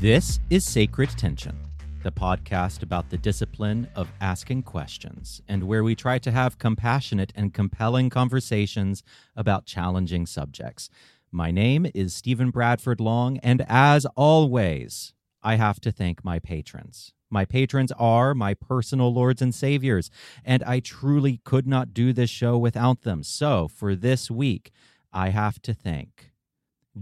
This is Sacred Tension, the podcast about the discipline of asking questions and where we try to have compassionate and compelling conversations about challenging subjects. My name is Stephen Bradford Long, and as always, I have to thank my patrons. My patrons are my personal lords and saviors, and I truly could not do this show without them. So for this week, I have to thank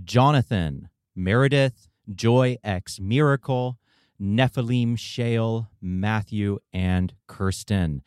Jonathan, Meredith, Joy X Miracle, Nephilim Shale, Matthew, and Kirsten.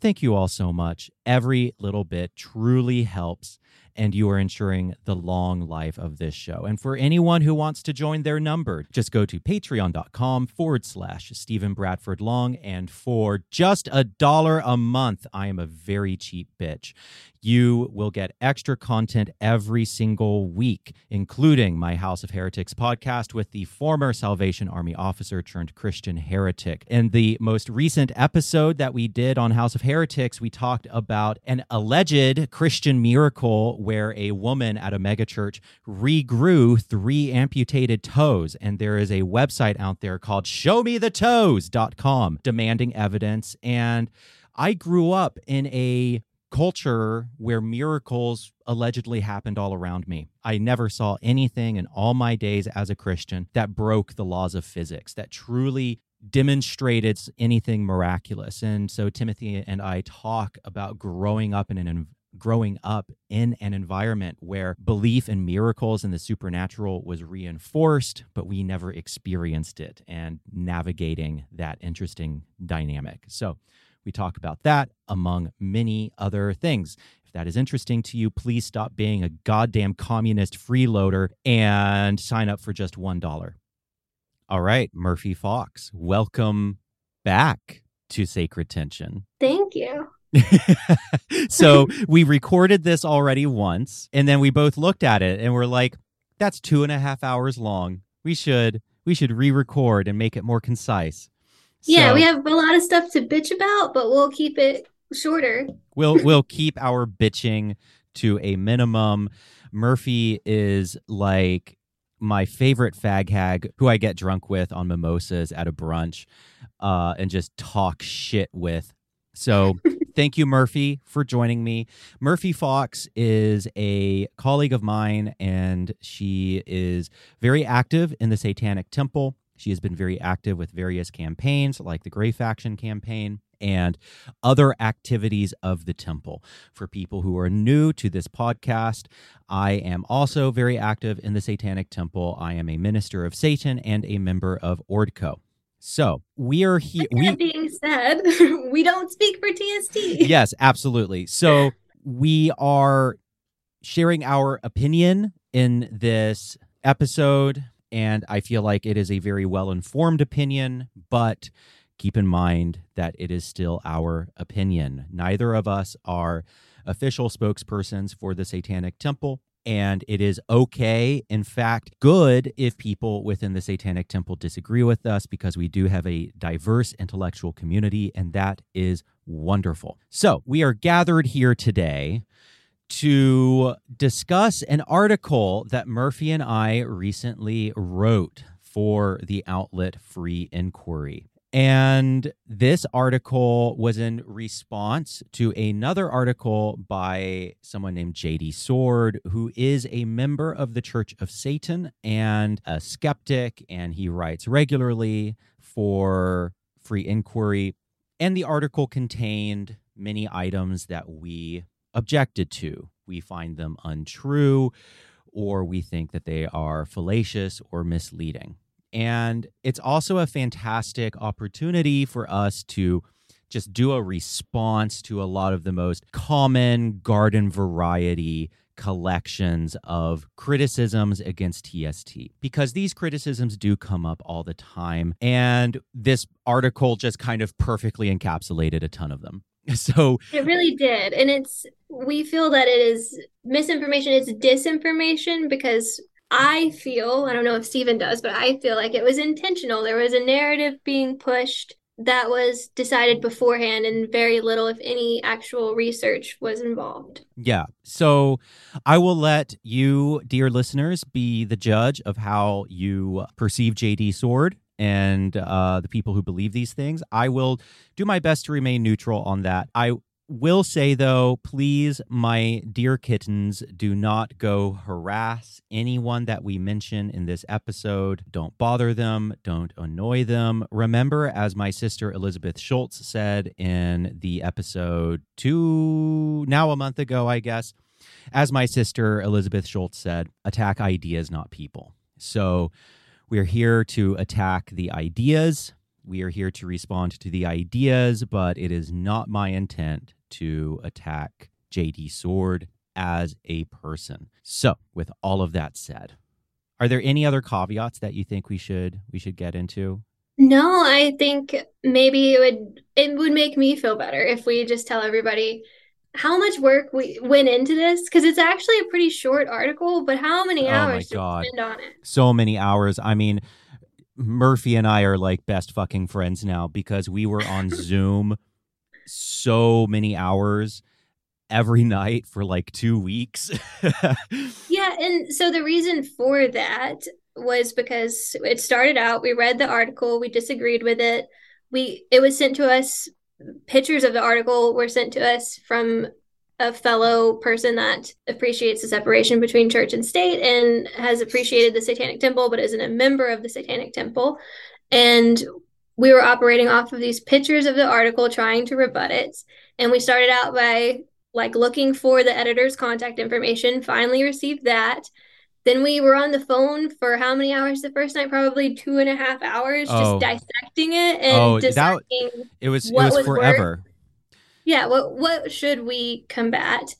Thank you all so much. Every little bit truly helps, and you are ensuring the long life of this show. And for anyone who wants to join their number, just go to patreon.com/Stephen Bradford Long, and for just $1 a month, I am a very cheap bitch, you will get extra content every single week, including my House of Heretics podcast with the former Salvation Army officer turned Christian heretic. In the most recent episode that we did on House of Heretics, we talked about an alleged Christian miracle where a woman at a megachurch regrew 3 amputated toes. And there is a website out there called showmethetoes.com demanding evidence. And I grew up in a culture where miracles allegedly happened all around me. I never saw anything in all my days as a Christian that broke the laws of physics, that truly demonstrated anything miraculous. And so Timothy and I talk about growing up in an environment where belief in miracles and the supernatural was reinforced, but we never experienced it, and navigating that interesting dynamic. So we talk about that among many other things. If that is interesting to you, please stop being a goddamn communist freeloader and sign up for just $1. All right, Murphy Fawkes, welcome back to Sacred Tension. Thank you. So we recorded this already once, and then we both looked at it and we're like, that's 2.5 hours long. We should re-record and make it more concise. Yeah, so, we have a lot of stuff to bitch about, but we'll keep it shorter. We'll keep our bitching to a minimum. Murphy is like my favorite fag hag who I get drunk with on mimosas at a brunch and just talk shit with. So thank you, Murphy, for joining me. Murphy Fawkes is a colleague of mine, and she is very active in the Satanic Temple. She has been very active with various campaigns like the Gray Faction campaign and other activities of the temple. For people who are new to this podcast, I am also very active in the Satanic Temple. I am a minister of Satan and a member of Ordco. So we are here. That being said, we don't speak for TST. Yes, absolutely. So we are sharing our opinion in this episode, and I feel like it is a very well-informed opinion, but keep in mind that it is still our opinion. Neither of us are official spokespersons for the Satanic Temple, and it is okay, in fact, good, if people within the Satanic Temple disagree with us, because we do have a diverse intellectual community, and that is wonderful. So we are gathered here today to discuss an article that Murphy and I recently wrote for the outlet Free Inquiry. And this article was in response to another article by someone named JD Swords, who is a member of the Church of Satan and a skeptic, and he writes regularly for Free Inquiry. And the article contained many items that we objected to. We find them untrue, or we think that they are fallacious or misleading. And it's also a fantastic opportunity for us to just do a response to a lot of the most common garden variety collections of criticisms against TST, because these criticisms do come up all the time. And this article just kind of perfectly encapsulated a ton of them. So it really did. And we feel that it is misinformation, it's disinformation, because I don't know if Stephen does, but I feel like it was intentional. There was a narrative being pushed that was decided beforehand, and very little, if any, actual research was involved. Yeah. So I will let you, dear listeners, be the judge of how you perceive J.D. Sword and the people who believe these things. I will do my best to remain neutral on that. I will say, though, please, my dear kittens, do not go harass anyone that we mention in this episode. Don't bother them. Don't annoy them. Remember, as my sister Elizabeth Schultz said in the episode a month ago, I guess, as my sister Elizabeth Schultz said, attack ideas, not people. So we're here to attack the ideas. We are here to respond to the ideas, but it is not my intent to attack J.D. Sword as a person. So, with all of that said, are there any other caveats that you think we should get into? No, I think maybe it would make me feel better if we just tell everybody how much work we went into this, because it's actually a pretty short article, but how many hours did we spend on it? So many hours. I mean, Murphy and I are like best fucking friends now, because we were on Zoom so many hours every night for like 2 weeks. Yeah. And so the reason for that was because it started out, we read the article, we disagreed with it. It was sent to us. Pictures of the article were sent to us from a fellow person that appreciates the separation between church and state and has appreciated the Satanic Temple, but isn't a member of the Satanic Temple. And we were operating off of these pictures of the article, trying to rebut it. And we started out by like looking for the editor's contact information, finally received that. Then we were on the phone for how many hours the first night? Probably 2.5 hours, just dissecting it and deciding it was forever. Worth. Yeah, what should we combat?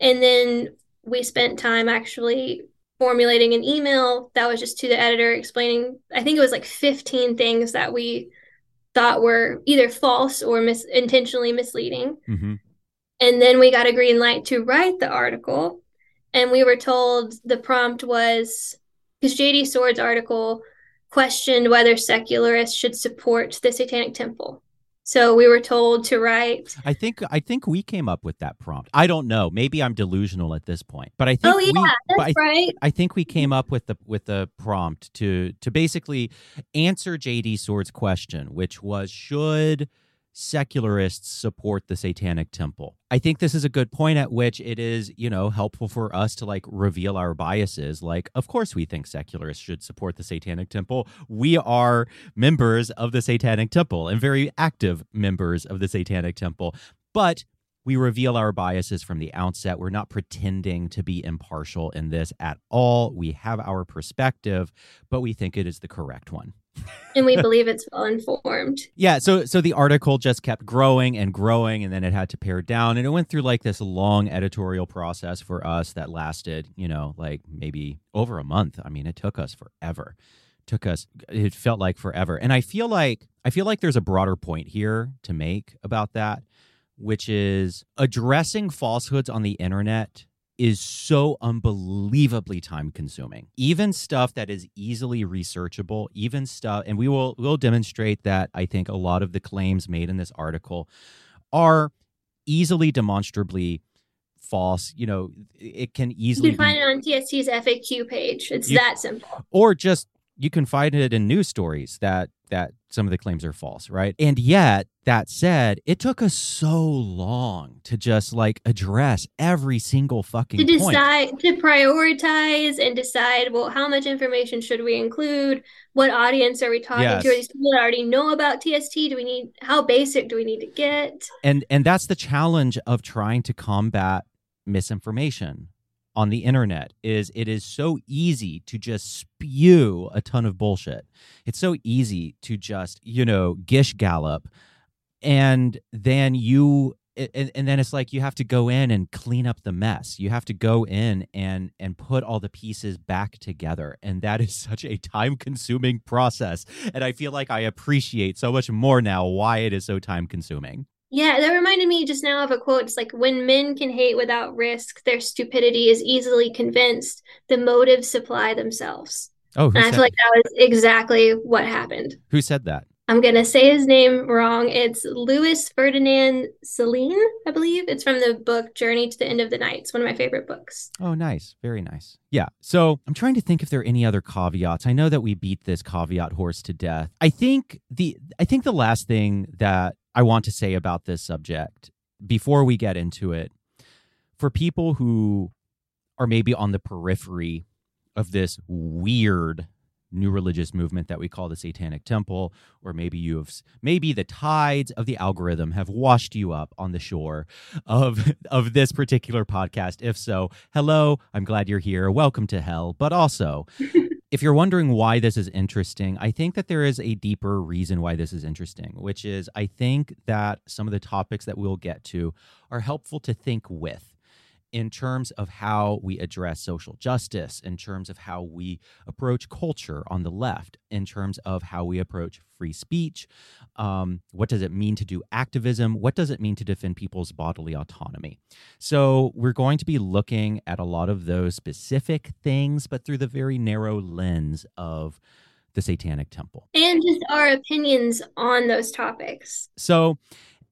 And then we spent time actually formulating an email that was just to the editor explaining, I think it was like 15 things that we thought were either false or intentionally misleading. Mm-hmm. And then we got a green light to write the article. And we were told the prompt was, because J.D. Sword's article questioned whether secularists should support the Satanic Temple. So we were told to write. I think we came up with that prompt. I don't know. Maybe I'm delusional at this point. But I think right. I think we came up with the prompt to basically answer J.D. Sword's question, which was, should secularists support the Satanic Temple? I think this is a good point at which it is, helpful for us to like reveal our biases. Like, of course we think secularists should support the Satanic Temple. We are members of the Satanic Temple and very active members of the Satanic Temple. But we reveal our biases from the outset. We're not pretending to be impartial in this at all. We have our perspective, but we think it is the correct one. And we believe it's well-informed. Yeah, so the article just kept growing and growing, and then it had to pare down. And it went through like this long editorial process for us that lasted, like maybe over a month. I mean, it took us forever. It felt like forever. And I feel like there's a broader point here to make about that, which is addressing falsehoods on the internet is so unbelievably time-consuming. Even stuff that is easily researchable, and we'll demonstrate that I think a lot of the claims made in this article are easily demonstrably false. It can easily... You can find it on TST's FAQ page. It's that simple. Or just, you can find it in news stories that some of the claims are false, right? And yet, that said, it took us so long to just like address every single fucking point. To prioritize and decide, well, how much information should we include? What audience are we talking to? Are these people that already know about TST? How basic do we need to get? And that's the challenge of trying to combat misinformation on the internet, is it is so easy to just spew a ton of bullshit. It's so easy to just, gish gallop. And then then it's like you have to go in and clean up the mess. You have to go in and put all the pieces back together. And that is such a time-consuming process. And I feel like I appreciate so much more now why it is so time-consuming. Yeah, that reminded me just now of a quote. It's like, when men can hate without risk, their stupidity is easily convinced. The motives supply themselves. Oh, and I feel like that was exactly what happened. Who said that? I'm going to say his name wrong. It's Louis Ferdinand Celine, I believe. It's from the book Journey to the End of the Night. It's one of my favorite books. Oh, nice. Very nice. Yeah. So I'm trying to think if there are any other caveats. I know that we beat this caveat horse to death. I think the last thing that I want to say about this subject before we get into it, for people who are maybe on the periphery of this weird new religious movement that we call the Satanic Temple, or maybe the tides of the algorithm have washed you up on the shore of this particular podcast. If so, hello, I'm glad you're here. Welcome to hell. But also, if you're wondering why this is interesting, I think that there is a deeper reason why this is interesting, which is I think that some of the topics that we'll get to are helpful to think with, in terms of how we address social justice, in terms of how we approach culture on the left, in terms of how we approach free speech. What does it mean to do activism? What does it mean to defend people's bodily autonomy? So we're going to be looking at a lot of those specific things, but through the very narrow lens of the Satanic Temple. And just our opinions on those topics. So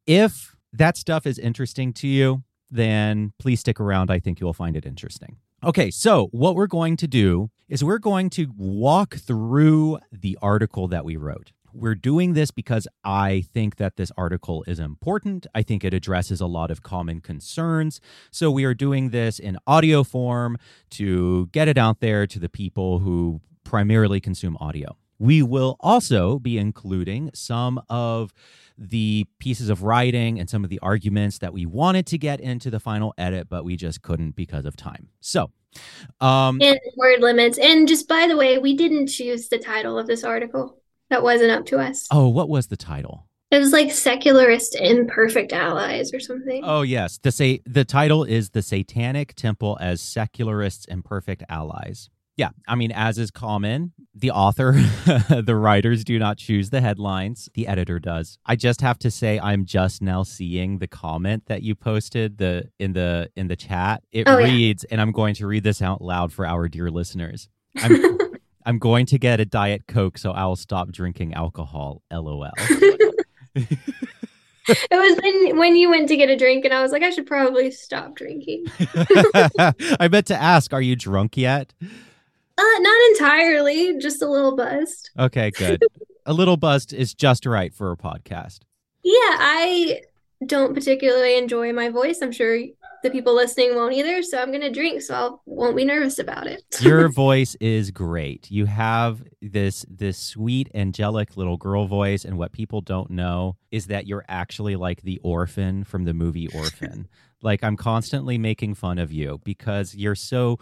if that stuff is interesting to you, then please stick around. I think you'll find it interesting. Okay, so what we're going to do is we're going to walk through the article that we wrote. We're doing this because I think that this article is important. I think it addresses a lot of common concerns. So we are doing this in audio form to get it out there to the people who primarily consume audio. We will also be including some of the pieces of writing and some of the arguments that we wanted to get into the final edit, but we just couldn't because of time. So, and word limits. And just by the way, we didn't choose the title of this article. That wasn't up to us. Oh, what was the title? It was like Secularist Imperfect Allies or something. Oh, yes. The title is The Satanic Temple as Secularists Imperfect Allies. Yeah, I mean, as is common, the author, the writers do not choose the headlines. The editor does. I just have to say, I'm just now seeing the comment that you posted in the chat. It reads, and I'm going to read this out loud for our dear listeners. I'm going to get a Diet Coke, so I'll stop drinking alcohol. LOL. It was when you went to get a drink, and I was like, I should probably stop drinking. I meant to ask, are you drunk yet? Not entirely, just a little buzzed. Okay, good. A little buzzed is just right for a podcast. Yeah, I don't particularly enjoy my voice. I'm sure the people listening won't either, so I'm going to drink, so I won't be nervous about it. Your voice is great. You have this sweet, angelic little girl voice, and what people don't know is that you're actually like the orphan from the movie Orphan. Like, I'm constantly making fun of you because you're so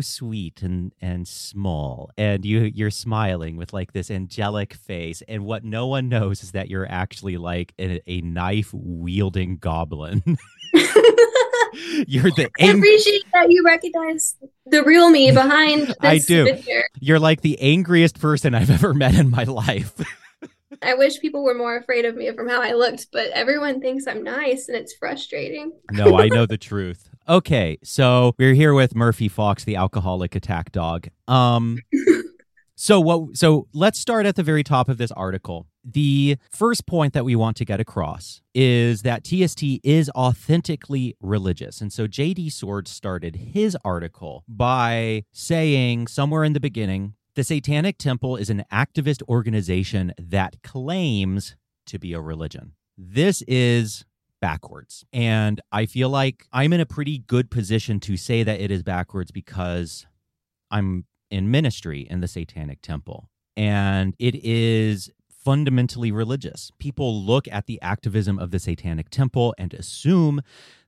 sweet and small, and you're smiling with like this angelic face. And what no one knows is that you're actually like a knife wielding goblin. I appreciate that you recognize the real me behind this I do. Picture. You're like the angriest person I've ever met in my life. I wish people were more afraid of me from how I looked, but everyone thinks I'm nice, and it's frustrating. No, I know the truth. Okay, so we're here with Murphy Fawkes, the alcoholic attack dog. So let's start at the very top of this article. The first point that we want to get across is that TST is authentically religious. And so JD Swords started his article by saying somewhere in the beginning, the Satanic Temple is an activist organization that claims to be a religion. This is backwards. And I feel like I'm in a pretty good position to say that it is backwards because I'm in ministry in the Satanic Temple, and it is fundamentally religious. People look at the activism of the Satanic Temple and assume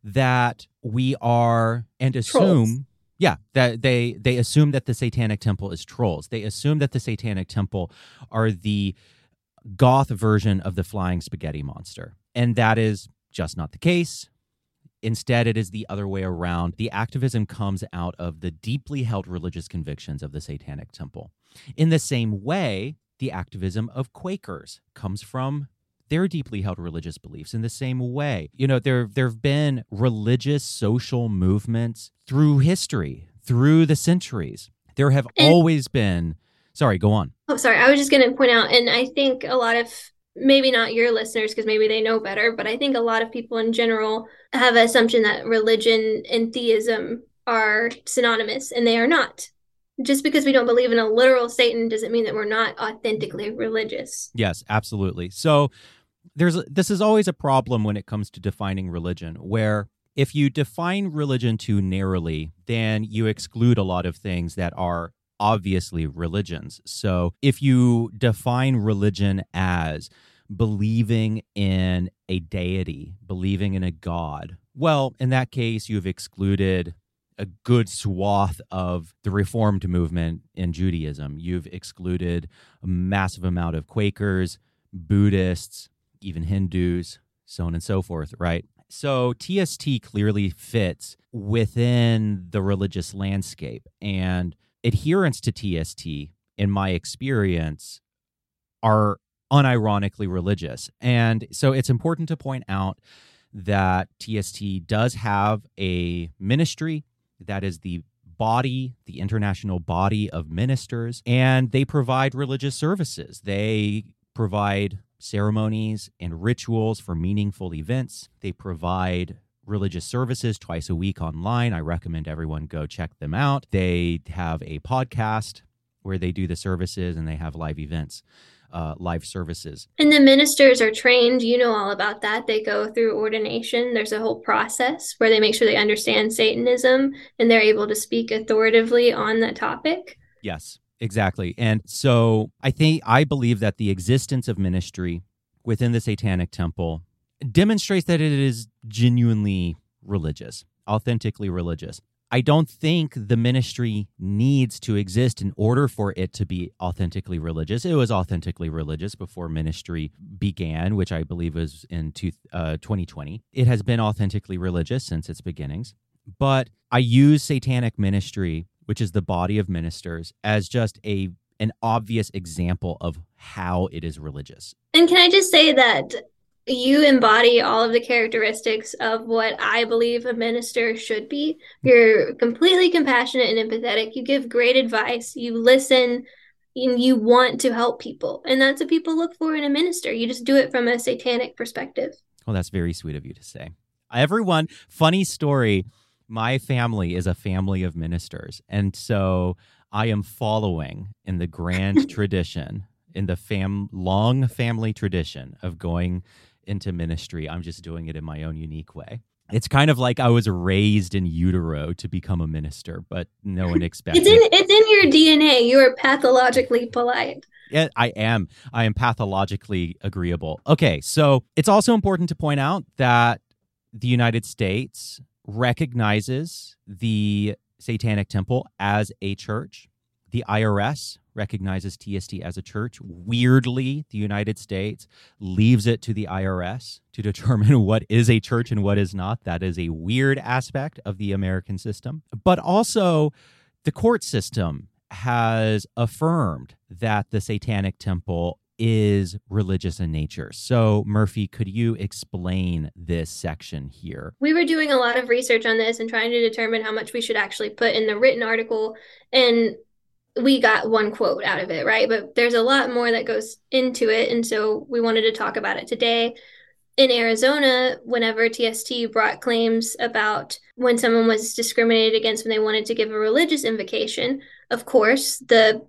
that we are, and assume, trolls. Yeah, that they assume that the Satanic Temple is trolls. They assume that the Satanic Temple are the goth version of the flying spaghetti monster, and that is just not the case. Instead, it is the other way around. The activism comes out of the deeply held religious convictions of the Satanic Temple. In the same way, the activism of Quakers comes from their deeply held religious beliefs. In the same way, you know, there have been religious social movements through history, through the centuries. There have always been Sorry, go on. Oh, sorry. I was just going to point out, and I think a lot of, maybe not your listeners, because maybe they know better, but I think a lot of people in general have an assumption that religion and theism are synonymous, and they are not. Just because we don't believe in a literal Satan doesn't mean that we're not authentically religious. Yes, absolutely. So this is always a problem when it comes to defining religion, where if you define religion too narrowly, then you exclude a lot of things that are obviously religions. So if you define religion as believing in a deity, believing in a god, well, in that case, you've excluded a good swath of the Reformed movement in Judaism. You've excluded a massive amount of Quakers, Buddhists, even Hindus, so on and so forth, right? So TST clearly fits within the religious landscape, and adherents to TST, in my experience, are unironically religious. And so it's important to point out that TST does have a ministry that is the body, the international body of ministers, and they provide religious services. They provide ceremonies and rituals for meaningful events. They provide religious services twice a week online. I recommend everyone go check them out. They have a podcast where they do the services, and they have live events, live services. And the ministers are trained. You know all about that. They go through ordination. There's a whole process where they make sure they understand Satanism, and they're able to speak authoritatively on that topic. Yes. Exactly. And so I believe that the existence of ministry within the Satanic Temple demonstrates that it is genuinely religious, authentically religious. I don't think the ministry needs to exist in order for it to be authentically religious. It was authentically religious before ministry began, which I believe was in 2020. It has been authentically religious since its beginnings. But I use Satanic ministry, which is the body of ministers, as just an obvious example of how it is religious. And can I just say that you embody all of the characteristics of what I believe a minister should be. You're completely compassionate and empathetic. You give great advice. You listen, and you want to help people. And that's what people look for in a minister. You just do it from a satanic perspective. Well, that's very sweet of you to say. Everyone, funny story. My family is a family of ministers, and so I am following in the grand tradition, in the long family tradition of going into ministry. I'm just doing it in my own unique way. It's kind of like I was raised in utero to become a minister, but no one expected. It's in your DNA. You are pathologically polite. Yeah, I am pathologically agreeable. Okay, so it's also important to point out that the United States recognizes the Satanic Temple as a church. The IRS recognizes TST as a church. Weirdly, the United States leaves it to the IRS to determine what is a church and what is not. That is a weird aspect of the American system. But also, the court system has affirmed that the Satanic Temple is religious in nature. So, Murphy, could you explain this section here? We were doing a lot of research on this and trying to determine how much we should actually put in the written article, and we got one quote out of it, right? But there's a lot more that goes into it, and so we wanted to talk about it today. In Arizona, whenever TST brought claims about when someone was discriminated against when they wanted to give a religious invocation, of course, the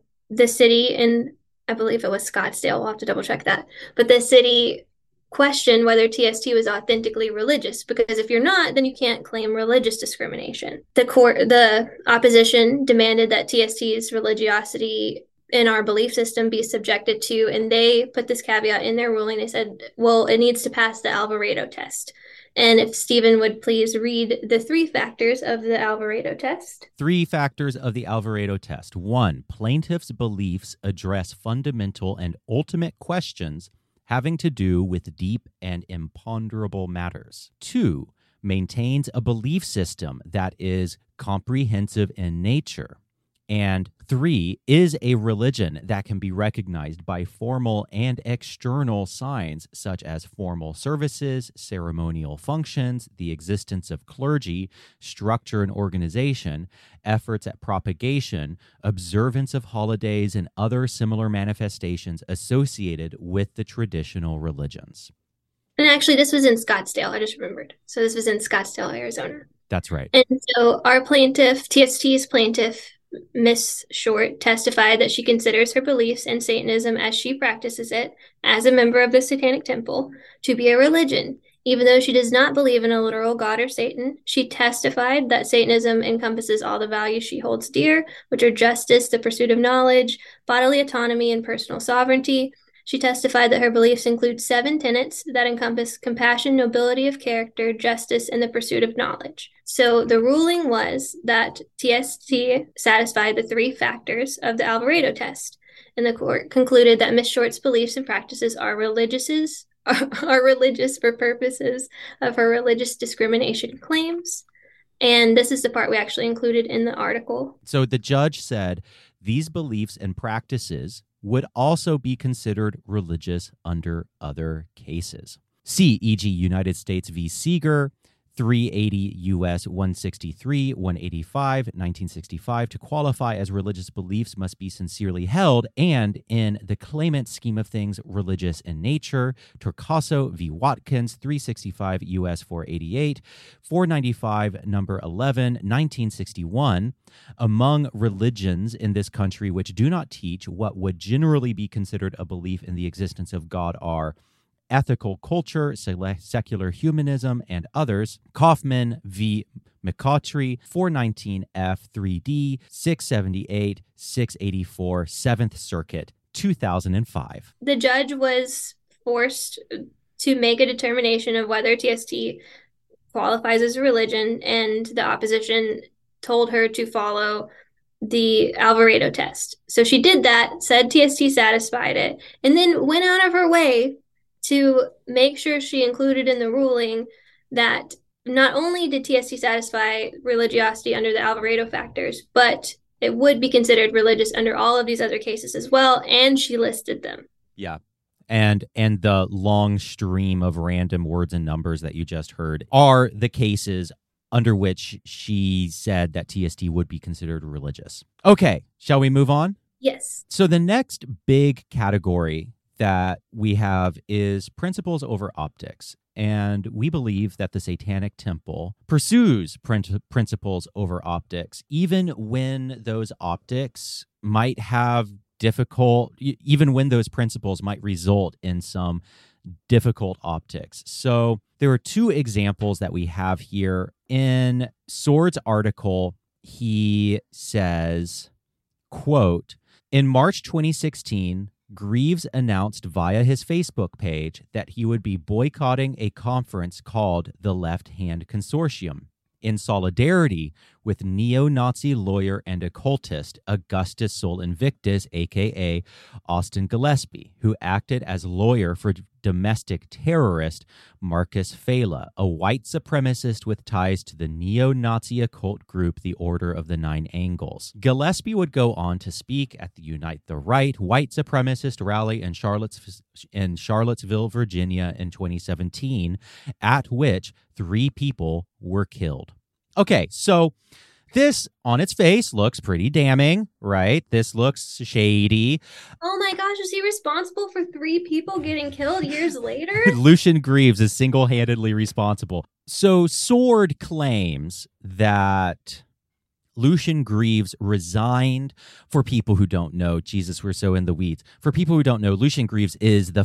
city, and I believe it was Scottsdale, we'll have to double check that, but the city questioned whether TST was authentically religious, because if you're not, then you can't claim religious discrimination. The opposition demanded that TST's religiosity in our belief system be subjected to, and they put this caveat in their ruling. They said, well, it needs to pass the Alvarado test. And if Stephen would please read the three factors of the Alvarado test. Three factors of the Alvarado test. 1, plaintiff's beliefs address fundamental and ultimate questions having to do with deep and imponderable matters. 2, maintains a belief system that is comprehensive in nature. And three, is a religion that can be recognized by formal and external signs, such as formal services, ceremonial functions, the existence of clergy, structure and organization, efforts at propagation, observance of holidays, and other similar manifestations associated with the traditional religions. And actually, this was in Scottsdale. I just remembered. So this was in Scottsdale, Arizona. That's right. And so our plaintiff, TST's plaintiff, Ms. Short, testified that she considers her beliefs in Satanism as she practices it as a member of the Satanic Temple to be a religion. Even though she does not believe in a literal God or Satan, she testified that Satanism encompasses all the values she holds dear, which are justice, the pursuit of knowledge, bodily autonomy, and personal sovereignty. She testified that her beliefs include 7 tenets that encompass compassion, nobility of character, justice, and the pursuit of knowledge. So the ruling was that TST satisfied the 3 factors of the Alvarado test, and the court concluded that Ms. Short's beliefs and practices are religious for purposes of her religious discrimination claims. And this is the part we actually included in the article. So the judge said these beliefs and practices would also be considered religious under other cases. See, e.g., United States v. Seeger, 380 U.S. 163, 185, 1965, to qualify as religious beliefs must be sincerely held and, in the claimant scheme of things, religious in nature. Torcaso v. Watkins, 365 U.S. 488, 495, number 11, 1961. Among religions in this country which do not teach what would generally be considered a belief in the existence of God are ethical culture, secular humanism, and others. Kaufman v. McCautry, 419 F3D, 678, 684, 7th Circuit, 2005. The judge was forced to make a determination of whether TST qualifies as a religion, and the opposition told her to follow the Alvarado test. So she did that, said TST satisfied it, and then went out of her way to make sure she included in the ruling that not only did TST satisfy religiosity under the Alvarado factors, but it would be considered religious under all of these other cases as well, and she listed them. Yeah, and the long stream of random words and numbers that you just heard are the cases under which she said that TST would be considered religious. Okay, shall we move on? Yes. So the next big category that we have is principles over optics. And we believe that the Satanic Temple pursues principles over optics, even when those optics might have difficult, even when those principles might result in some difficult optics. So there are 2 examples that we have here. In Sword's article, he says, quote, in March 2016, Greaves announced via his Facebook page that he would be boycotting a conference called the Left Hand Consortium in solidarity with neo-Nazi lawyer and occultist Augustus Sol Invictus, a.k.a. Austin Gillespie, who acted as lawyer for domestic terrorist Marcus Fela, a white supremacist with ties to the neo-Nazi occult group, the Order of the Nine Angles. Gillespie would go on to speak at the Unite the Right white supremacist rally in Charlottesville, Virginia in 2017, at which 3 people were killed. Okay, so this on its face looks pretty damning, right? This looks shady. Oh my gosh, is he responsible for 3 people getting killed years later? Lucian Greaves is single-handedly responsible. So Sword claims that Lucian Greaves resigned. For people who don't know, Jesus, we're so in the weeds. For people who don't know, Lucian Greaves is the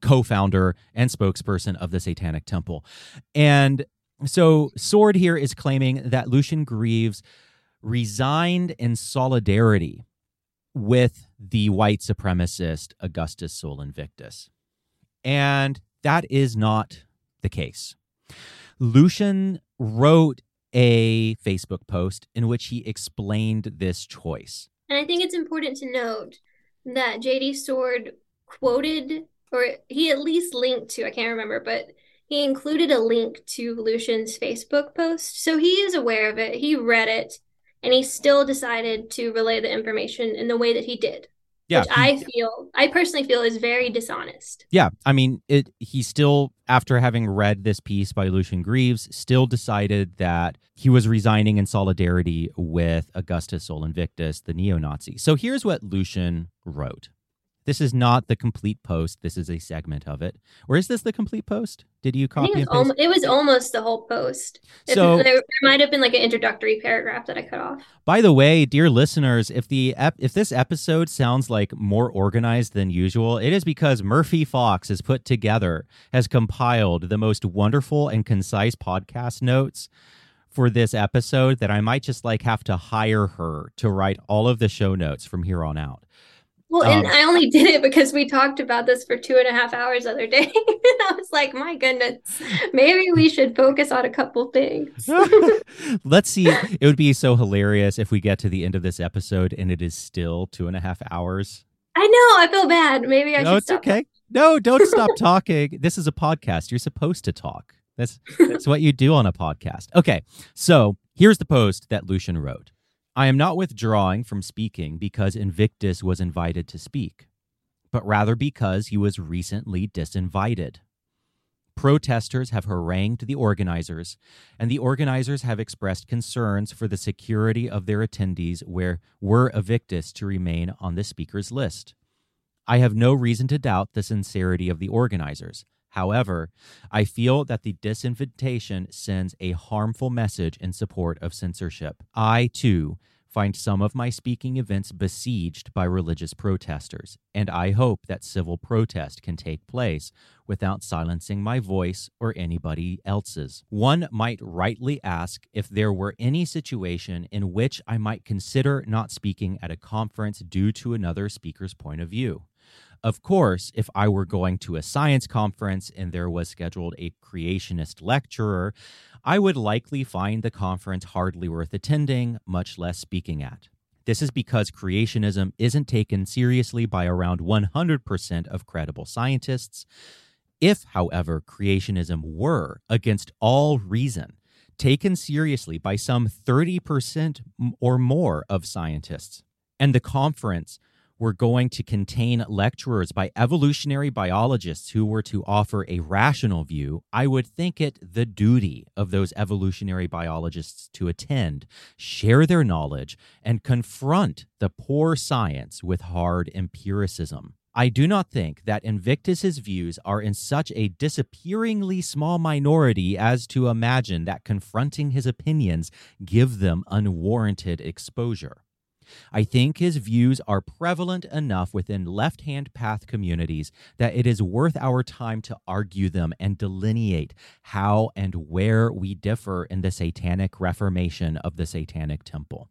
co-founder and spokesperson of the Satanic Temple. And so Sword here is claiming that Lucian Greaves resigned in solidarity with the white supremacist Augustus Sol Invictus. And that is not the case. Lucian wrote a Facebook post in which he explained this choice. And I think it's important to note that JD Sword quoted, or he at least linked to, I can't remember, but he included a link to Lucian's Facebook post. So he is aware of it. He read it. and he still decided to relay the information in the way that he did. Yeah, which I personally feel is very dishonest. Yeah, I mean, he still, after having read this piece by Lucian Greaves, still decided that he was resigning in solidarity with Augustus Sol Invictus, the neo-Nazi. So here's what Lucian wrote. This is not the complete post. This is a segment of it. Or is this the complete post? Did you copy and paste? It was almost the whole post. So there might have been like an introductory paragraph that I cut off. By the way, dear listeners, if this episode sounds like more organized than usual, it is because Murphy Fawkes has put together, has compiled the most wonderful and concise podcast notes for this episode that I might just like have to hire her to write all of the show notes from here on out. Well, and I only did it because we talked about this for 2.5 hours the other day. And I was like, my goodness, maybe we should focus on a couple things. Let's see. It would be so hilarious if we get to the end of this episode and it is still 2.5 hours. I know. I feel bad. Maybe I should stop. No, it's okay. No, don't stop talking. This is a podcast. You're supposed to talk. That's what you do on a podcast. Okay, so here's the post that Lucian wrote. I am not withdrawing from speaking because Invictus was invited to speak, but rather because he was recently disinvited. Protesters have harangued the organizers, and the organizers have expressed concerns for the security of their attendees were Invictus to remain on the speaker's list. I have no reason to doubt the sincerity of the organizers. However, I feel that the disinvitation sends a harmful message in support of censorship. I, too, find some of my speaking events besieged by religious protesters, and I hope that civil protest can take place without silencing my voice or anybody else's. One might rightly ask if there were any situation in which I might consider not speaking at a conference due to another speaker's point of view. Of course, if I were going to a science conference and there was scheduled a creationist lecturer, I would likely find the conference hardly worth attending, much less speaking at. This is because creationism isn't taken seriously by around 100% of credible scientists. If, however, creationism were, against all reason, taken seriously by some 30% or more of scientists, and the conference were going to contain lecturers by evolutionary biologists who were to offer a rational view, I would think it the duty of those evolutionary biologists to attend, share their knowledge, and confront the poor science with hard empiricism. I do not think that Invictus's views are in such a disappearingly small minority as to imagine that confronting his opinions give them unwarranted exposure. I think his views are prevalent enough within left-hand path communities that it is worth our time to argue them and delineate how and where we differ in the satanic reformation of the Satanic Temple.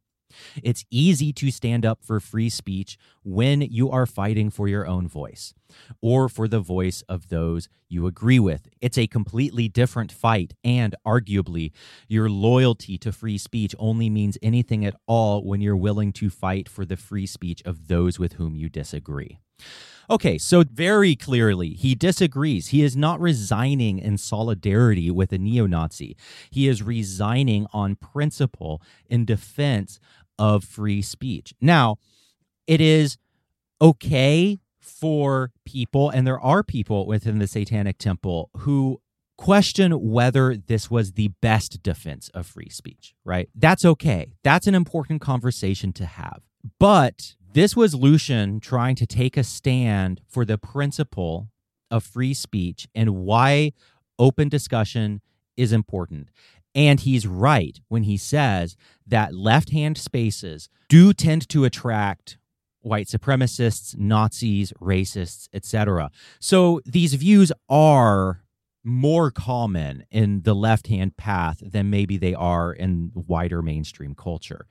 It's easy to stand up for free speech when you are fighting for your own voice or for the voice of those you agree with. It's a completely different fight, and arguably, your loyalty to free speech only means anything at all when you're willing to fight for the free speech of those with whom you disagree. Okay, so very clearly, he disagrees. He is not resigning in solidarity with a neo-Nazi. He is resigning on principle in defense of free speech. Now, it is okay for people, and there are people within the Satanic Temple who question whether this was the best defense of free speech, right? That's okay. That's an important conversation to have. But this was Lucian trying to take a stand for the principle of free speech and why open discussion is important. And he's right when he says that left-hand spaces do tend to attract white supremacists, Nazis, racists, etc. So these views are more common in the left-hand path than maybe they are in wider mainstream culture.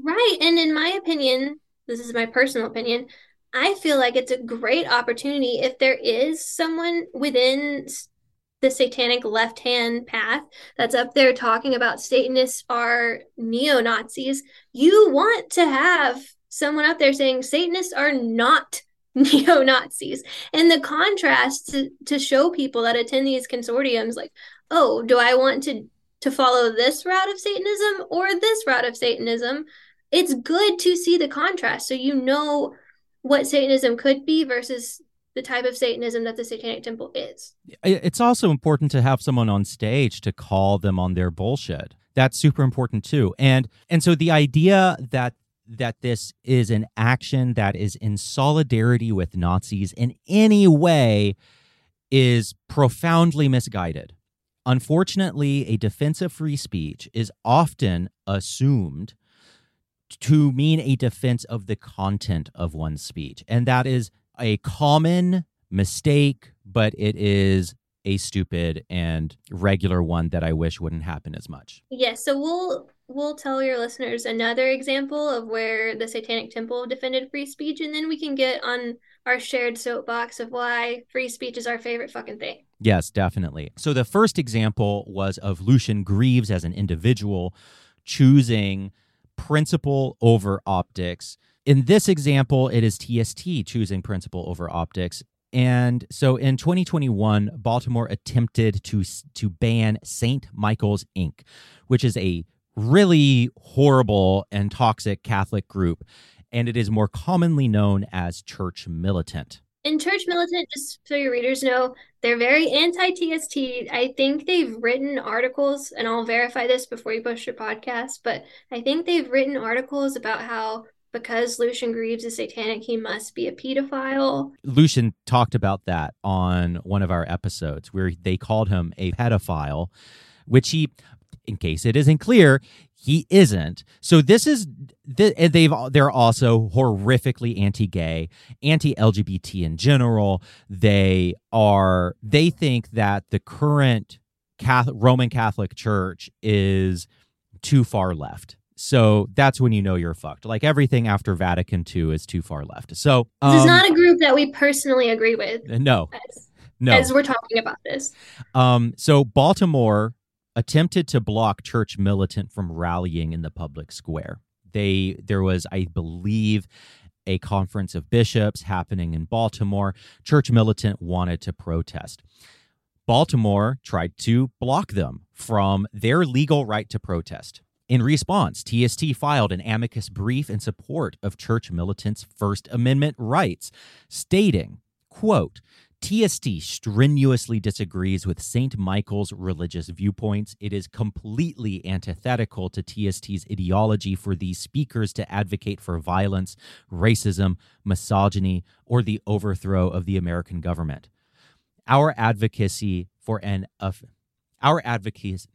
Right, and in my opinion, this is my personal opinion, I feel like it's a great opportunity if there is someone within the satanic left-hand path that's up there talking about Satanists are neo-Nazis. You want to have someone up there saying Satanists are not neo-Nazis. And the contrast to show people that attend these consortiums, like, oh, do I want to to follow this route of Satanism or this route of Satanism. It's good to see the contrast so you know what Satanism could be versus the type of Satanism that the Satanic Temple is. It's also important to have someone on stage to call them on their bullshit. That's super important too. And so the idea that this is an action that is in solidarity with Nazis in any way is profoundly misguided. Unfortunately, a defense of free speech is often assumed to mean a defense of the content of one's speech. And that is a common mistake, but it is a stupid and regular one that I wish wouldn't happen as much. Yes, so we'll tell your listeners another example of where the Satanic Temple defended free speech, and then we can get on our shared soapbox of why free speech is our favorite fucking thing. Yes, definitely. So the first example was of Lucian Greaves as an individual choosing principle over optics. In this example, it is TST choosing principle over optics. And so in 2021, Baltimore attempted to ban St. Michael's Inc., which is a really horrible and toxic Catholic group, and it is more commonly known as Church Militant. And Church Militant, just so your readers know, they're very anti-TST. I think they've written articles, and I'll verify this before you post your podcast, but I think they've written articles about how because Lucian Greaves is satanic, he must be a pedophile. Lucian talked about that on one of our episodes where they called him a pedophile, which he, in case it isn't clear, he isn't. So this is, they're also horrifically anti-gay, anti-LGBT in general. They think that the current Catholic, Roman Catholic Church is too far left. So that's when you know you're fucked. Like everything after Vatican II is too far left. So this is not a group that we personally agree with. No. As we're talking about this. So Baltimore attempted to block Church Militant from rallying in the public square. There was, I believe, a conference of bishops happening in Baltimore. Church Militant wanted to protest. Baltimore tried to block them from their legal right to protest. In response, TST filed an amicus brief in support of Church Militant's First Amendment rights, stating, quote, TST strenuously disagrees with St. Michael's religious viewpoints. It is completely antithetical to TST's ideology for these speakers to advocate for violence, racism, misogyny, or the overthrow of the American government. Our advocacy for an affirmance is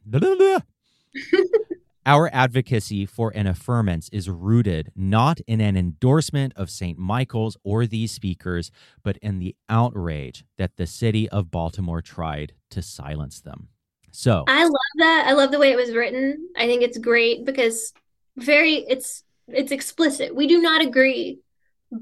rooted not in an endorsement of St. Michael's or these speakers, but in the outrage that the city of Baltimore tried to silence them. So I love that. I love the way it was written. I think it's great because it's explicit. We do not agree,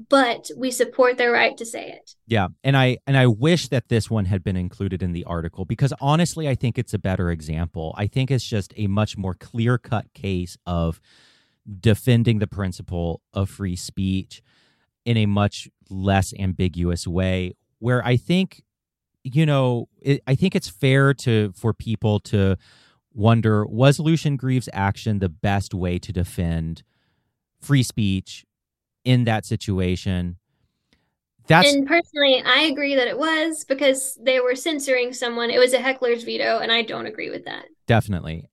but we support their right to say it. Yeah, and I wish that this one had been included in the article because honestly, I think it's a better example. I think it's just a much more clear-cut case of defending the principle of free speech in a much less ambiguous way where I think, I think it's fair for people to wonder, was Lucian Greaves' action the best way to defend free speech in that situation? And personally, I agree that it was because they were censoring someone. It was a heckler's veto, and I don't agree with that. Definitely.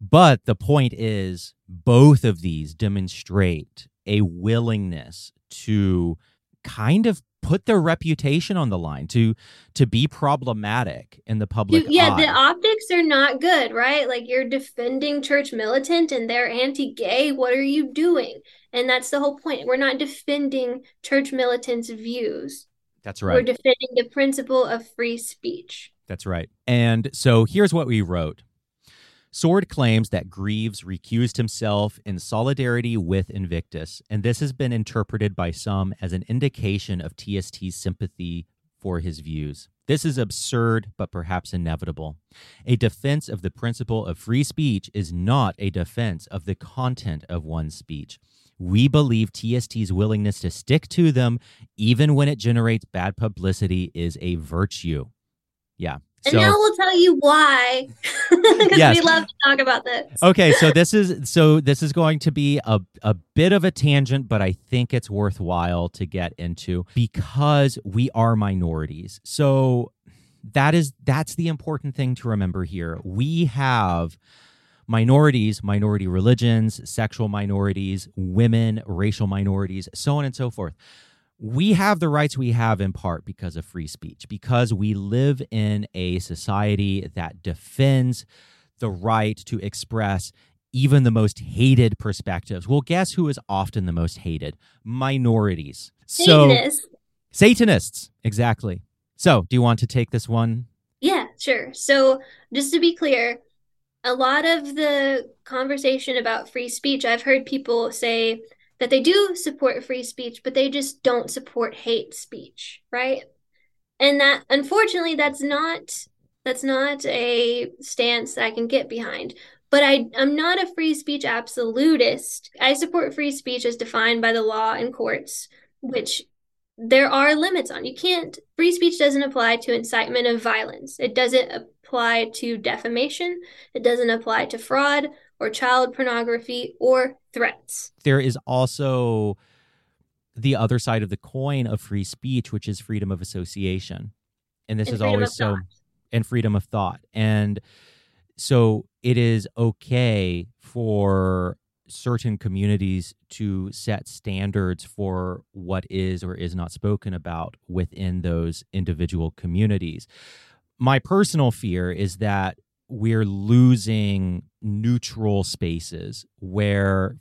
But the point is, both of these demonstrate a willingness to kind of put their reputation on the line, to be problematic in the public eye. The optics are not good, right? Like, you're defending Church Militant and they're anti-gay. What are you doing? And that's the whole point. We're not defending Church Militant's views. That's right. We're defending the principle of free speech. That's right. And so here's what we wrote. Sword claims that Greaves recused himself in solidarity with Invictus, and this has been interpreted by some as an indication of TST's sympathy for his views. This is absurd, but perhaps inevitable. A defense of the principle of free speech is not a defense of the content of one's speech. We believe TST's willingness to stick to them, even when it generates bad publicity, is a virtue. Yeah. And so, now we'll tell you why, because yes. we love to talk about this. Okay, so this is going to be a bit of a tangent, but I think it's worthwhile to get into because we are minorities. So that's the important thing to remember here. We have minorities, minority religions, sexual minorities, women, racial minorities, so on and so forth. We have the rights we have in part because of free speech, because we live in a society that defends the right to express even the most hated perspectives. Well, guess who is often the most hated? Minorities. Satanists. So, Satanists, exactly. So, do you want to take this one? Yeah, sure. So, just to be clear, a lot of the conversation about free speech, I've heard people say that they do support free speech, but they just don't support hate speech, right? And that, unfortunately, that's not a stance that I can get behind. But I'm not a free speech absolutist. I support free speech as defined by the law and courts, which there are limits on. Free speech doesn't apply to incitement of violence. It doesn't apply to defamation. It doesn't apply to fraud or child pornography or threats. There is also the other side of the coin of free speech, which is freedom of association. And this is always so, and freedom of thought. And so it is okay for certain communities to set standards for what is or is not spoken about within those individual communities. My personal fear is that we're losing neutral spaces where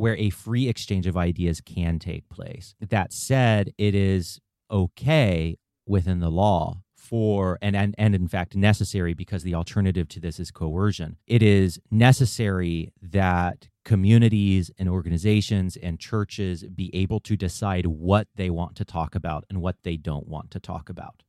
a free exchange of ideas can take place. That said, it is okay within the law for, and in fact necessary, because the alternative to this is coercion. It is necessary that communities and organizations and churches be able to decide what they want to talk about and what they don't want to talk about.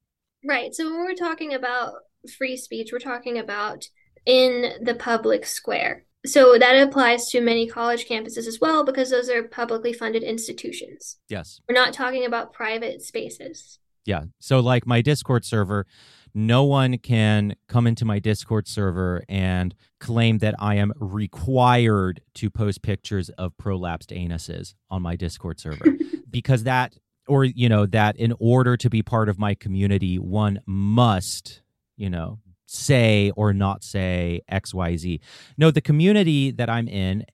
Right. So when we're talking about free speech, we're talking about in the public square. So that applies to many college campuses as well, because those are publicly funded institutions. Yes. We're not talking about private spaces. Yeah. So like my Discord server, no one can come into my Discord server and claim that I am required to post pictures of prolapsed anuses on my Discord server because that, or, you know, that in order to be part of my community, one must, you know, say or not say XYZ. No, the community that I'm in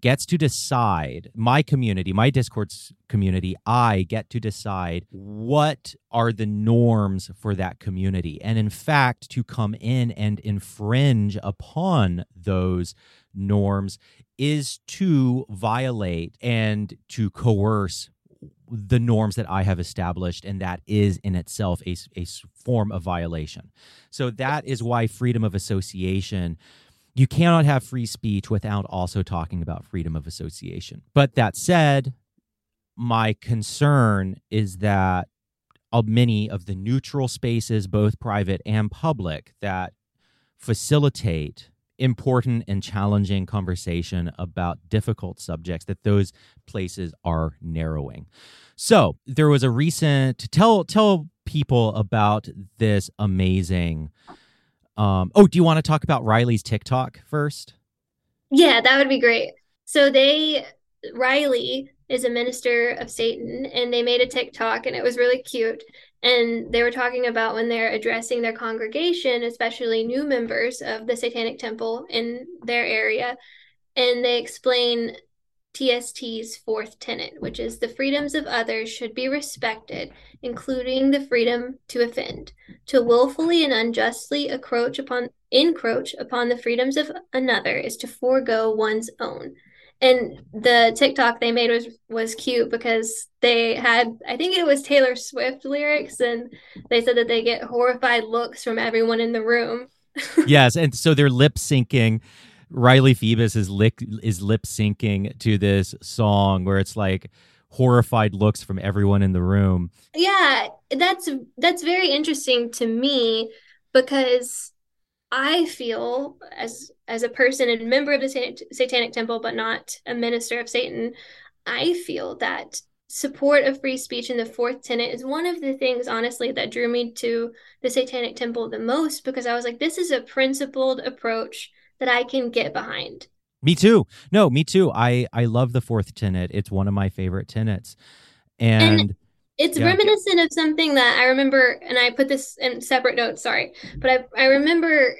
gets to decide, my community, my Discord community, I get to decide what are the norms for that community. And in fact, to come in and infringe upon those norms is to violate and to coerce the norms that I have established, and that is in itself a form of violation. So that is why freedom of association, you cannot have free speech without also talking about freedom of association. But that said, my concern is that many of the neutral spaces, both private and public, that facilitate important and challenging conversation about difficult subjects, that those places are narrowing. So there was a recent, tell people about this amazing, do you want to talk about Riley's TikTok first? Yeah, that would be great. So Riley is a minister of Satan, and they made a TikTok, and it was really cute. And they were talking about when they're addressing their congregation, especially new members of the Satanic Temple in their area, and they explain TST's fourth tenet, which is the freedoms of others should be respected, including the freedom to offend. To willfully and unjustly encroach upon the freedoms of another is to forego one's own. And the TikTok they made was cute because they had, I think it was Taylor Swift lyrics, and they said that they get horrified looks from everyone in the room. Yes, and so they're lip syncing. Riley Phoebus is lip syncing to this song where it's like horrified looks from everyone in the room. Yeah, that's very interesting to me because I feel as a person and member of the Satanic Temple, but not a minister of Satan, I feel that support of free speech in the fourth tenet is one of the things, honestly, that drew me to the Satanic Temple the most, because I was like, this is a principled approach that I can get behind. Me too. No, me too. I love the fourth tenet. It's one of my favorite tenets. And it's reminiscent of something that I remember, and I put this in separate notes, sorry, but I remember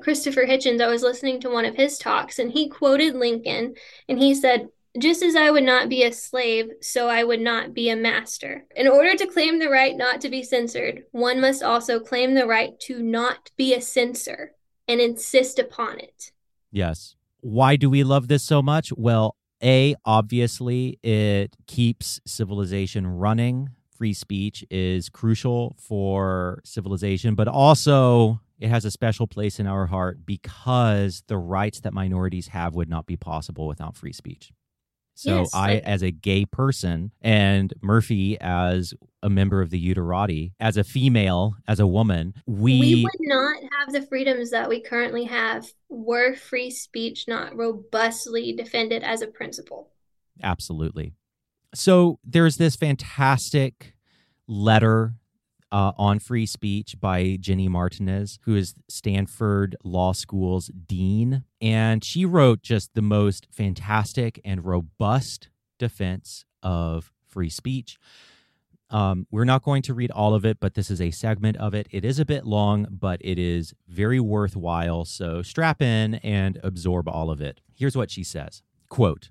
Christopher Hitchens, I was listening to one of his talks, and he quoted Lincoln, and he said, "Just as I would not be a slave, so I would not be a master. In order to claim the right not to be censored, one must also claim the right to not be a censor and insist upon it." Yes. Why do we love this so much? Well, A, obviously, it keeps civilization running. Free speech is crucial for civilization, but also it has a special place in our heart because the rights that minorities have would not be possible without free speech. So yes, I, as a gay person, and Murphy as a member of the Uterati, as a female, as a woman, we would not have the freedoms that we currently have were free speech not robustly defended as a principle. Absolutely. So there's this fantastic letter on free speech by Jenny Martinez, who is Stanford Law School's dean. And she wrote just the most fantastic and robust defense of free speech. We're not going to read all of it, but this is a segment of it. It is a bit long, but it is very worthwhile. So strap in and absorb all of it. Here's what she says. Quote,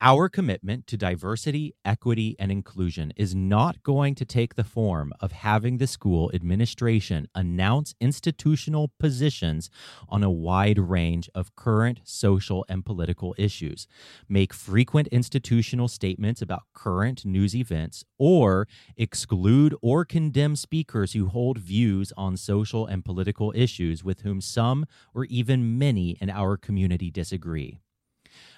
"Our commitment to diversity, equity, and inclusion is not going to take the form of having the school administration announce institutional positions on a wide range of current social and political issues, make frequent institutional statements about current news events, or exclude or condemn speakers who hold views on social and political issues with whom some or even many in our community disagree.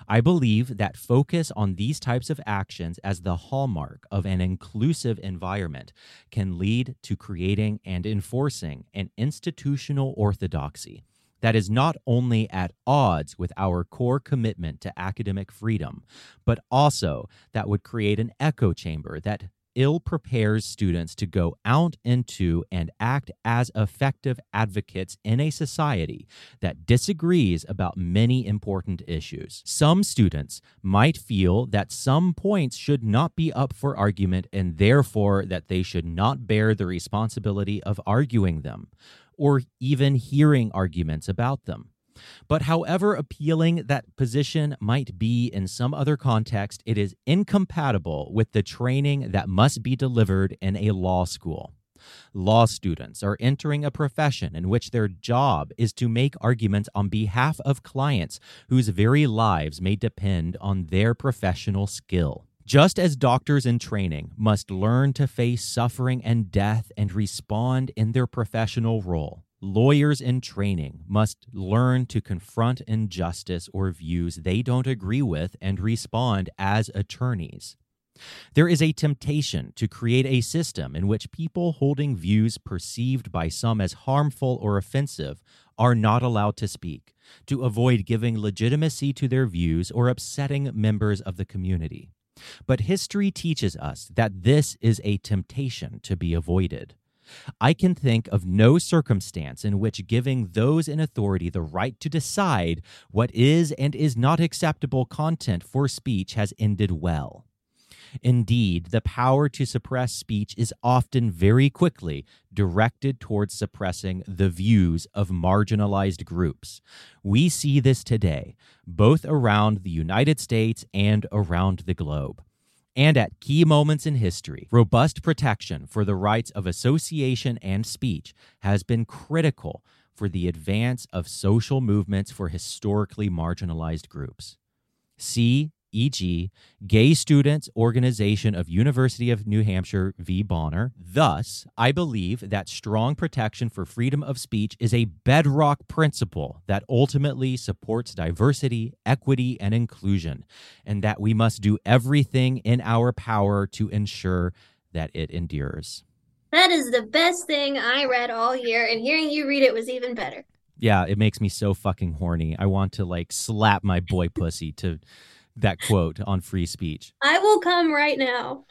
I believe that focus on these types of actions as the hallmark of an inclusive environment can lead to creating and enforcing an institutional orthodoxy that is not only at odds with our core commitment to academic freedom, but also that would create an echo chamber that ill prepares students to go out into and act as effective advocates in a society that disagrees about many important issues. Some students might feel that some points should not be up for argument and therefore that they should not bear the responsibility of arguing them or even hearing arguments about them. But however appealing that position might be in some other context, it is incompatible with the training that must be delivered in a law school. Law students are entering a profession in which their job is to make arguments on behalf of clients whose very lives may depend on their professional skill. Just as doctors in training must learn to face suffering and death and respond in their professional role, lawyers in training must learn to confront injustice or views they don't agree with and respond as attorneys. There is a temptation to create a system in which people holding views perceived by some as harmful or offensive are not allowed to speak, to avoid giving legitimacy to their views or upsetting members of the community. But history teaches us that this is a temptation to be avoided. I can think of no circumstance in which giving those in authority the right to decide what is and is not acceptable content for speech has ended well. Indeed, the power to suppress speech is often very quickly directed towards suppressing the views of marginalized groups. We see this today, both around the United States and around the globe. And at key moments in history, robust protection for the rights of association and speech has been critical for the advance of social movements for historically marginalized groups. See, e.g., Gay Students Organization of University of New Hampshire v. Bonner. Thus, I believe that strong protection for freedom of speech is a bedrock principle that ultimately supports diversity, equity, and inclusion, and that we must do everything in our power to ensure that it endures. That is the best thing I read all year, and hearing you read it was even better. Yeah, it makes me so fucking horny. I want to, like, slap my boy pussy to that quote on free speech. I will come right now.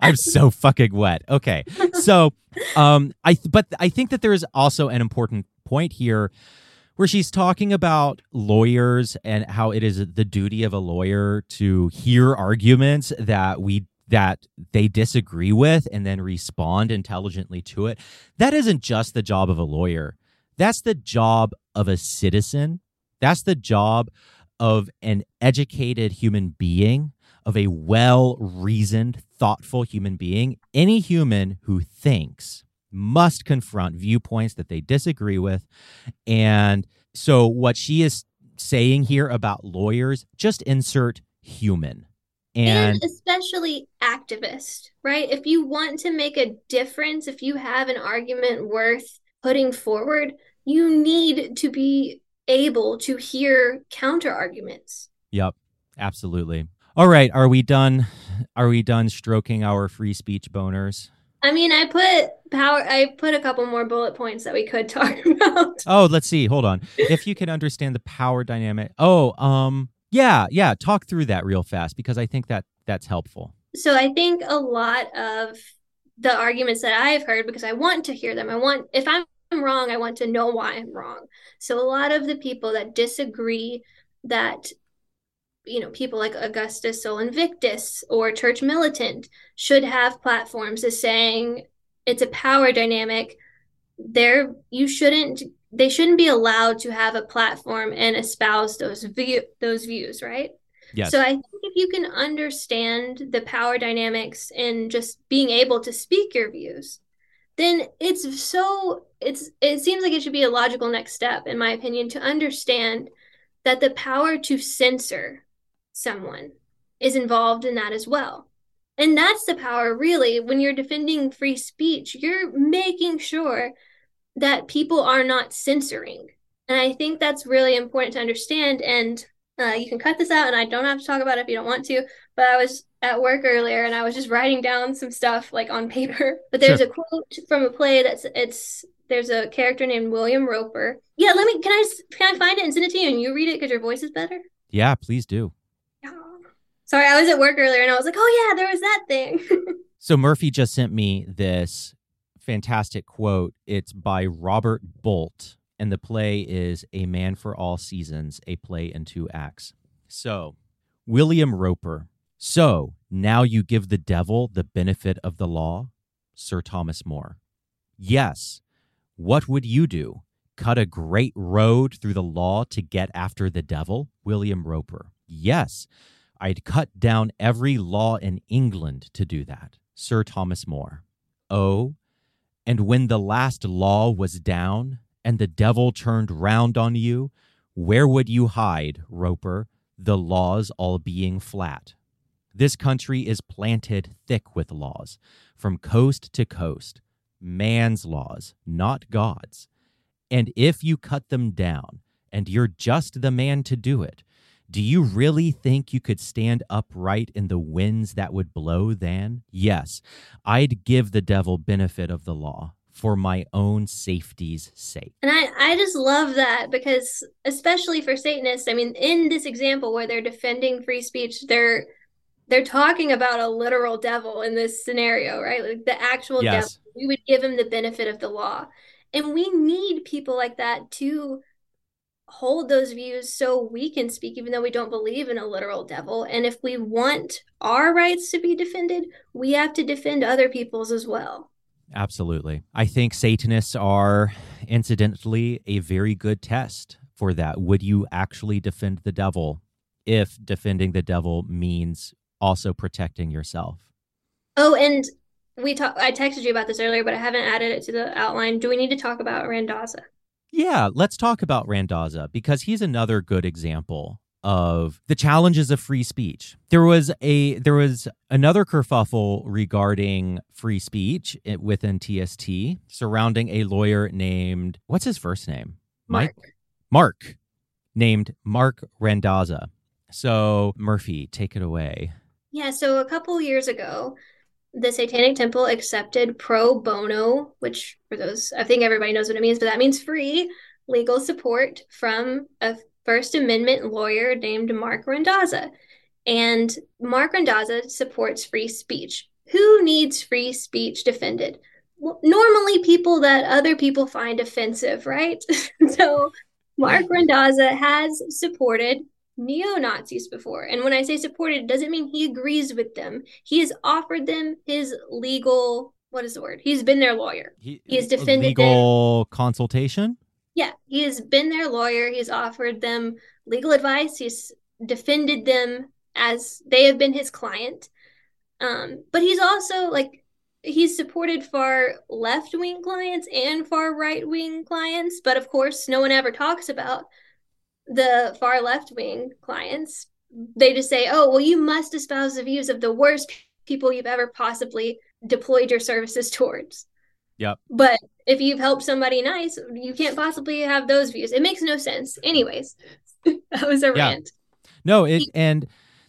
I'm so fucking wet. Okay. So, I think that there is also an important point here where she's talking about lawyers and how it is the duty of a lawyer to hear arguments that they disagree with and then respond intelligently to it. That isn't just the job of a lawyer. That's the job of a citizen. That's the job of an educated human being, of a well-reasoned, thoughtful human being. Any human who thinks must confront viewpoints that they disagree with. And so what she is saying here about lawyers, just insert human. And especially activist, right? If you want to make a difference, if you have an argument worth putting forward, you need to be able to hear counter arguments. Yep, absolutely. All right, are we done? Are we done stroking our free speech boners? I mean, I put a couple more bullet points that we could talk about. Oh, let's see. Hold on. If you can understand the power dynamic. Oh, yeah. Talk through that real fast because I think that that's helpful. So I think a lot of the arguments that I've heard, because I want to hear them. If I'm wrong, I want to know why I'm wrong. So a lot of the people that disagree, that, you know, people like Augustus Sol Invictus or Church Militant should have platforms as saying it's a power dynamic. They shouldn't be allowed to have a platform and espouse those views, right? Yes. So I think if you can understand the power dynamics and just being able to speak your views, then it seems like it should be a logical next step, in my opinion, to understand that the power to censor someone is involved in that as well. And that's the power, really, when you're defending free speech, you're making sure that people are not censoring. And I think that's really important to understand. And you can cut this out, and I don't have to talk about it if you don't want to, but I was at work earlier and I was just writing down some stuff like on paper, but there's a quote from a play there's a character named William Roper. Yeah. Can I find it and send it to you and you read it? Cause your voice is better. Yeah, please do. Yeah. Sorry. I was at work earlier and I was like, oh yeah, there was that thing. So Murphy just sent me this fantastic quote. It's by Robert Bolt and the play is A Man for All Seasons, a play in 2 acts. So William Roper. So, now you give the devil the benefit of the law? Sir Thomas More. Yes. What would you do? Cut a great road through the law to get after the devil? William Roper. Yes. I'd cut down every law in England to do that. Sir Thomas More. Oh, and when the last law was down and the devil turned round on you, where would you hide, Roper, the laws all being flat? This country is planted thick with laws, from coast to coast, man's laws, not God's. And if you cut them down, and you're just the man to do it, do you really think you could stand upright in the winds that would blow then? Yes, I'd give the devil benefit of the law for my own safety's sake. And I just love that because, especially for Satanists, I mean, in this example where they're defending free speech, they're talking about a literal devil in this scenario, right? Like the actual yes. devil, we would give him the benefit of the law. And we need people like that to hold those views so we can speak, even though we don't believe in a literal devil. And if we want our rights to be defended, we have to defend other people's as well. Absolutely. I think Satanists are, incidentally, a very good test for that. Would you actually defend the devil if defending the devil means also protecting yourself? Oh, and I texted you about this earlier, but I haven't added it to the outline. Do we need to talk about Randazza? Yeah, let's talk about Randazza because he's another good example of the challenges of free speech. There was another kerfuffle regarding free speech within TST surrounding a lawyer named, what's his first name? Mark, named Mark Randazza. So Murphy, take it away. Yeah, so a couple years ago, the Satanic Temple accepted pro bono, which for those, I think everybody knows what it means, but that means free legal support from a First Amendment lawyer named Mark Randazza. And Mark Randazza supports free speech. Who needs free speech defended? Well, normally people that other people find offensive, right? So Mark Randazza has supported neo-Nazis before. And when I say supported, it doesn't mean he agrees with them. He has offered them his legal, what is the word? He's been their lawyer. He has defended legal consultation? Yeah, he has been their lawyer. He's offered them legal advice. He's defended them as they have been his client. But he's also like, he's supported far left-wing clients and far right-wing clients. But of course, no one ever talks about the far left-wing clients. They just say, oh, well, you must espouse the views of the worst people you've ever possibly deployed your services towards. Yep. But if you've helped somebody nice, you can't possibly have those views. It makes no sense. Anyways, that was a rant. No, and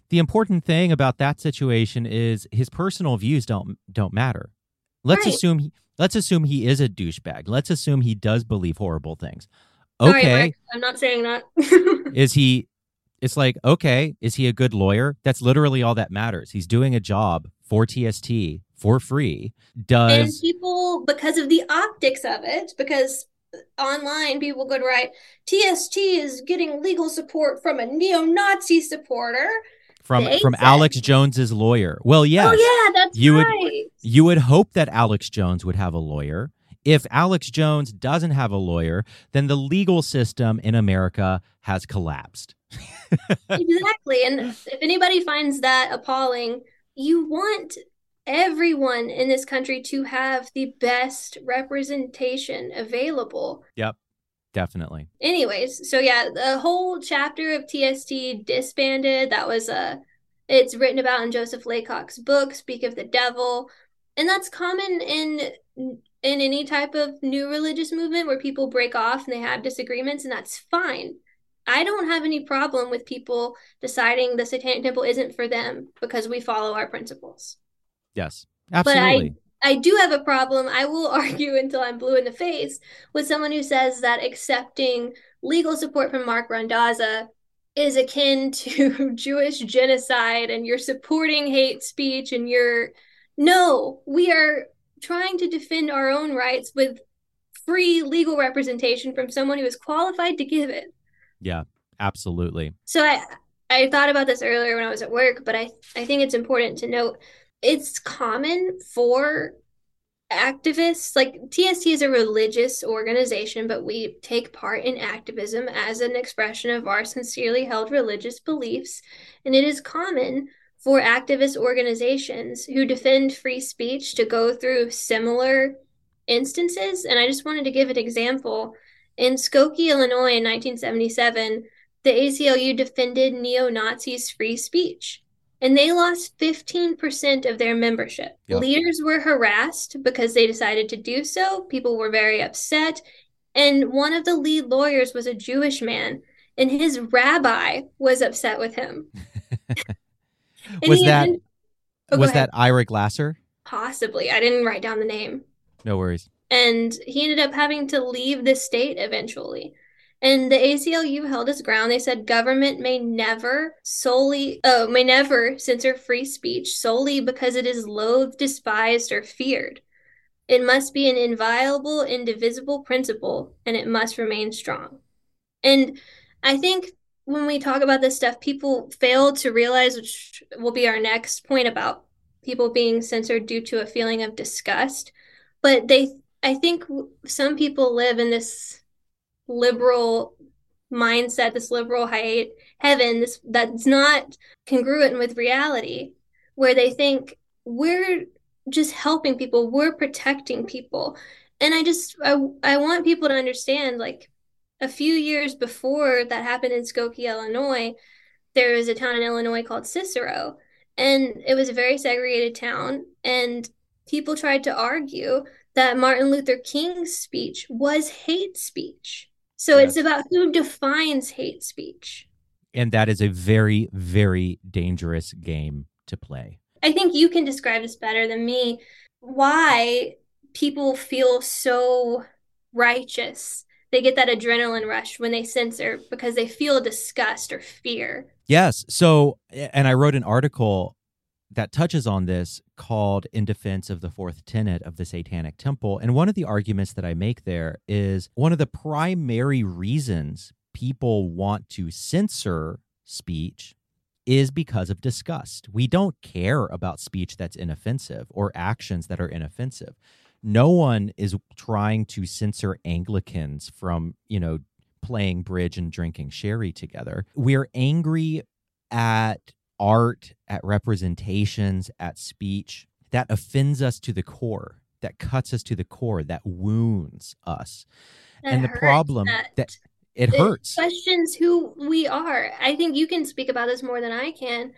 the important thing about that situation is his personal views don't matter. Let's assume he is a douchebag. Let's assume he does believe horrible things. Okay. Sorry, Mark, I'm not saying that. Is he a good lawyer? That's literally all that matters. He's doing a job for TST for free. And people, because of the optics of it, because online people could write, TST is getting legal support from a neo-Nazi supporter. From Alex Jones's lawyer. Well, yes. Oh, yeah, that's right. You would hope that Alex Jones would have a lawyer. If Alex Jones doesn't have a lawyer, then the legal system in America has collapsed. Exactly. And if anybody finds that appalling, you want everyone in this country to have the best representation available. Yep, definitely. Anyways, so yeah, the whole chapter of TST disbanded. That was it's written about in Joseph Laycock's book, Speak of the Devil. And that's common in any type of new religious movement where people break off and they have disagreements, and that's fine. I don't have any problem with people deciding the Satanic Temple isn't for them because we follow our principles. Yes, absolutely. But I do have a problem. I will argue until I'm blue in the face with someone who says that accepting legal support from Mark Randazza is akin to Jewish genocide and you're supporting hate speech and no, we are trying to defend our own rights with free legal representation from someone who is qualified to give it. Yeah, absolutely. So I thought about this earlier when I was at work, but I think it's important to note it's common for activists, like TST is a religious organization, but we take part in activism as an expression of our sincerely held religious beliefs. And it is common for activist organizations who defend free speech to go through similar instances. And I just wanted to give an example. In Skokie, Illinois, in 1977, the ACLU defended neo-Nazis' free speech, and they lost 15% of their membership. Yep. Leaders were harassed because they decided to do so. People were very upset. And one of the lead lawyers was a Jewish man, and his rabbi was upset with him. Was that Ira Glasser? Possibly. I didn't write down the name. No worries. And he ended up having to leave the state eventually. And the ACLU held its ground. They said government may never censor free speech solely because it is loathed, despised, or feared. It must be an inviolable, indivisible principle, and it must remain strong. And I think when we talk about this stuff, people fail to realize, which will be our next point about people being censored due to a feeling of disgust. But I think some people live in this liberal mindset, this liberal heaven, that's not congruent with reality, where they think we're just helping people, we're protecting people. And I want people to understand, like, a few years before that happened in Skokie, Illinois, there was a town in Illinois called Cicero, and it was a very segregated town. And people tried to argue that Martin Luther King's speech was hate speech. So yes. It's about who defines hate speech. And that is a very, very dangerous game to play. I think you can describe this better than me, why people feel so righteous They get that adrenaline rush when they censor because they feel disgust or fear. Yes. So, and I wrote an article that touches on this called In Defense of the Fourth Tenet of the Satanic Temple. And one of the arguments that I make there is one of the primary reasons people want to censor speech is because of disgust. We don't care about speech that's inoffensive or actions that are inoffensive. No one is trying to censor Anglicans from, you know, playing bridge and drinking sherry together. We're angry at art, at representations, at speech that offends us to the core, that cuts us to the core, that wounds us. And the problem that it hurts. It questions who we are. I think you can speak about this more than I can.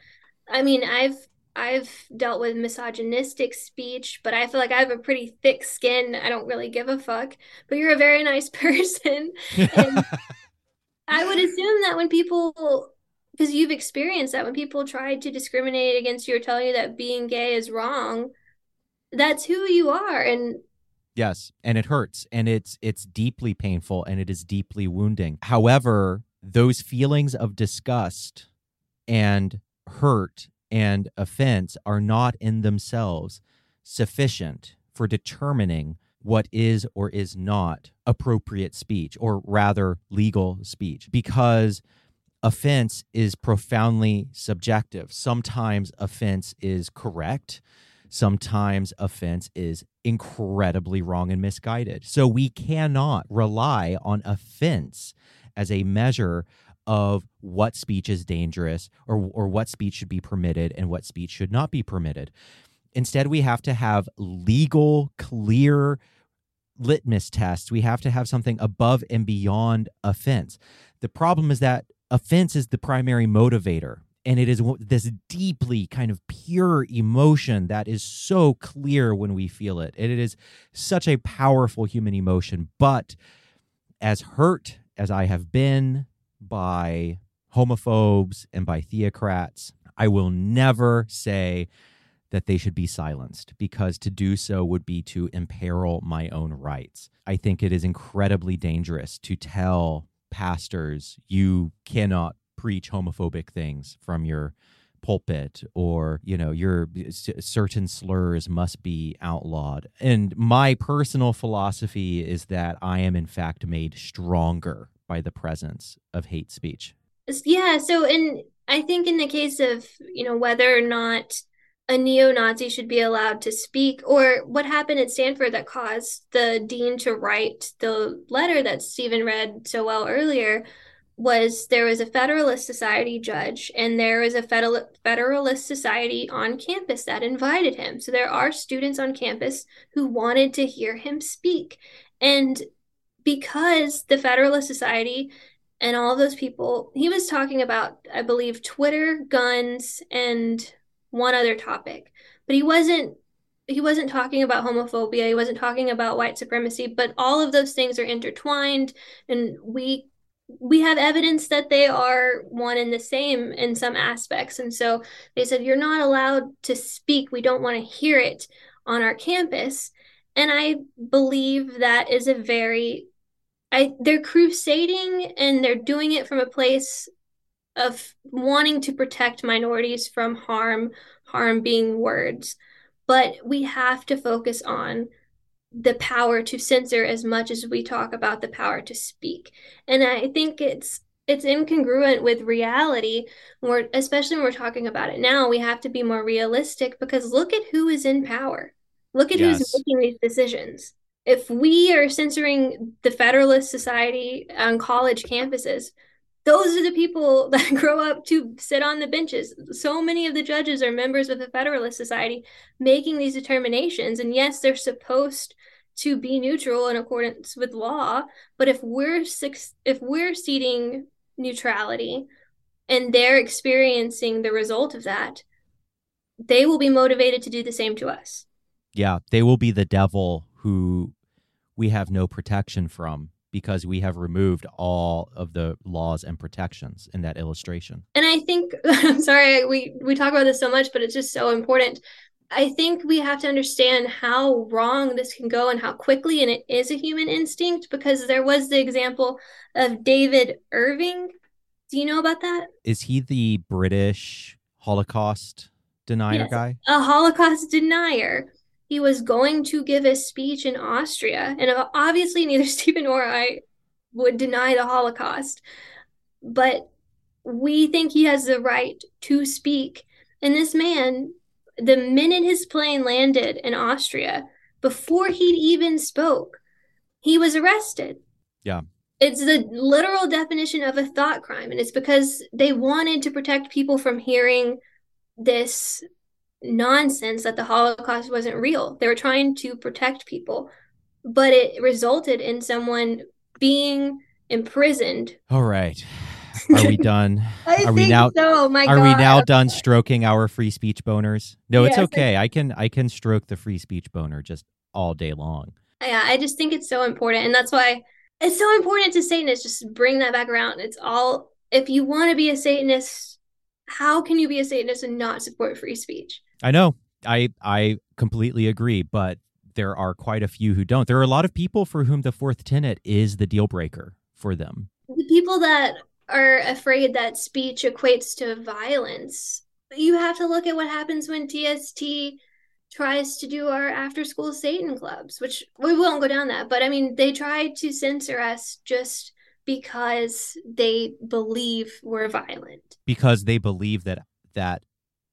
I mean, I've dealt with misogynistic speech, but I feel like I have a pretty thick skin. I don't really give a fuck, but you're a very nice person. And I would assume that when people, because you've experienced that, when people try to discriminate against you or tell you that being gay is wrong, that's who you are. And yes, and it hurts, and it's deeply painful, and it is deeply wounding. However, those feelings of disgust and hurt and offense are not in themselves sufficient for determining what is or is not appropriate speech, or rather legal speech, because offense is profoundly subjective. Sometimes offense is correct. Sometimes offense is incredibly wrong and misguided. So we cannot rely on offense as a measure of what speech is dangerous or what speech should be permitted and what speech should not be permitted. Instead, we have to have legal, clear litmus tests. We have to have something above and beyond offense. The problem is that offense is the primary motivator, and it is this deeply kind of pure emotion that is so clear when we feel it. And it is such a powerful human emotion. But as hurt as I have been by homophobes and by theocrats, I will never say that they should be silenced, because to do so would be to imperil my own rights. I think it is incredibly dangerous to tell pastors you cannot preach homophobic things from your pulpit, or, you know, your certain slurs must be outlawed. And my personal philosophy is that I am in fact made stronger by the presence of hate speech. Yeah. So, and I think in the case of, you know, whether or not a neo-Nazi should be allowed to speak, or what happened at Stanford that caused the dean to write the letter that Stephen read so well earlier, was there was a Federalist Society judge, and there was a Federalist Society on campus that invited him. So there are students on campus who wanted to hear him speak. And because the Federalist Society and all those people, he was talking about, I believe, Twitter, guns, and one other topic. But he wasn't talking about homophobia. He wasn't talking about white supremacy. But all of those things are intertwined, and we have evidence that they are one and the same in some aspects. And so they said, you're not allowed to speak. We don't want to hear it on our campus. And I believe that is a they're crusading, and they're doing it from a place of wanting to protect minorities from harm being words. But we have to focus on the power to censor as much as we talk about the power to speak. And I think it's incongruent with reality, especially when we're talking about it now. We have to be more realistic, because look at who is in power. Look at who's making these decisions. If we are censoring the Federalist Society on college campuses, those are the people that grow up to sit on the benches. So many of the judges are members of the Federalist Society making these determinations. And yes, they're supposed to be neutral in accordance with law. But if we're ceding neutrality and they're experiencing the result of that, they will be motivated to do the same to us. Yeah, they will be the devil who we have no protection from, because we have removed all of the laws and protections in that illustration. And I think, I'm sorry, we talk about this so much, but it's just so important. I think we have to understand how wrong this can go and how quickly, and it is a human instinct, because there was the example of David Irving. Do you know about that? Is he the British Holocaust denier guy? A Holocaust denier. He was going to give a speech in Austria, and obviously neither Stephen nor I would deny the Holocaust, but we think he has the right to speak. And this man, the minute his plane landed in Austria, before he'd even spoke, he was arrested. Yeah. It's the literal definition of a thought crime. And it's because they wanted to protect people from hearing this nonsense that the Holocaust wasn't real. They were trying to protect people, but it resulted in someone being imprisoned. All right. Are we done? Are we now done stroking our free speech boners? No, yes, it's okay. I can stroke the free speech boner just all day long. Yeah, I just think it's so important. And that's why it's so important to Satanists. Just bring that back around. It's all, if you want to be a Satanist, how can you be a Satanist and not support free speech? I know. I completely agree, but there are quite a few who don't. There are a lot of people for whom the fourth tenet is the deal breaker for them. The people that are afraid that speech equates to violence. You have to look at what happens when TST tries to do our after-school Satan clubs, which we won't go down that, but I mean, they try to censor us just because they believe we're violent. Because they believe that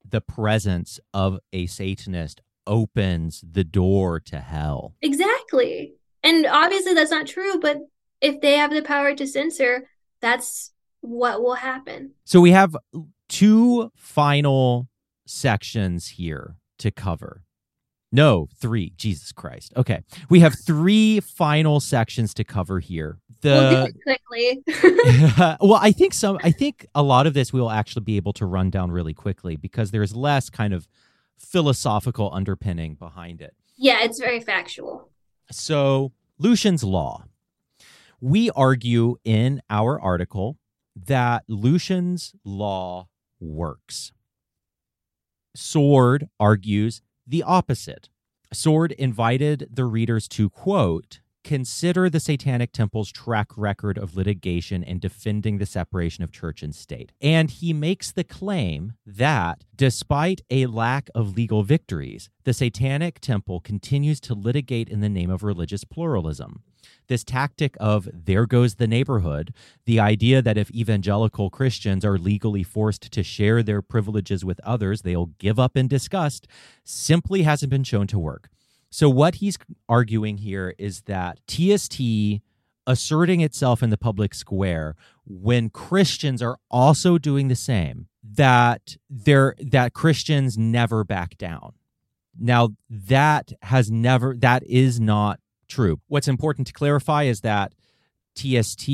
the presence of a Satanist opens the door to hell. Exactly. And obviously that's not true, but if they have the power to censor, that's what will happen. So we have two final sections here to cover. No, three. Jesus Christ. Okay. We have three final sections to cover here. We'll do it quickly. Well, I think a lot of this we will actually be able to run down really quickly because there is less kind of philosophical underpinning behind it. Yeah, it's very factual. So Lucien's Law. We argue in our article that Lucian's law works. Sword argues the opposite. Sword invited the readers to, quote, consider the Satanic Temple's track record of litigation and defending the separation of church and state. And he makes the claim that, despite a lack of legal victories, the Satanic Temple continues to litigate in the name of religious pluralism. This tactic of there goes the neighborhood, the idea that if evangelical Christians are legally forced to share their privileges with others, they'll give up in disgust, simply hasn't been shown to work. So what he's arguing here is that TST asserting itself in the public square when Christians are also doing the same, that Christians never back down. Now, that is not true. What's important to clarify is that TST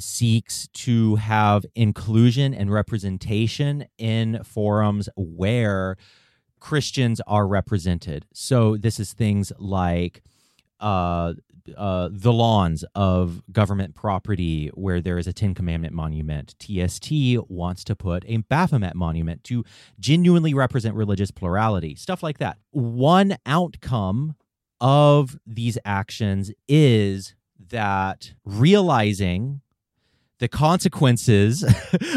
seeks to have inclusion and representation in forums where Christians are represented. So this is things like the lawns of government property where there is a Ten Commandment monument. TST wants to put a Baphomet monument to genuinely represent religious plurality, stuff like that. One outcome of these actions is that realizing the consequences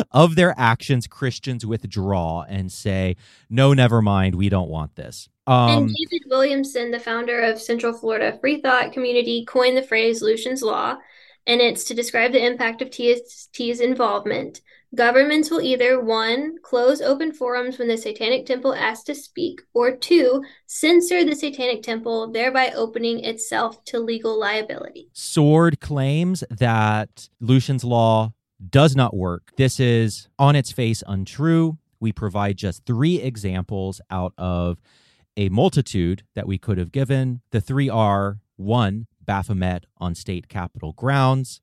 of their actions, Christians withdraw and say, no, never mind, we don't want this. And David Williamson, the founder of Central Florida Free Thought Community, coined the phrase Lucien's Law, and it's to describe the impact of TST's involvement. Governments will either, one, close open forums when the Satanic Temple asks to speak, or two, censor the Satanic Temple, thereby opening itself to legal liability. Sword claims that Lucien's Law does not work. This is on its face untrue. We provide just three examples out of a multitude that we could have given. The three are, one, Baphomet on state capitol grounds.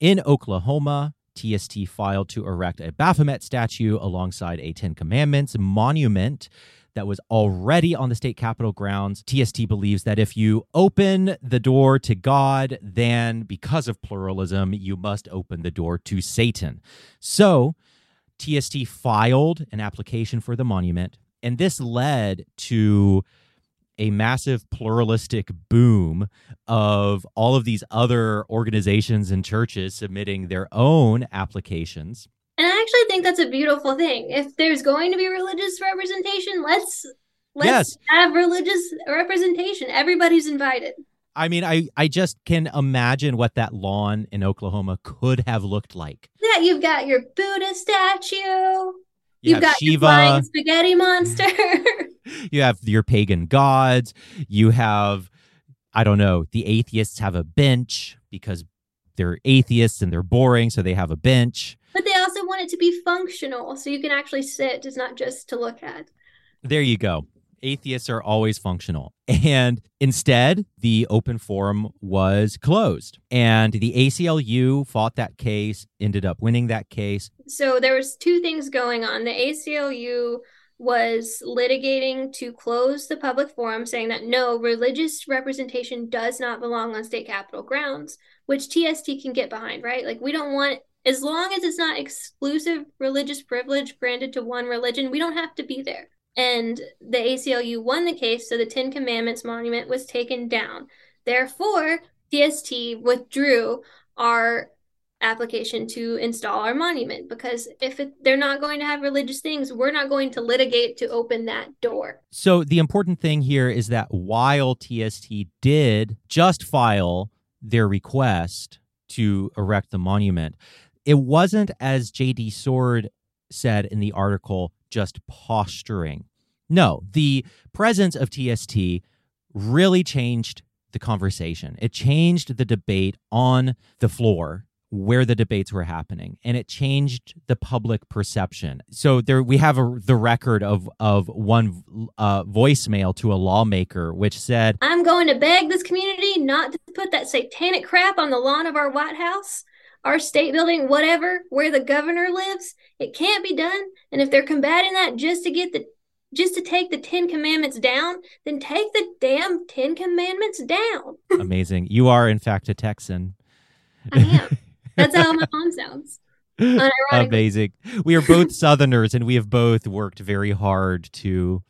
In Oklahoma, TST filed to erect a Baphomet statue alongside a Ten Commandments monument that was already on the state capitol grounds. TST believes that if you open the door to God, then because of pluralism, you must open the door to Satan. So TST filed an application for the monument. And this led to a massive pluralistic boom of all of these other organizations and churches submitting their own applications. And I actually think that's a beautiful thing. If there's going to be religious representation, let's have religious representation. Everybody's invited. I mean, I just can imagine what that lawn in Oklahoma could have looked like. Yeah, you've got your Buddha statue. You've got Shiva, your flying spaghetti monster. You have your pagan gods. You have, I don't know, the atheists have a bench because they're atheists and they're boring, so they have a bench. But they also want it to be functional, so you can actually sit. It's not just to look at. There you go. Atheists are always functional. And instead, the open forum was closed. And the ACLU fought that case, ended up winning that case. So there was two things going on. The ACLU was litigating to close the public forum, saying that no, religious representation does not belong on state capitol grounds, which TST can get behind, right? Like, we don't want, as long as it's not exclusive religious privilege granted to one religion, we don't have to be there. And the ACLU won the case, so the Ten Commandments monument was taken down. Therefore, TST withdrew our application to install our monument, because if they're not going to have religious things, we're not going to litigate to open that door. So the important thing here is that while TST did just file their request to erect the monument, it wasn't, as J.D. Sword said in the article, just posturing. No, the presence of TST really changed the conversation. It changed the debate on the floor where the debates were happening, and it changed the public perception. So there we have the record of one voicemail to a lawmaker, which said, "I'm going to beg this community not to put that satanic crap on the lawn of our White House, our state building, whatever, where the governor lives. It can't be done. And if they're combating that just to take the Ten Commandments down, then take the damn Ten Commandments down." Amazing. You are, in fact, a Texan. I am. That's how my mom sounds. Amazing. We are both Southerners, and we have both worked very hard to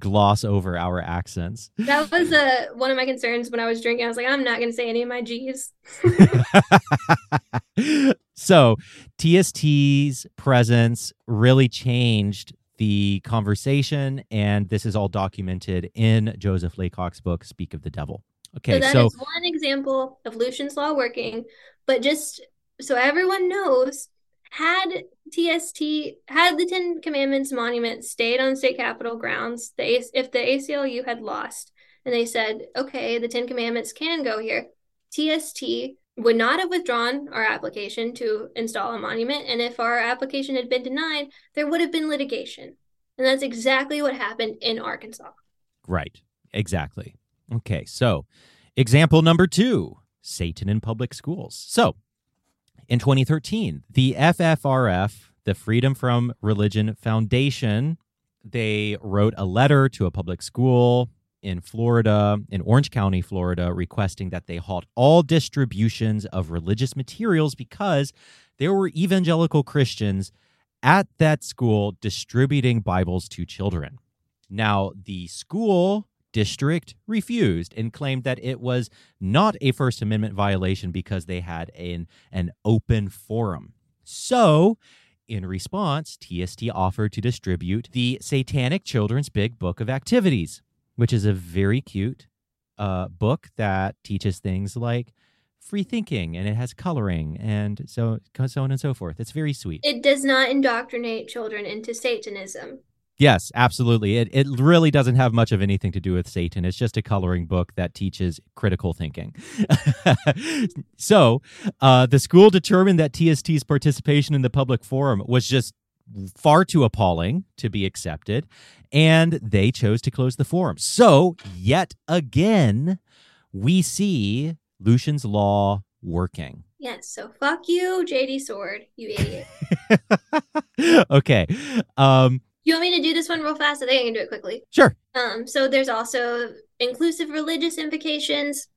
gloss over our accents. That was one of my concerns when I was drinking. I was like, I'm not going to say any of my G's. So TST's presence really changed the conversation, and this is all documented in Joseph Laycock's book, Speak of the Devil. Okay, so is one example of Lucian's Law working, but just so everyone knows, had the Ten Commandments monument stayed on state capitol grounds, if the ACLU had lost and they said, okay, the Ten Commandments can go here, TST would not have withdrawn our application to install a monument. And if our application had been denied, there would have been litigation. And that's exactly what happened in Arkansas. Right. Exactly. Okay. So example number two, Satan in public schools. So in 2013, the FFRF, the Freedom from Religion Foundation, they wrote a letter to a public school in Florida, in Orange County, Florida, requesting that they halt all distributions of religious materials because there were evangelical Christians at that school distributing Bibles to children. Now, the school district refused and claimed that it was not a First Amendment violation because they had an open forum. So, in response, TST offered to distribute the Satanic Children's Big Book of Activities, which is a very cute book that teaches things like free thinking, and it has coloring, and so on and so forth. It's very sweet. It does not indoctrinate children into Satanism. Yes, absolutely. It really doesn't have much of anything to do with Satan. It's just a coloring book that teaches critical thinking. So the school determined that TST's participation in the public forum was just far too appalling to be accepted, and they chose to close the forum. So yet again, we see Lucian's Law working. Yes, so fuck you, J.D. Sword, you idiot. Okay. You want me to do this one real fast? I think I can do it quickly. Sure. So there's also inclusive religious invocations.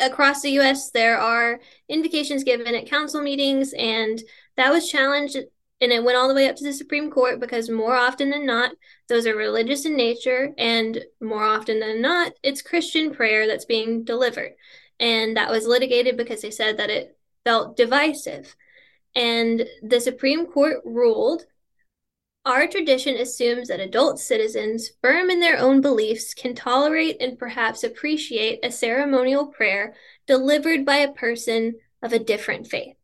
Across the U.S., there are invocations given at council meetings, and that was challenged And it went all the way up to the Supreme Court, because more often than not, those are religious in nature. And more often than not, it's Christian prayer that's being delivered. And that was litigated because they said that it felt divisive. And the Supreme Court ruled, our tradition assumes that adult citizens, firm in their own beliefs, can tolerate and perhaps appreciate a ceremonial prayer delivered by a person of a different faith.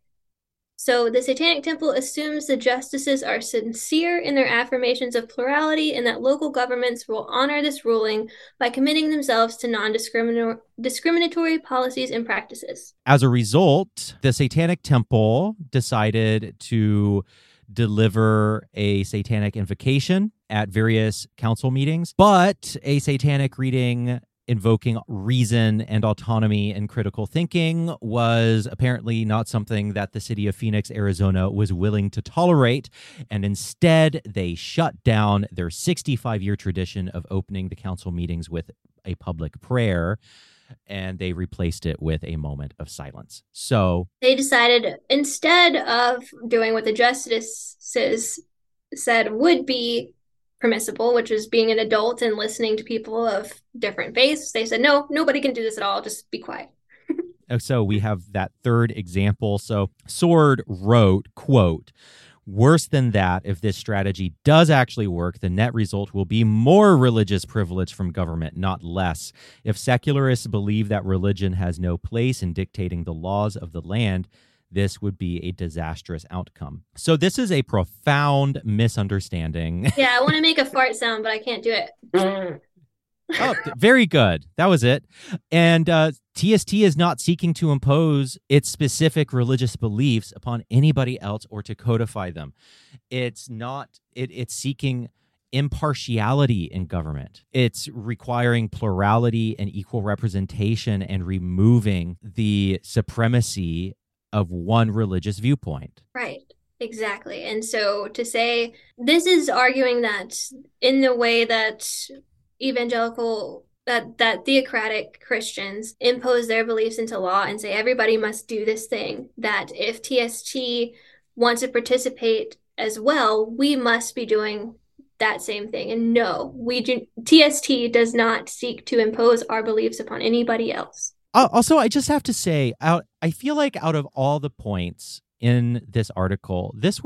So the Satanic Temple assumes the justices are sincere in their affirmations of plurality, and that local governments will honor this ruling by committing themselves to non-discriminatory policies and practices. As a result, the Satanic Temple decided to deliver a satanic invocation at various council meetings, but a satanic reading invoking reason and autonomy and critical thinking was apparently not something that the city of Phoenix, Arizona was willing to tolerate. And instead, they shut down their 65-year tradition of opening the council meetings with a public prayer, and they replaced it with a moment of silence. So they decided, instead of doing what the justices said would be permissible, which is being an adult and listening to people of different faiths, they said, no, nobody can do this at all. Just be quiet. So we have that third example. So Sword wrote, quote, "Worse than that, if this strategy does actually work, the net result will be more religious privilege from government, not less. If secularists believe that religion has no place in dictating the laws of the land, this would be a disastrous outcome." So this is a profound misunderstanding. Yeah, I want to make a fart sound, but I can't do it. Oh, very good. That was it. And TST is not seeking to impose its specific religious beliefs upon anybody else or to codify them. It's not. It's seeking impartiality in government. It's requiring plurality and equal representation, and removing the supremacy of one religious viewpoint. Right. Exactly. And so to say, this is arguing that in the way that evangelical, that theocratic Christians impose their beliefs into law and say everybody must do this thing, that if TST wants to participate as well, we must be doing that same thing. And no, we do. TST does not seek to impose our beliefs upon anybody else. Also, I just have to say, I feel like out of all the points in this article, that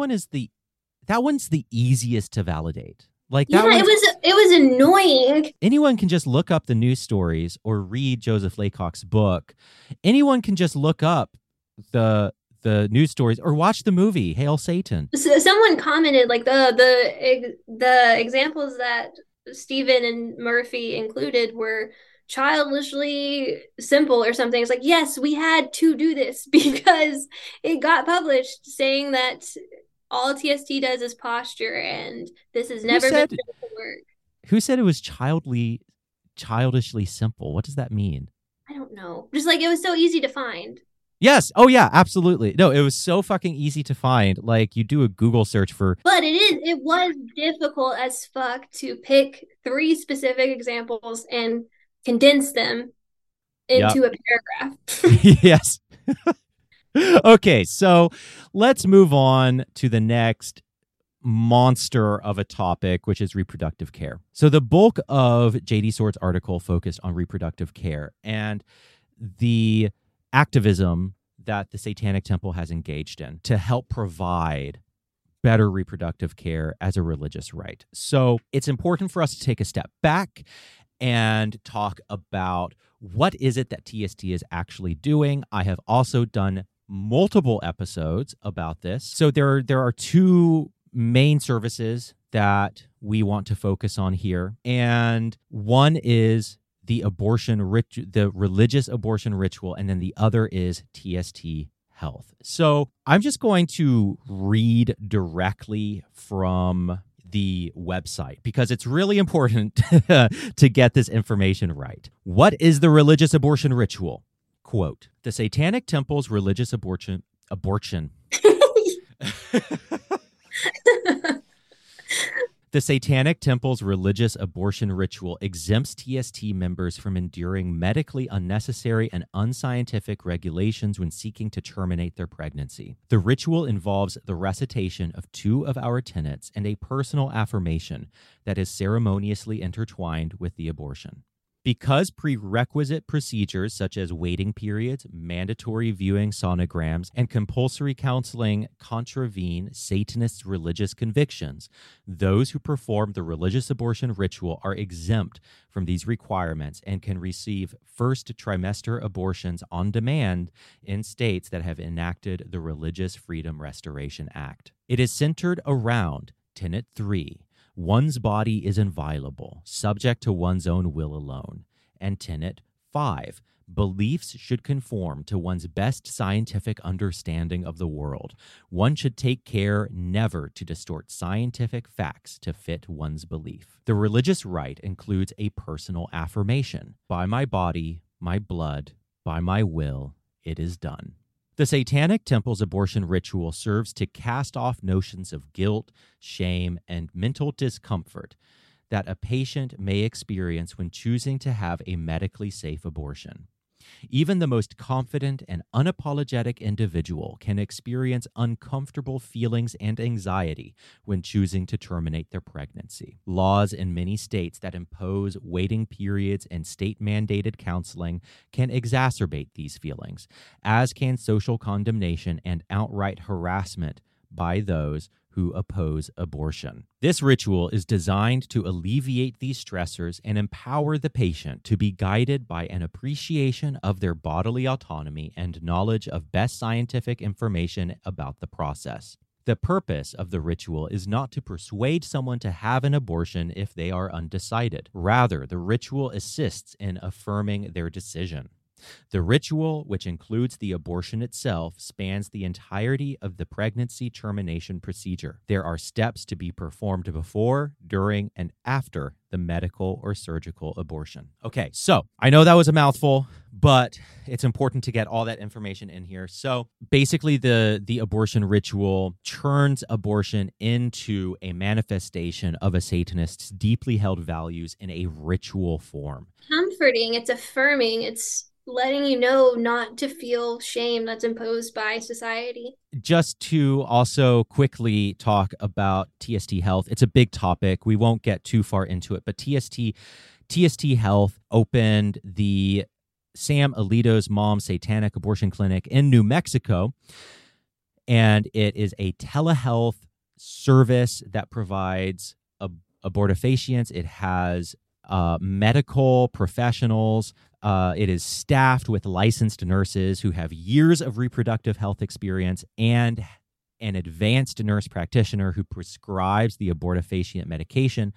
one's the easiest to validate. Like that, yeah, it was annoying. Anyone can just look up the news stories or read Joseph Laycock's book. Anyone can just look up the news stories or watch the movie Hail Satan. So someone commented, like, the examples that Stephen and Murphy included were childishly simple or something. It's like, yes, we had to do this because it got published saying that all TST does is posture and this has never been done to work. Who said it was childishly simple? What does that mean? I don't know. Just like, it was so easy to find. Yes. Oh, yeah, absolutely. No, it was so fucking easy to find. Like, you do a Google search for... But it was difficult as fuck to pick three specific examples and condense them into a paragraph. Yes. Okay, so let's move on to the next monster of a topic, which is reproductive care. So the bulk of JD Swords' article focused on reproductive care and the activism that the Satanic Temple has engaged in to help provide better reproductive care as a religious right. So it's important for us to take a step back and talk about what is it that TST is actually doing. I have also done multiple episodes about this. So there are two main services that we want to focus on here. And one is the religious abortion ritual, and then the other is TST Health. So I'm just going to read directly from the website, because it's really important to get this information right. What is the religious abortion ritual? Quote, "The Satanic Temple's religious abortion. The Satanic Temple's religious abortion ritual exempts TST members from enduring medically unnecessary and unscientific regulations when seeking to terminate their pregnancy. The ritual involves the recitation of two of our tenets and a personal affirmation that is ceremoniously intertwined with the abortion. Because prerequisite procedures such as waiting periods, mandatory viewing sonograms, and compulsory counseling contravene Satanists' religious convictions, those who perform the religious abortion ritual are exempt from these requirements and can receive first trimester abortions on demand in states that have enacted the Religious Freedom Restoration Act. It is centered around Tenet 3. One's body is inviolable, subject to one's own will alone. And Tenet 5, beliefs should conform to one's best scientific understanding of the world. One should take care never to distort scientific facts to fit one's belief. The religious rite includes a personal affirmation. By my body, my blood, by my will, it is done. The Satanic Temple's abortion ritual serves to cast off notions of guilt, shame, and mental discomfort that a patient may experience when choosing to have a medically safe abortion. Even the most confident and unapologetic individual can experience uncomfortable feelings and anxiety when choosing to terminate their pregnancy. Laws in many states that impose waiting periods and state-mandated counseling can exacerbate these feelings, as can social condemnation and outright harassment by those who oppose abortion. This ritual is designed to alleviate these stressors and empower the patient to be guided by an appreciation of their bodily autonomy and knowledge of best scientific information about the process. The purpose of the ritual is not to persuade someone to have an abortion if they are undecided. Rather, the ritual assists in affirming their decision. The ritual, which includes the abortion itself, spans the entirety of the pregnancy termination procedure. There are steps to be performed before, during, and after the medical or surgical abortion. Okay, so I know that was a mouthful, but it's important to get all that information in here. So basically, the abortion ritual turns abortion into a manifestation of a Satanist's deeply held values in a ritual form. Comforting, it's affirming, it's letting you know not to feel shame that's imposed by society. Just to also quickly talk about TST Health, it's a big topic. We won't get too far into it, but TST Health opened the Sam Alito's Mom Satanic Abortion Clinic in New Mexico, and it is a telehealth service that provides abortifacients. It has medical professionals. It is staffed with licensed nurses who have years of reproductive health experience and an advanced nurse practitioner who prescribes the abortifacient medication.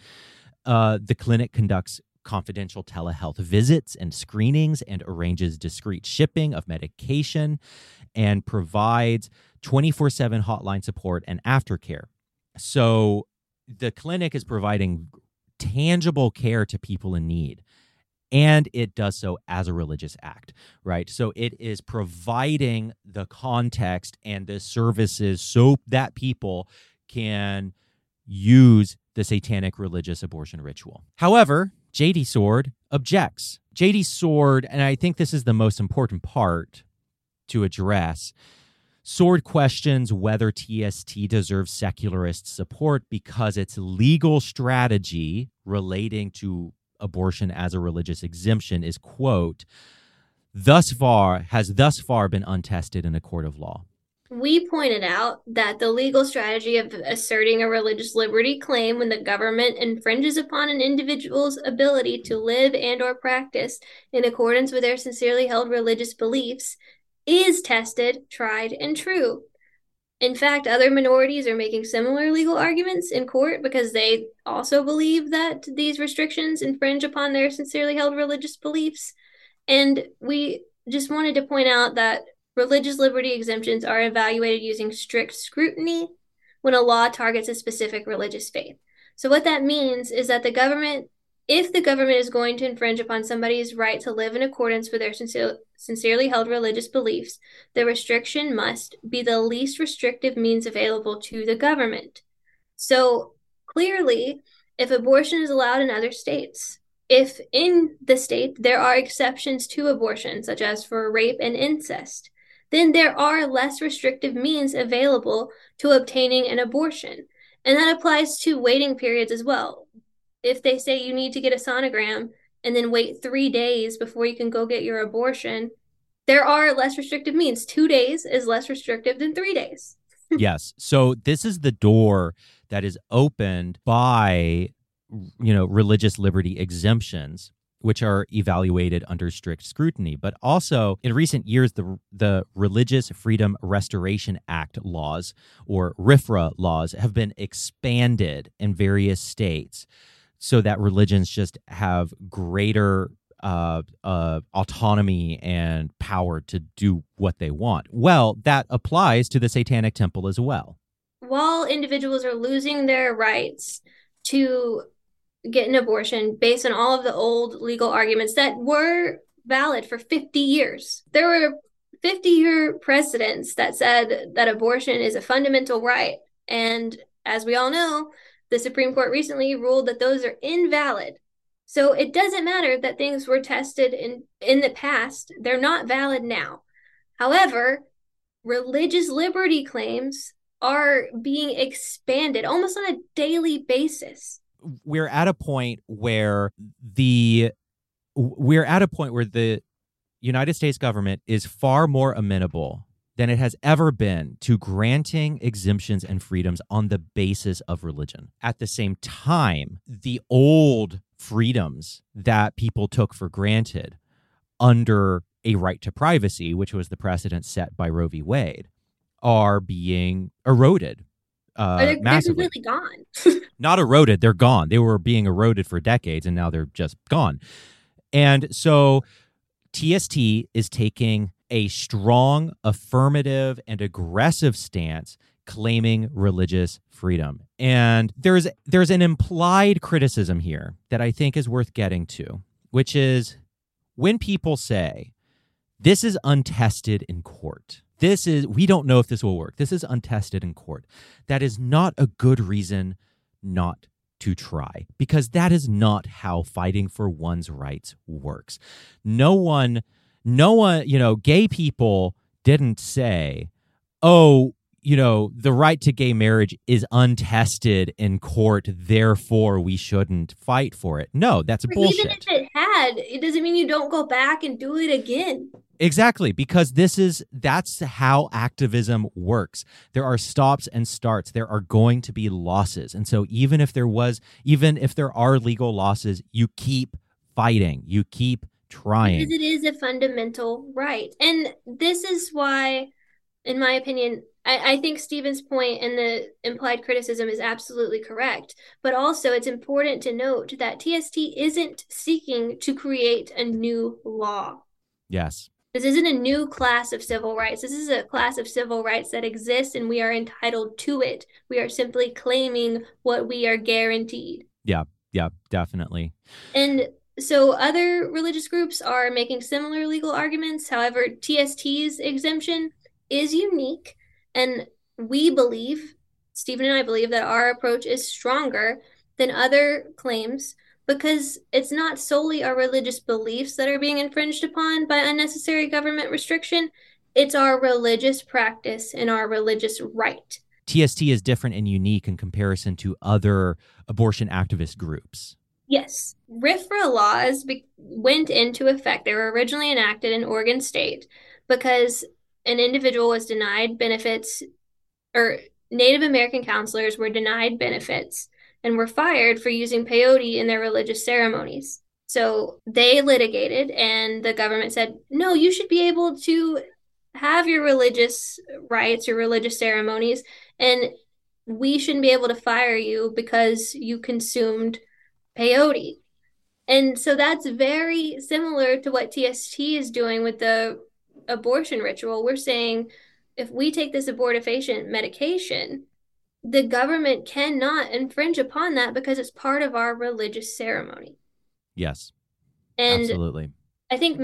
The clinic conducts confidential telehealth visits and screenings and arranges discreet shipping of medication and provides 24/7 hotline support and aftercare. So the clinic is providing tangible care to people in need. And it does so as a religious act, right? So it is providing the context and the services so that people can use the satanic religious abortion ritual. However, JD Sword objects. JD Sword, and I think this is the most important part to address, Sword questions whether TST deserves secularist support because its legal strategy relating to abortion as a religious exemption is, quote, has thus far been untested in a court of law. We pointed out that the legal strategy of asserting a religious liberty claim when the government infringes upon an individual's ability to live and or practice in accordance with their sincerely held religious beliefs is tested, tried, and true. In fact, other minorities are making similar legal arguments in court because they also believe that these restrictions infringe upon their sincerely held religious beliefs. And we just wanted to point out that religious liberty exemptions are evaluated using strict scrutiny when a law targets a specific religious faith. So what that means is that the government, if the government is going to infringe upon somebody's right to live in accordance with their sincerely held religious beliefs, the restriction must be the least restrictive means available to the government. So clearly if abortion is allowed in other states, if in the state there are exceptions to abortion, such as for rape and incest, then there are less restrictive means available to obtaining an abortion. And that applies to waiting periods as well. If they say you need to get a sonogram and then wait 3 days before you can go get your abortion, there are less restrictive means. 2 days is less restrictive than 3 days. Yes. So this is the door that is opened by, you know, religious liberty exemptions, which are evaluated under strict scrutiny. But also, in recent years, the Religious Freedom Restoration Act laws, or RFRA laws, have been expanded in various states so that religions just have greater autonomy and power to do what they want. Well, that applies to the Satanic Temple as well. While individuals are losing their rights to get an abortion based on all of the old legal arguments that were valid for 50 years. There were 50-year precedents that said that abortion is a fundamental right. And as we all know, the Supreme Court recently ruled that those are invalid. So it doesn't matter that things were tested in the past. They're not valid now. However, religious liberty claims are being expanded almost on a daily basis. We're at a point where the United States government is far more amenable than it has ever been to granting exemptions and freedoms on the basis of religion. At the same time, the old freedoms that people took for granted under a right to privacy, which was the precedent set by Roe v. Wade, are being eroded. They're completely gone. Not eroded, they're gone. They were being eroded for decades, and now they're just gone. And so TST is taking a strong, affirmative, and aggressive stance claiming religious freedom. And there's an implied criticism here that I think is worth getting to, which is when people say, this is untested in court. We don't know if this will work. This is untested in court. That is not a good reason not to try, because that is not how fighting for one's rights works. No one, gay people didn't say, oh, the right to gay marriage is untested in court, therefore we shouldn't fight for it. No, that's bullshit. Even if it had, it doesn't mean you don't go back and do it again. Exactly, because that's how activism works. There are stops and starts. There are going to be losses. And so even if there are legal losses, you keep fighting. You keep trying. Because it is a fundamental right. And this is why, in my opinion, I think Stephen's point and the implied criticism is absolutely correct. But also, it's important to note that TST isn't seeking to create a new law. Yes. This isn't a new class of civil rights. This is a class of civil rights that exists, and we are entitled to it. We are simply claiming what we are guaranteed. Yeah, definitely. And so other religious groups are making similar legal arguments. However, TST's exemption is unique, and Stephen and I believe that our approach is stronger than other claims, because it's not solely our religious beliefs that are being infringed upon by unnecessary government restriction. It's our religious practice and our religious right. TST is different and unique in comparison to other abortion activist groups. Yes. RFRA laws went into effect. They were originally enacted in Oregon State because an individual was denied benefits, or Native American counselors were denied benefits and were fired for using peyote in their religious ceremonies. So they litigated, and the government said, no, you should be able to have your religious rights, your religious ceremonies, and we shouldn't be able to fire you because you consumed peyote. And so that's very similar to what TST is doing with the abortion ritual. We're saying, if we take this abortifacient medication, the government cannot infringe upon that because it's part of our religious ceremony. Yes, and absolutely. I think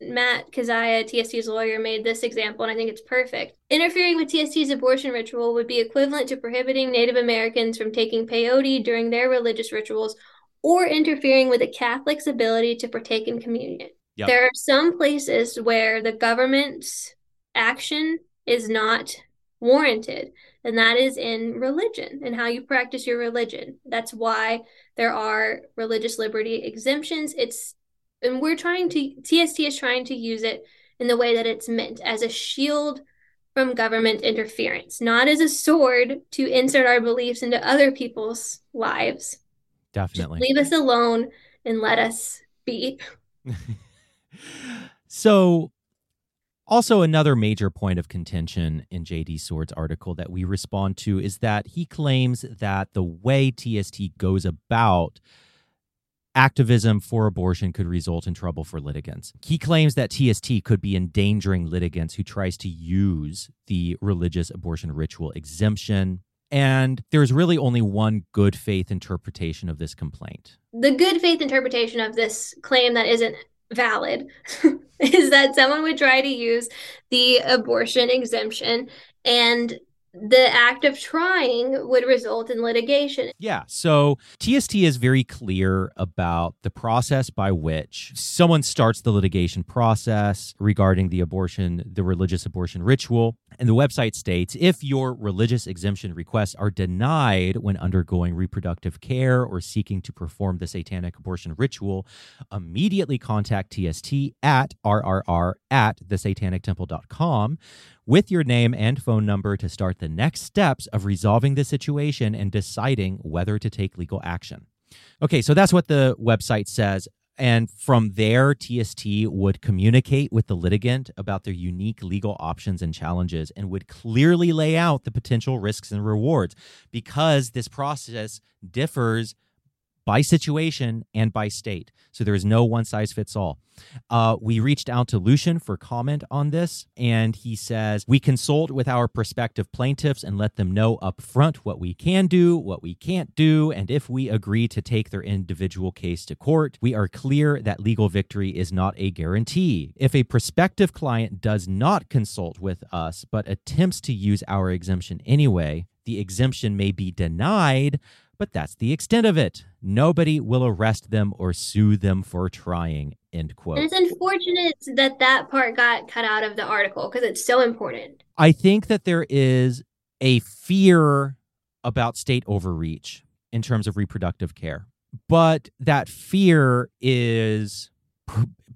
Matt Keziah, TST's lawyer, made this example, and I think it's perfect. Interfering with TST's abortion ritual would be equivalent to prohibiting Native Americans from taking peyote during their religious rituals or interfering with a Catholic's ability to partake in communion. Yep. There are some places where the government's action is not warranted, and that is in religion and how you practice your religion. That's why there are religious liberty exemptions. And we're trying to, TST is trying to use it in the way that it's meant, as a shield from government interference, not as a sword to insert our beliefs into other people's lives. Definitely. Just leave us alone and let us be. So, also another major point of contention in JD Swords' article that we respond to is that he claims that the way TST goes about activism for abortion could result in trouble for litigants. He claims that TST could be endangering litigants who tries to use the religious abortion ritual exemption. And there's really only one good faith interpretation of this complaint. The good faith interpretation of this claim that isn't valid is that someone would try to use the abortion exemption, and the act of trying would result in litigation. Yeah, so TST is very clear about the process by which someone starts the litigation process regarding the abortion, the religious abortion ritual. And the website states, if your religious exemption requests are denied when undergoing reproductive care or seeking to perform the satanic abortion ritual, immediately contact TST at rrr@thesatanictemple.com with your name and phone number to start the next steps of resolving the situation and deciding whether to take legal action. Okay, so that's what the website says. And from there, TST would communicate with the litigant about their unique legal options and challenges and would clearly lay out the potential risks and rewards, because this process differs by situation and by state. So there is no one-size-fits-all. We reached out to Lucian for comment on this, and he says, we consult with our prospective plaintiffs and let them know up front what we can do, what we can't do, and if we agree to take their individual case to court, we are clear that legal victory is not a guarantee. If a prospective client does not consult with us but attempts to use our exemption anyway, the exemption may be denied, but that's the extent of it. Nobody will arrest them or sue them for trying, end quote. And it's unfortunate that that part got cut out of the article because it's so important. I think that there is a fear about state overreach in terms of reproductive care, but that fear is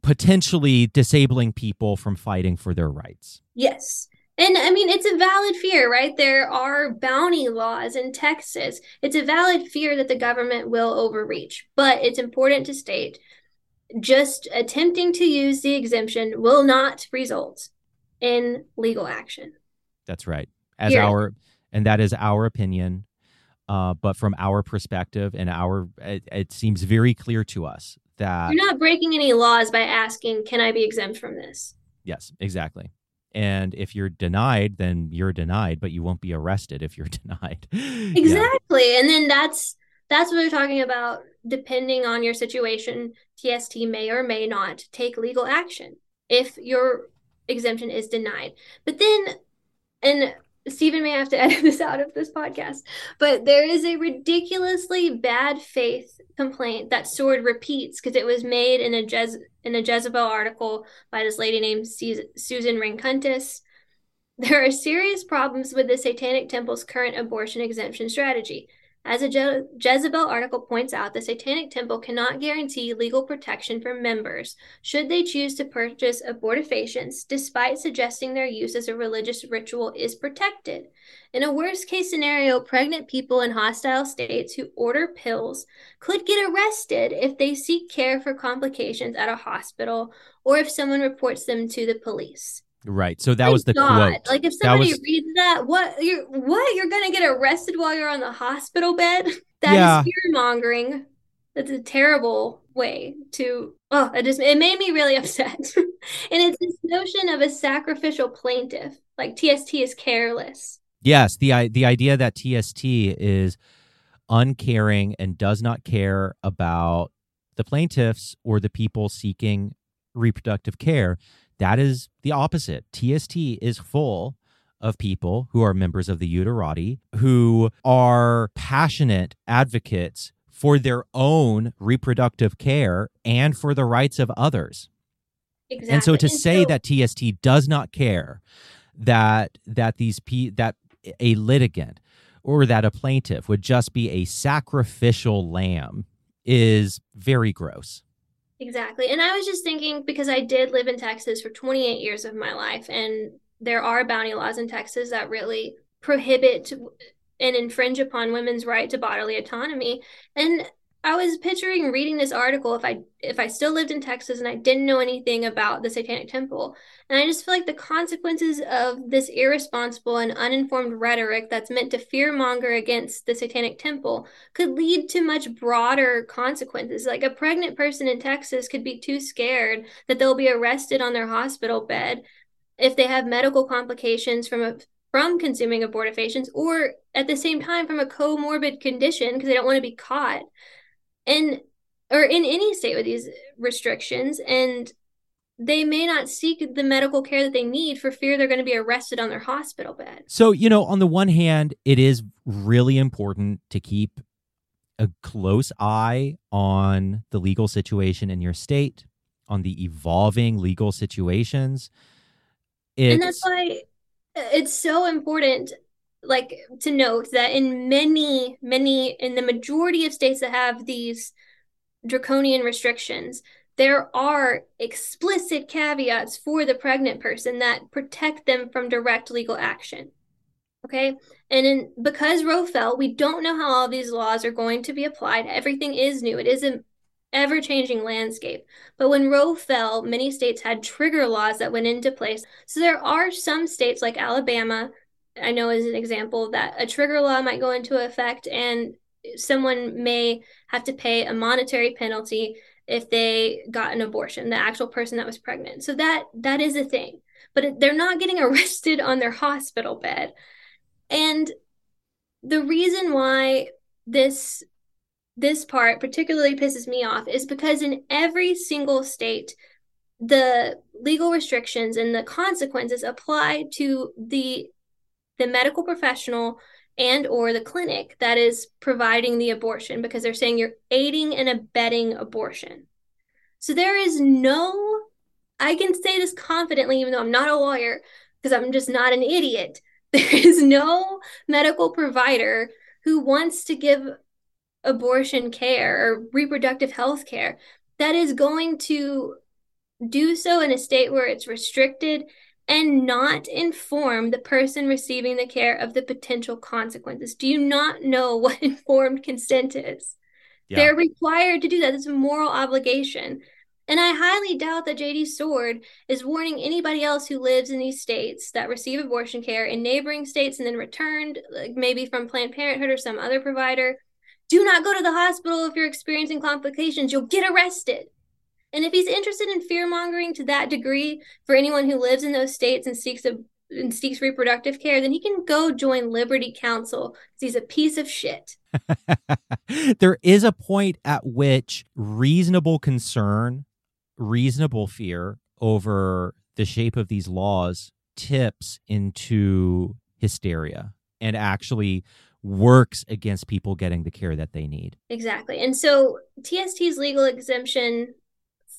potentially disabling people from fighting for their rights. Yes. And I mean, it's a valid fear, right? There are bounty laws in Texas. It's a valid fear that the government will overreach. But it's important to state, just attempting to use the exemption will not result in legal action. That's right. And that is our opinion. But from our perspective and it seems very clear to us that you're not breaking any laws by asking, can I be exempt from this? Yes, exactly. And if you're denied, then you're denied, but you won't be arrested if you're denied. Exactly. Yeah. And then that's what we're talking about. Depending on your situation, TST may or may not take legal action if your exemption is denied. But then, and Stephen may have to edit this out of this podcast, but there is a ridiculously bad faith complaint that Sword repeats because it was made in a Jezebel article by this lady named Susan Rinkuntis. There are serious problems with the Satanic Temple's current abortion exemption strategy. As a Jezebel article points out, the Satanic Temple cannot guarantee legal protection for members should they choose to purchase abortifacients, despite suggesting their use as a religious ritual is protected. In a worst-case scenario, pregnant people in hostile states who order pills could get arrested if they seek care for complications at a hospital or if someone reports them to the police. Right. So that was the quote. Like, if somebody reads that, you're going to get arrested while you're on the hospital bed? That is fear-mongering. That's a terrible way to, it made me really upset. And it's this notion of a sacrificial plaintiff, like TST is careless. Yes. The idea that TST is uncaring and does not care about the plaintiffs or the people seeking reproductive care. That is the opposite. TST is full of people who are members of the Uterati, who are passionate advocates for their own reproductive care and for the rights of others. Exactly. And so to say that TST does not care that a litigant or that a plaintiff would just be a sacrificial lamb is very gross. Exactly. And I was just thinking, because I did live in Texas for 28 years of my life, and there are bounty laws in Texas that really prohibit and infringe upon women's right to bodily autonomy. And I was picturing reading this article if I still lived in Texas and I didn't know anything about the Satanic Temple. And I just feel like the consequences of this irresponsible and uninformed rhetoric that's meant to fearmonger against the Satanic Temple could lead to much broader consequences. Like, a pregnant person in Texas could be too scared that they'll be arrested on their hospital bed if they have medical complications from consuming abortifacients, or at the same time from a comorbid condition, because they don't want to be caught. And or in any state with these restrictions, and they may not seek the medical care that they need for fear they're going to be arrested on their hospital bed. So, you know, on the one hand, it is really important to keep a close eye on the legal situation in your state, on the evolving legal situations. And that's why it's so important, like, to note that in in the majority of states that have these draconian restrictions, there are explicit caveats for the pregnant person that protect them from direct legal action. Okay. And because Roe fell, we don't know how all these laws are going to be applied. Everything is new. It is an ever-changing landscape. But when Roe fell, many states had trigger laws that went into place. So there are some states, like Alabama, I know as an example, that a trigger law might go into effect and someone may have to pay a monetary penalty if they got an abortion, the actual person that was pregnant. So that is a thing, but they're not getting arrested on their hospital bed. And the reason why this part particularly pisses me off is because in every single state, the legal restrictions and the consequences apply to the medical professional and or the clinic that is providing the abortion, because they're saying you're aiding and abetting abortion. So there is no, I can say this confidently, even though I'm not a lawyer, because I'm just not an idiot. There is no medical provider who wants to give abortion care or reproductive health care that is going to do so in a state where it's restricted and not inform the person receiving the care of the potential consequences. Do you not know what informed consent is? Yeah. They're required to do that. It's a moral obligation. And I highly doubt that JD Sword is warning anybody else who lives in these states that receive abortion care in neighboring states and then returned, like maybe from Planned Parenthood or some other provider, do not go to the hospital if you're experiencing complications. You'll get arrested. And if he's interested in fear-mongering to that degree for anyone who lives in those states and seeks reproductive care, then he can go join Liberty Counsel, because he's a piece of shit. There is a point at which reasonable concern, reasonable fear over the shape of these laws tips into hysteria and actually works against people getting the care that they need. Exactly. And so TST's legal exemption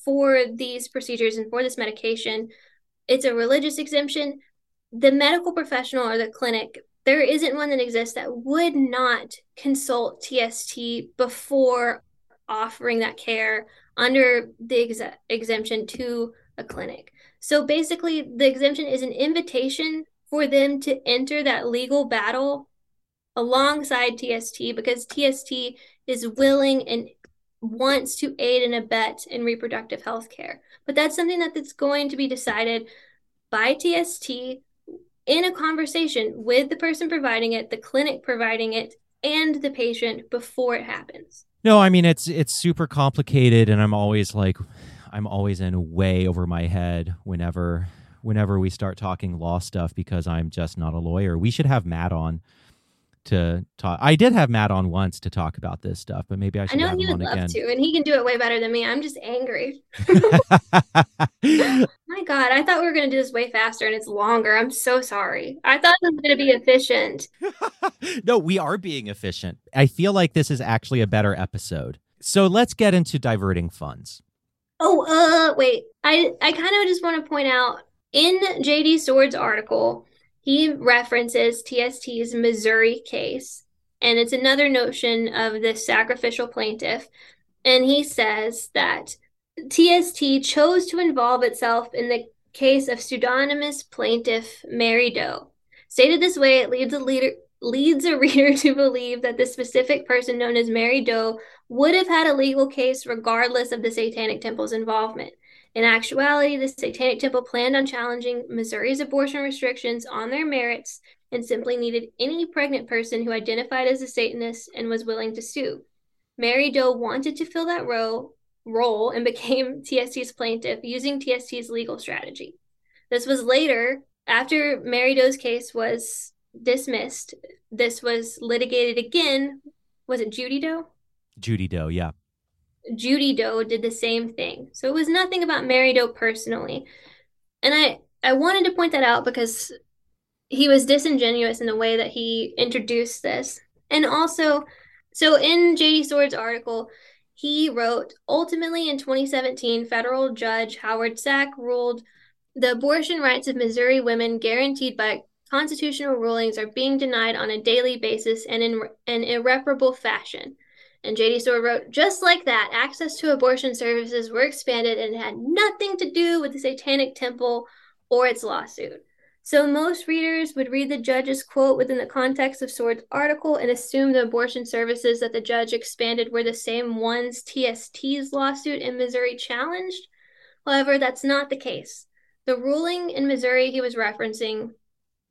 for these procedures and for this medication, it's a religious exemption. The medical professional or the clinic, there isn't one that exists that would not consult TST before offering that care under the exemption to a clinic. So basically, the exemption is an invitation for them to enter that legal battle alongside TST, because TST is willing and wants to aid and abet in reproductive health care. But that's something that's going to be decided by TST in a conversation with the person providing it, the clinic providing it, and the patient before it happens. No, I mean, it's super complicated, and I'm always in way over my head whenever we start talking law stuff, because I'm just not a lawyer. We should have Matt on to talk. I did have Matt on once to talk about this stuff, but maybe I should have him on again. I know he would love to, and he can do it way better than me. I'm just angry. My God, I thought we were going to do this way faster, and it's longer. I'm so sorry. I thought this was going to be efficient. No, we are being efficient. I feel like this is actually a better episode. So let's get into diverting funds. Oh, wait. I kind of just want to point out, in JD Swords' article, he references TST's Missouri case, and it's another notion of the sacrificial plaintiff. And he says that TST chose to involve itself in the case of pseudonymous plaintiff Mary Doe. Stated this way, it leads a reader to believe that the specific person known as Mary Doe would have had a legal case regardless of the Satanic Temple's involvement. In actuality, the Satanic Temple planned on challenging Missouri's abortion restrictions on their merits and simply needed any pregnant person who identified as a Satanist and was willing to sue. Mary Doe wanted to fill that role and became TST's plaintiff using TST's legal strategy. This was later, after Mary Doe's case was dismissed, this was litigated again. Was it Judy Doe? Judy Doe, yeah. Judy Doe did the same thing. So it was nothing about Mary Doe personally. And I wanted to point that out because he was disingenuous in the way that he introduced this. And also, so in J.D. Swords' article, he wrote, ultimately in 2017, federal judge Howard Sack ruled the abortion rights of Missouri women guaranteed by constitutional rulings are being denied on a daily basis and in an irreparable fashion. And J.D. Swords wrote, just like that, access to abortion services were expanded and had nothing to do with the Satanic Temple or its lawsuit. So most readers would read the judge's quote within the context of Swords' article and assume the abortion services that the judge expanded were the same ones TST's lawsuit in Missouri challenged. However, that's not the case. The ruling in Missouri he was referencing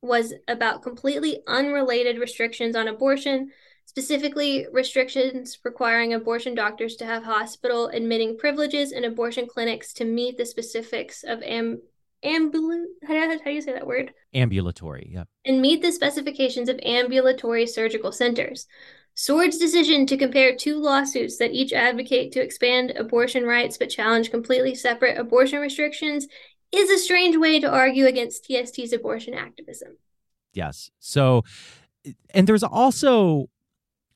was about completely unrelated restrictions on abortion, specifically restrictions requiring abortion doctors to have hospital admitting privileges and abortion clinics to meet the specifics of ambulatory, yeah. And meet the specifications of ambulatory surgical centers. Swords' decision to compare two lawsuits that each advocate to expand abortion rights but challenge completely separate abortion restrictions is a strange way to argue against TST's abortion activism. Yes. So, and there's also,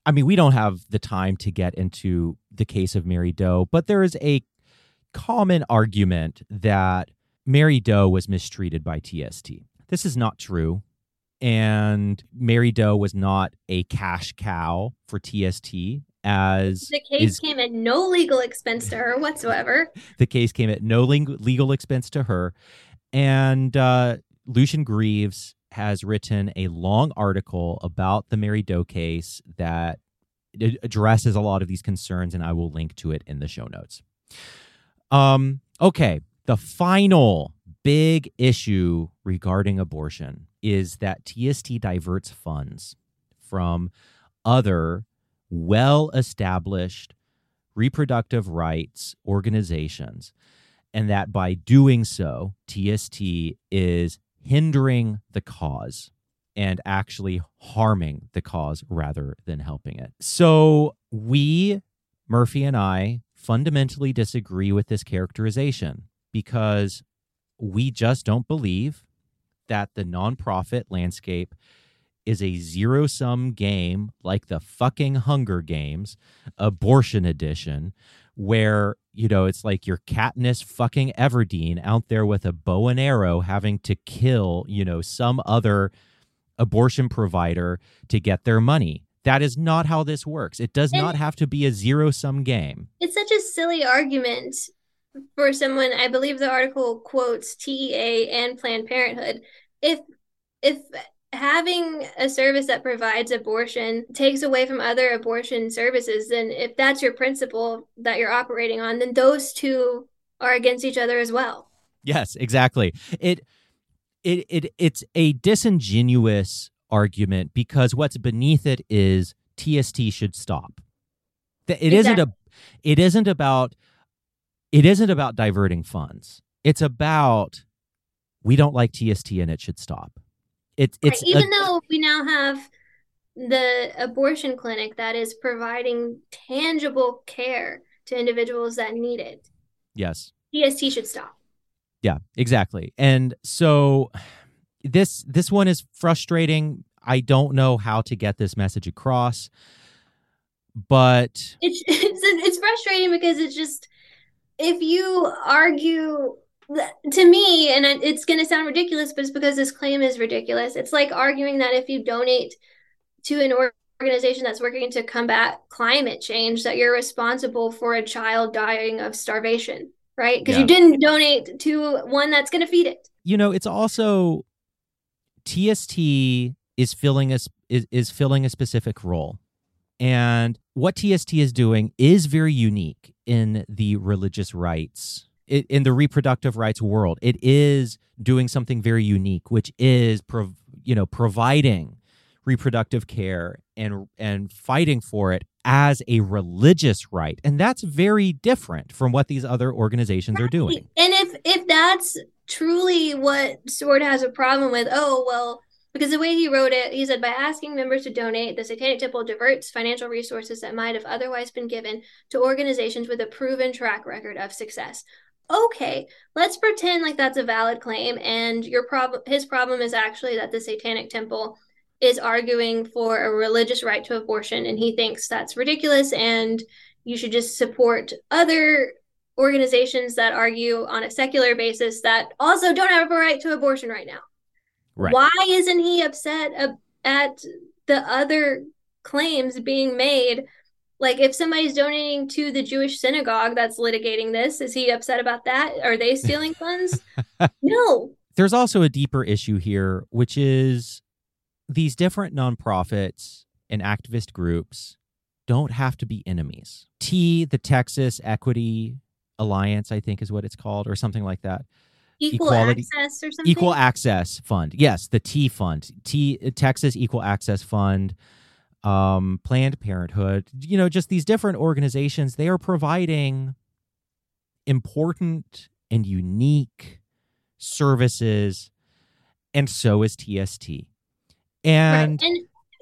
I mean, we don't have the time to get into the case of Mary Doe, but there is a common argument that Mary Doe was mistreated by TST. This is not true. And Mary Doe was not a cash cow for TST. The case came at no legal expense to her whatsoever. The case came at no legal expense to her. And Lucian Greaves has written a long article about the Mary Doe case that addresses a lot of these concerns, and I will link to it in the show notes. Okay. The final big issue regarding abortion is that TST diverts funds from other well-established reproductive rights organizations, and that by doing so, TST is hindering the cause and actually harming the cause rather than helping it. So we, Murphy and I, fundamentally disagree with this characterization, because we just don't believe that the nonprofit landscape is a zero-sum game like the fucking Hunger Games abortion edition, where, you know, it's like your Katniss fucking Everdeen out there with a bow and arrow having to kill, you know, some other abortion provider to get their money. That is not how this works. It does not have to be a zero-sum game. It's such a silly argument for someone. I believe the article quotes TEA and Planned Parenthood. If having a service that provides abortion takes away from other abortion services, then if that's your principle that you're operating on, then those two are against each other as well. Yes, exactly. It's a disingenuous argument, because what's beneath it is TST should stop. It isn't about diverting funds. It's about, we don't like TST and it should stop. Even though we now have the abortion clinic that is providing tangible care to individuals that need it. Yes. DST should stop. Yeah, exactly. And so this one is frustrating. I don't know how to get this message across, but it's frustrating because it's just, if you argue to me, and it's going to sound ridiculous, but it's because this claim is ridiculous. It's like arguing that if you donate to an organization that's working to combat climate change, that you're responsible for a child dying of starvation, right? Because you didn't donate to one that's going to feed it. You know, it's also TST is filling a, is filling a specific role. And what TST is doing is very unique in the religious rights, in the reproductive rights world. It is doing something very unique, which is providing reproductive care and fighting for it as a religious right. And that's very different from what these other organizations are doing. And if that's truly what Sword has a problem with, because the way he wrote it, he said, by asking members to donate, the Satanic Temple diverts financial resources that might have otherwise been given to organizations with a proven track record of success. Okay, let's pretend like that's a valid claim, and his problem is actually that the Satanic Temple is arguing for a religious right to abortion, and he thinks that's ridiculous, and you should just support other organizations that argue on a secular basis that also don't have a right to abortion right now. Right. Why isn't he upset at the other claims being made? Like, if somebody's donating to the Jewish synagogue that's litigating this, is he upset about that? Are they stealing funds? No. There's also a deeper issue here, which is these different nonprofits and activist groups don't have to be enemies. The Texas Equity Alliance, I think is what it's called, or something like that. Equal Access or something? Equal Access Fund. Yes, the T Fund. Texas Equal Access Fund, Planned Parenthood. You know, just these different organizations, they are providing important and unique services, and so is TST. And, right.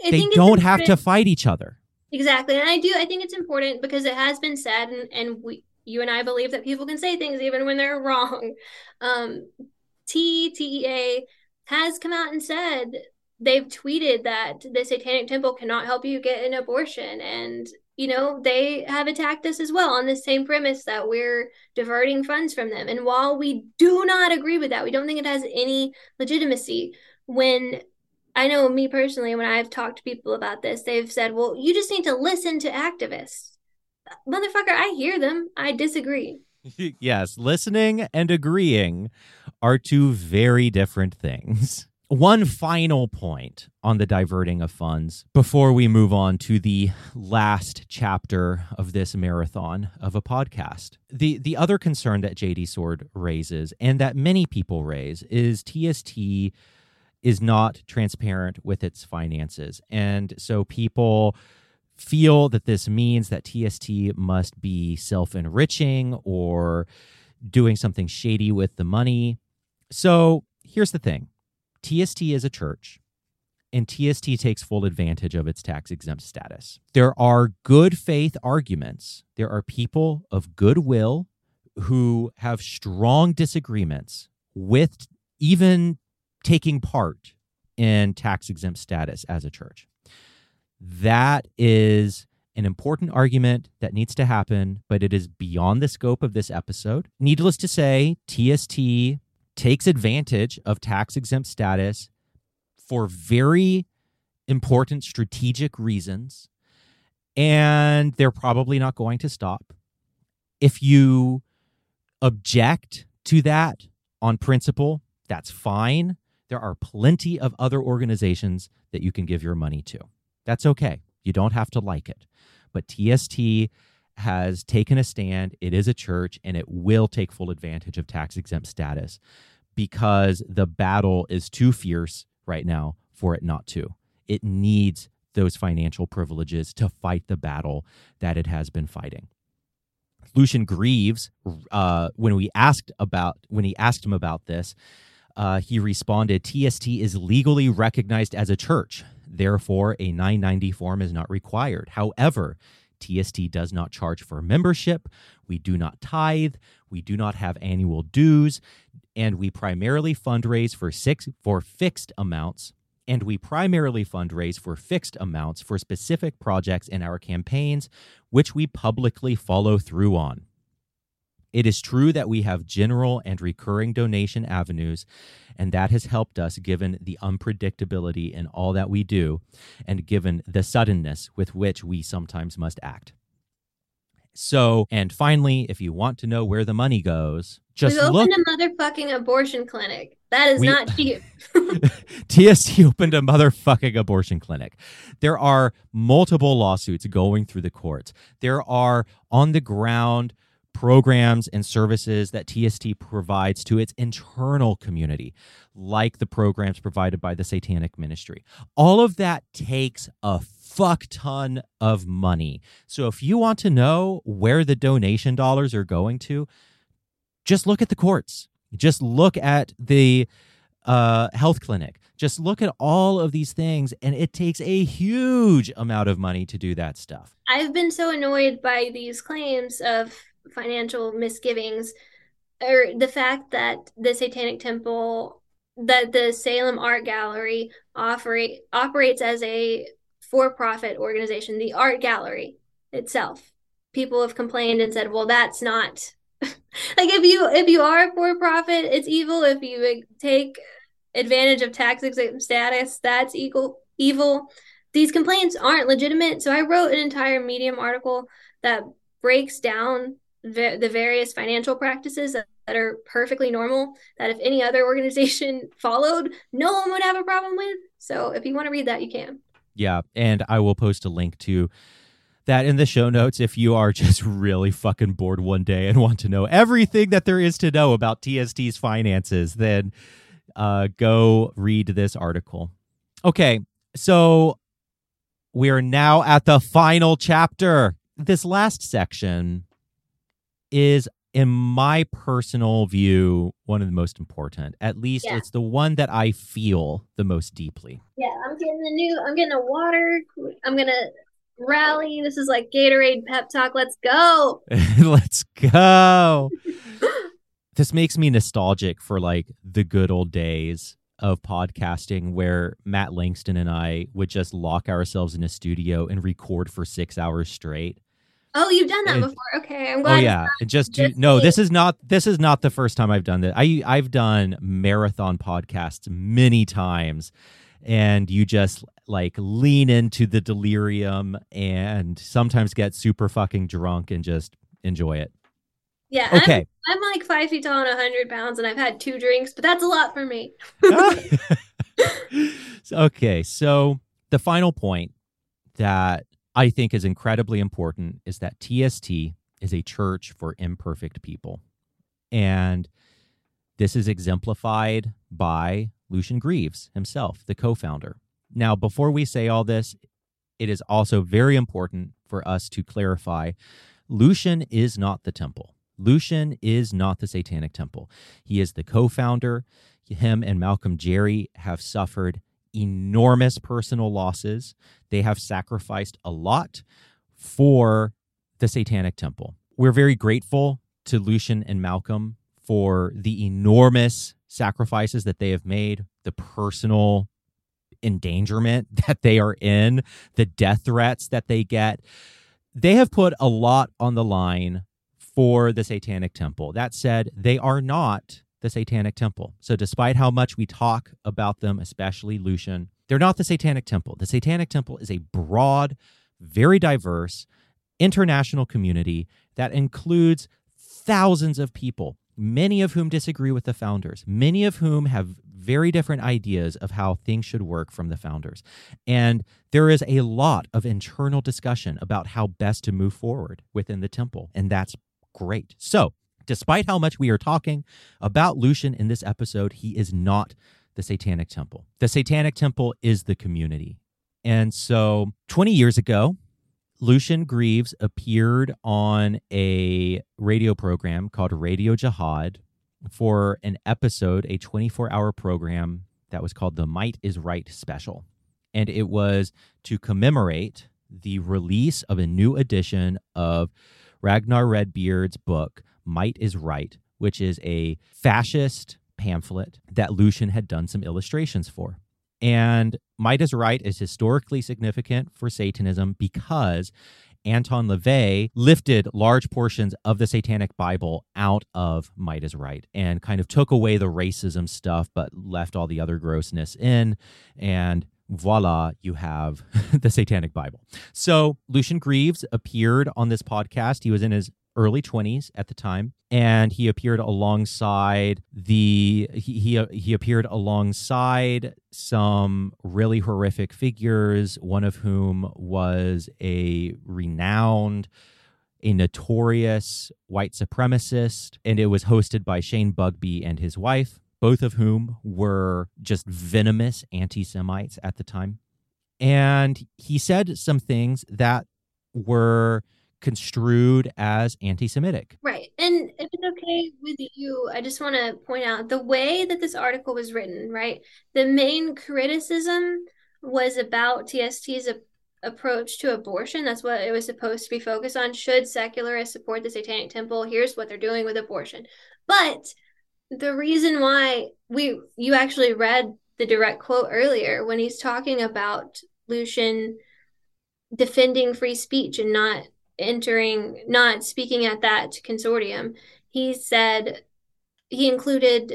And they don't have to fight each other. Exactly. And I think it's important because it has been said, and you and I believe that people can say things even when they're wrong. TEA has come out and said, they've tweeted that the Satanic Temple cannot help you get an abortion. And, you know, they have attacked us as well on the same premise that we're diverting funds from them. And while we do not agree with that, we don't think it has any legitimacy. When I know me personally, when I've talked to people about this, they've said, well, you just need to listen to activists. Motherfucker, I hear them. I disagree. Yes, listening and agreeing are two very different things. One final point on the diverting of funds before we move on to the last chapter of this marathon of a podcast. The other concern that JD Sword raises, and that many people raise, is TST is not transparent with its finances. And so people feel that this means that TST must be self-enriching or doing something shady with the money. So here's the thing. TST is a church, and TST takes full advantage of its tax-exempt status. There are good faith arguments. There are people of goodwill who have strong disagreements with even taking part in tax-exempt status as a church. That is an important argument that needs to happen, but it is beyond the scope of this episode. Needless to say, TST takes advantage of tax-exempt status for very important strategic reasons, and they're probably not going to stop. If you object to that on principle, that's fine. There are plenty of other organizations that you can give your money to. That's okay. You don't have to like it. But TST has taken a stand. It is a church, and it will take full advantage of tax-exempt status because the battle is too fierce right now for it not to. It needs those financial privileges to fight the battle that it has been fighting. Lucian Greaves, when he asked him about this, he responded, TST is legally recognized as a church. Therefore, a 990 form is not required. However, TST does not charge for membership. We do not tithe. We do not have annual dues. And we primarily fundraise for fixed amounts. And we primarily fundraise for fixed amounts for specific projects in our campaigns, which we publicly follow through on. It is true that we have general and recurring donation avenues, and that has helped us given the unpredictability in all that we do and given the suddenness with which we sometimes must act. So, and finally, if you want to know where the money goes, just look. We opened a motherfucking abortion clinic. That is not cheap. TST opened a motherfucking abortion clinic. There are multiple lawsuits going through the courts. There are on-the-ground programs and services that TST provides to its internal community, like the programs provided by the Satanic Ministry. All of that takes a fuck ton of money. So if you want to know where the donation dollars are going to, just look at the courts. Just look at the health clinic. Just look at all of these things, and it takes a huge amount of money to do that stuff. I've been so annoyed by these claims of financial misgivings, or the fact that the Satanic Temple, that the Salem Art Gallery operates as a for-profit organization, the art gallery itself. People have complained and said, well, that's not... Like, if you are for profit, it's evil. If you take advantage of tax exempt status, that's evil. These complaints aren't legitimate. So I wrote an entire Medium article that breaks down the various financial practices that are perfectly normal, that if any other organization followed, no one would have a problem with. So if you want to read that, you can. Yeah, and I will post a link to that in the show notes if you are just really fucking bored one day and want to know everything that there is to know about TST's finances, then go read this article. Okay, so we are now at the final chapter. This last section is, in my personal view, one of the most important. At least It's the one that I feel the most deeply. Yeah, I'm getting a water. I'm going to... Rally. This is like Gatorade pep talk. Let's go. Let's go. This makes me nostalgic for like the good old days of podcasting where Matt Langston and I would just lock ourselves in a studio and record for 6 hours straight. Oh, you've done that before. Okay. I'm glad. Oh, yeah. This is not the first time I've done that. I've done marathon podcasts many times, and you just like lean into the delirium and sometimes get super fucking drunk and just enjoy it. Yeah. Okay. I'm like 5 feet tall and 100 pounds, and I've had 2 drinks, but that's a lot for me. Okay. So the final point that I think is incredibly important is that TST is a church for imperfect people. And this is exemplified by Lucian Greaves himself, the co-founder. Now, before we say all this, it is also very important for us to clarify, Lucian is not the temple. Lucian is not the Satanic Temple. He is the co-founder. Him and Malcolm Jerry have suffered enormous personal losses. They have sacrificed a lot for the Satanic Temple. We're very grateful to Lucian and Malcolm for the enormous sacrifices that they have made, the personal endangerment that they are in, the death threats that they get. They have put a lot on the line for the Satanic Temple. That said, they are not the Satanic Temple. So despite how much we talk about them, especially Lucian, they're not the Satanic Temple. The Satanic Temple is a broad, very diverse international community that includes thousands of people, many of whom disagree with the founders, many of whom have very different ideas of how things should work from the founders. And there is a lot of internal discussion about how best to move forward within the temple, and that's great. So, despite how much we are talking about Lucian in this episode, he is not the Satanic Temple. The Satanic Temple is the community. And so, 20 years ago, Lucian Greaves appeared on a radio program called Radio Jihad for an episode, a 24-hour program that was called the Might is Right special. and it was to commemorate the release of a new edition of Ragnar Redbeard's book, Might is Right, which is a fascist pamphlet that Lucian had done some illustrations for. And Might is Right is historically significant for Satanism because Anton LaVey lifted large portions of the Satanic Bible out of Might is Right and kind of took away the racism stuff, but left all the other grossness in. And voila, you have the Satanic Bible. So Lucian Greaves appeared on this podcast. He was in his early 20s at the time, and he appeared alongside some really horrific figures, one of whom was a notorious white supremacist, and it was hosted by Shane Bugby and his wife, both of whom were just venomous anti-Semites at the time. And he said some things that were construed as anti-Semitic. Right. And if it's okay with you, I just want to point out the way that this article was written, right? The main criticism was about TST's approach to abortion. That's what it was supposed to be focused on. Should secularists support the Satanic Temple? Here's what they're doing with abortion. But the reason why you actually read the direct quote earlier when he's talking about Lucian defending free speech and not speaking at that consortium, he said he included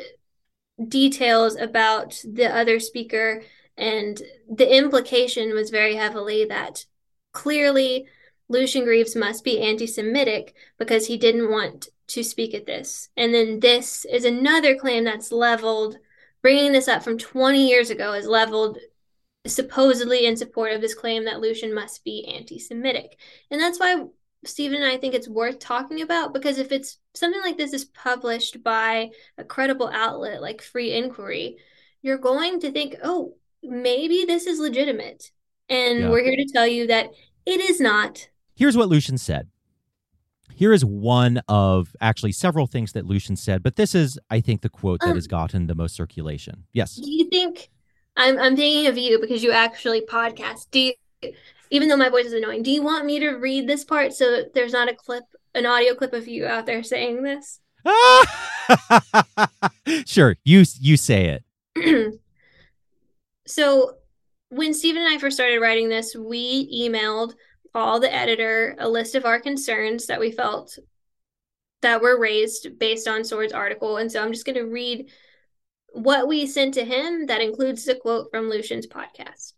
details about the other speaker, and the implication was very heavily that clearly Lucian Greaves must be anti-Semitic because he didn't want to speak at this. And then this is another claim that's leveled, bringing this up from 20 years ago is leveled supposedly in support of this claim that Lucian must be anti-Semitic. And that's why Stephen and I think it's worth talking about, because if it's something like this is published by a credible outlet like Free Inquiry, you're going to think, oh, maybe this is legitimate. And We're here to tell you that it is not. Here's what Lucian said. Here is one of actually several things that Lucian said, but this is, I think, the quote that has gotten the most circulation. Yes. Do you think... I'm thinking of you because you actually podcast. Even though my voice is annoying, do you want me to read this part so there's not an audio clip of you out there saying this? Sure, you say it. So when Stephen and I first started writing this, we emailed Paul, the editor, a list of our concerns that we felt that were raised based on Swords' article. And so I'm just going to read what we sent to him that includes the quote from Lucian's podcast.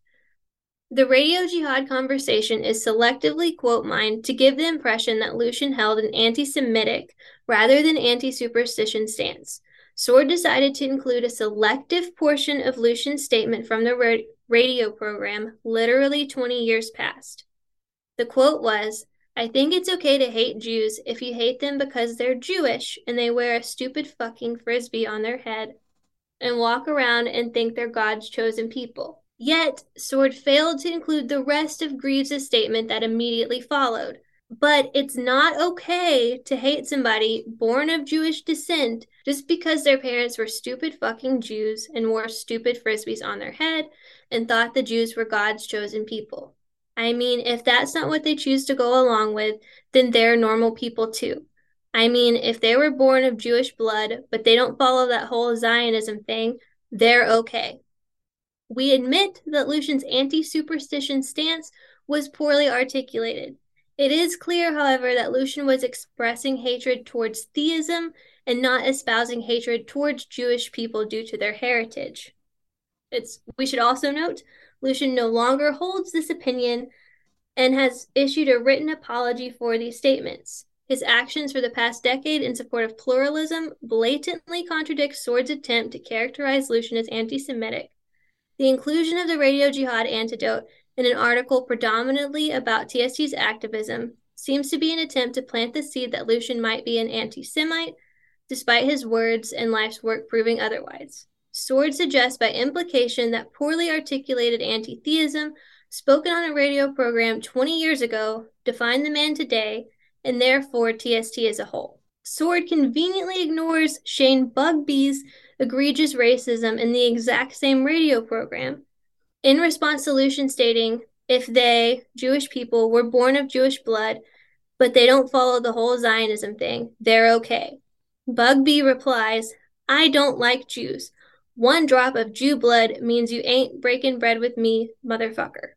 The Radio Jihad conversation is selectively quote mined to give the impression that Lucian held an anti-Semitic rather than anti-superstition stance. Sword decided to include a selective portion of Lucian's statement from the radio program literally 20 years past. The quote was, "I think it's okay to hate Jews if you hate them because they're Jewish and they wear a stupid fucking frisbee on their head and walk around and think they're God's chosen people." Yet, Sword failed to include the rest of Greaves' statement that immediately followed. But it's not okay to hate somebody born of Jewish descent just because their parents were stupid fucking Jews and wore stupid frisbees on their head and thought the Jews were God's chosen people. I mean, if that's not what they choose to go along with, then they're normal people too. I mean, if they were born of Jewish blood, but they don't follow that whole Zionism thing, they're okay. We admit that Lucian's anti-superstition stance was poorly articulated. It is clear, however, that Lucian was expressing hatred towards theism and not espousing hatred towards Jewish people due to their heritage. We should also note, Lucian no longer holds this opinion and has issued a written apology for these statements. His actions for the past decade in support of pluralism blatantly contradict Sword's attempt to characterize Lucian as anti-Semitic. The inclusion of the Radio Jihad antidote in an article predominantly about TST's activism seems to be an attempt to plant the seed that Lucian might be an anti-Semite, despite his words and life's work proving otherwise. Sword suggests by implication that poorly articulated anti-theism, spoken on a radio program 20 years ago, defined the man today, and therefore TST as a whole. Sword conveniently ignores Shane Bugby's egregious racism in the exact same radio program, In response to Lucian stating, if they, Jewish people, were born of Jewish blood, but they don't follow the whole Zionism thing, they're okay. Bugbee replies, I don't like Jews. One drop of Jew blood means you ain't breaking bread with me, motherfucker.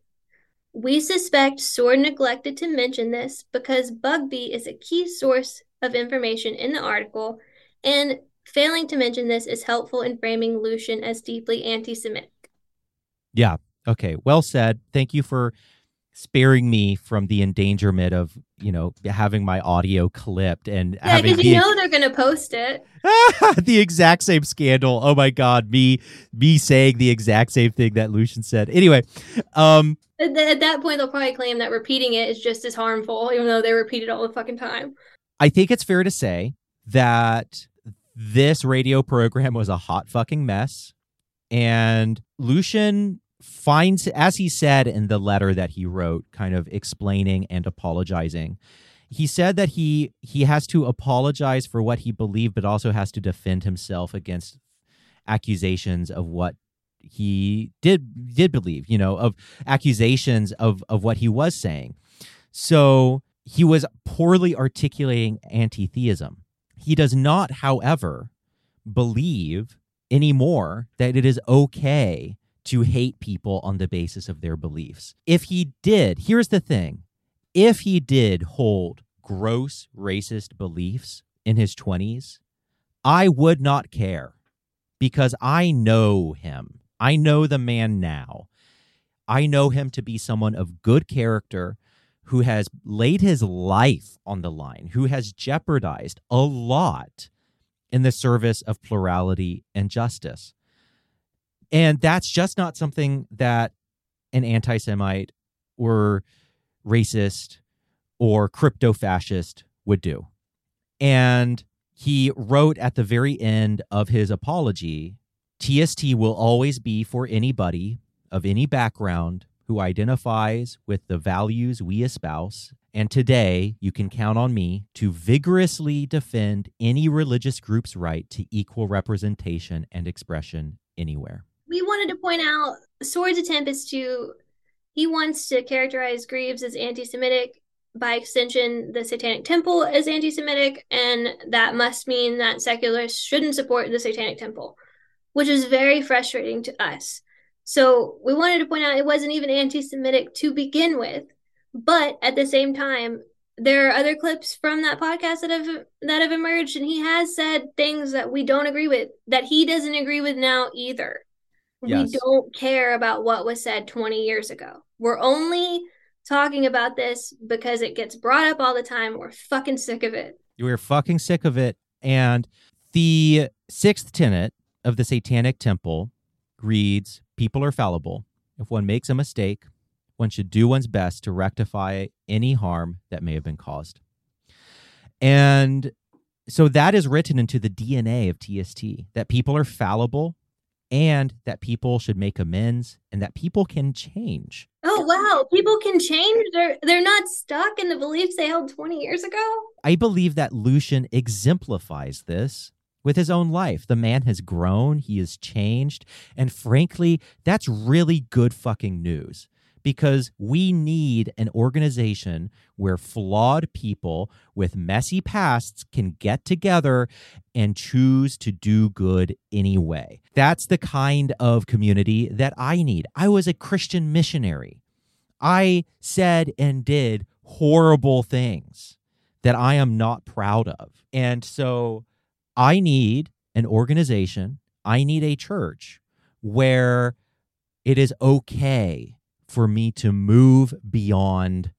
We suspect Sword neglected to mention this because Bugbee is a key source of information in the article, and failing to mention this is helpful in framing Lucian as deeply anti-Semitic. Yeah. Okay. Well said. Thank you for sparing me from the endangerment of, you know, having my audio clipped and having because you know they're going to post it. The exact same scandal. Oh my God, me saying the exact same thing that Lucian said. Anyway, at that point they'll probably claim that repeating it is just as harmful, even though they repeat it all the fucking time. I think it's fair to say that this radio program was a hot fucking mess, and Lucian finds, as he said in the letter that he wrote, kind of explaining and apologizing. He said that he has to apologize for what he believed, but also has to defend himself against accusations of what he did believe, you know, of accusations of what he was saying. So he was poorly articulating anti-theism. He does not, however, believe anymore that it is okay to hate people on the basis of their beliefs. If he did, here's the thing, if he did hold gross racist beliefs in his 20s, I would not care because I know him. I know the man now. I know him to be someone of good character who has laid his life on the line, who has jeopardized a lot in the service of plurality and justice. And that's just not something that an anti-Semite or racist or crypto-fascist would do. And he wrote at the very end of his apology, TST will always be for anybody of any background who identifies with the values we espouse. And today, you can count on me to vigorously defend any religious group's right to equal representation and expression anywhere. We wanted to point out Sword's attempt is he wants to characterize Greaves as anti-Semitic, by extension, the Satanic Temple as anti-Semitic, and that must mean that secularists shouldn't support the Satanic Temple, which is very frustrating to us. So we wanted to point out it wasn't even anti-Semitic to begin with, but at the same time, there are other clips from that podcast that have emerged, and he has said things that we don't agree with, that he doesn't agree with now either. Yes. We don't care about what was said 20 years ago. We're only talking about this because it gets brought up all the time. We're fucking sick of it. We're fucking sick of it. And the sixth tenet of the Satanic Temple reads, people are fallible. If one makes a mistake, one should do one's best to rectify any harm that may have been caused. And so that is written into the DNA of TST, that people are fallible and that people should make amends and that people can change. Oh, wow. People can change. They're not stuck in the beliefs they held 20 years ago. I believe that Lucian exemplifies this with his own life. The man has grown. He has changed. And frankly, that's really good fucking news. Because we need an organization where flawed people with messy pasts can get together and choose to do good anyway. That's the kind of community that I need. I was a Christian missionary. I said and did horrible things that I am not proud of. And so I need an organization. I need a church where it is okay for me to move beyond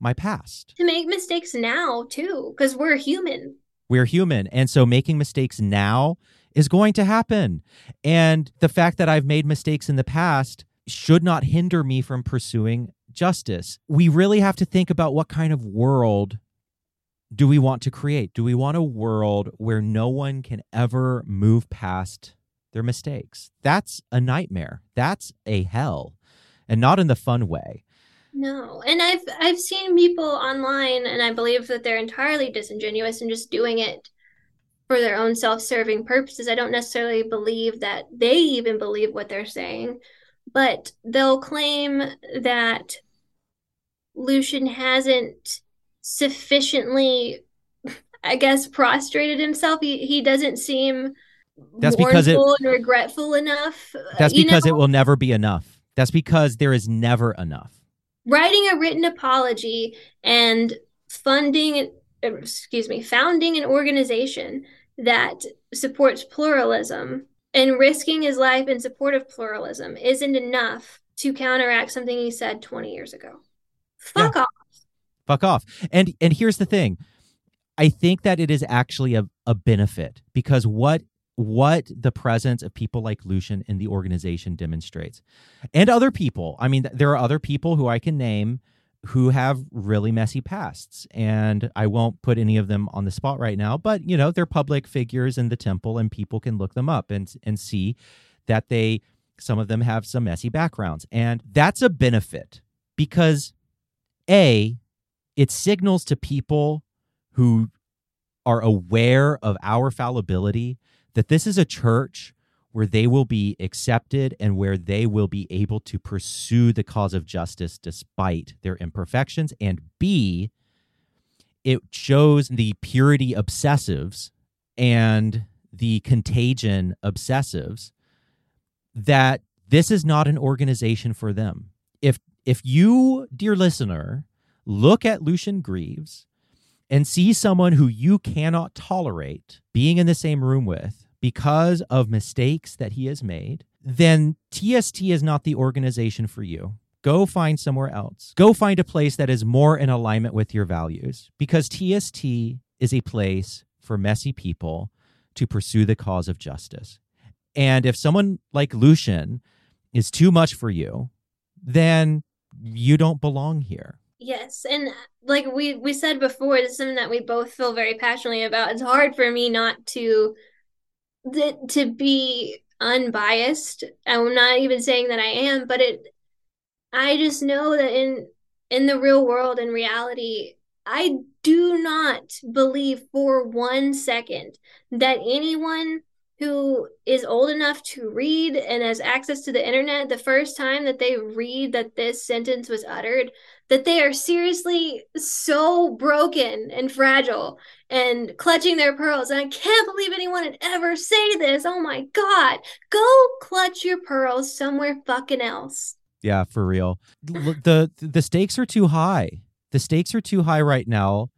my past. To make mistakes now, too, because we're human. We're human. And so making mistakes now is going to happen. And the fact that I've made mistakes in the past should not hinder me from pursuing justice. We really have to think about what kind of world do we want to create? Do we want a world where no one can ever move past their mistakes? That's a nightmare. That's a hell. And not in the fun way. No. And I've seen people online, and I believe that they're entirely disingenuous and just doing it for their own self-serving purposes. I don't necessarily believe that they even believe what they're saying, But they'll claim that Lucian hasn't sufficiently, I guess, prostrated himself. He doesn't seem mournful and regretful enough. That's because it will never be enough. That's because there is never enough. Writing a written apology and founding an organization that supports pluralism and risking his life in support of pluralism isn't enough to counteract something he said 20 years ago. Fuck off. Fuck off. And here's the thing. I think that it is actually a benefit, because what the presence of people like Lucian in the organization demonstrates, and other people. I mean, there are other people who I can name who have really messy pasts, and I won't put any of them on the spot right now, but, you know, they're public figures in the temple, and people can look them up and see that some of them have some messy backgrounds. And that's a benefit because, A, it signals to people who are aware of our fallibility that this is a church where they will be accepted and where they will be able to pursue the cause of justice despite their imperfections. And B, it shows the purity obsessives and the contagion obsessives that this is not an organization for them. If you, dear listener, look at Lucian Greaves and see someone who you cannot tolerate being in the same room with because of mistakes that he has made, then TST is not the organization for you. Go find somewhere else. Go find a place that is more in alignment with your values, because TST is a place for messy people to pursue the cause of justice. And if someone like Lucian is too much for you, then you don't belong here. Yes, and like we said before, this is something that we both feel very passionately about. It's hard for me not to be unbiased. I'm not even saying that I am, but I just know that in the real world, in reality, I do not believe for one second that anyone who is old enough to read and has access to the internet, the first time that they read that this sentence was uttered, that they are seriously so broken and fragile and clutching their pearls. And I can't believe anyone would ever say this. Oh my God. Go clutch your pearls somewhere fucking else. Yeah, for real. The stakes are too high. The stakes are too high right now.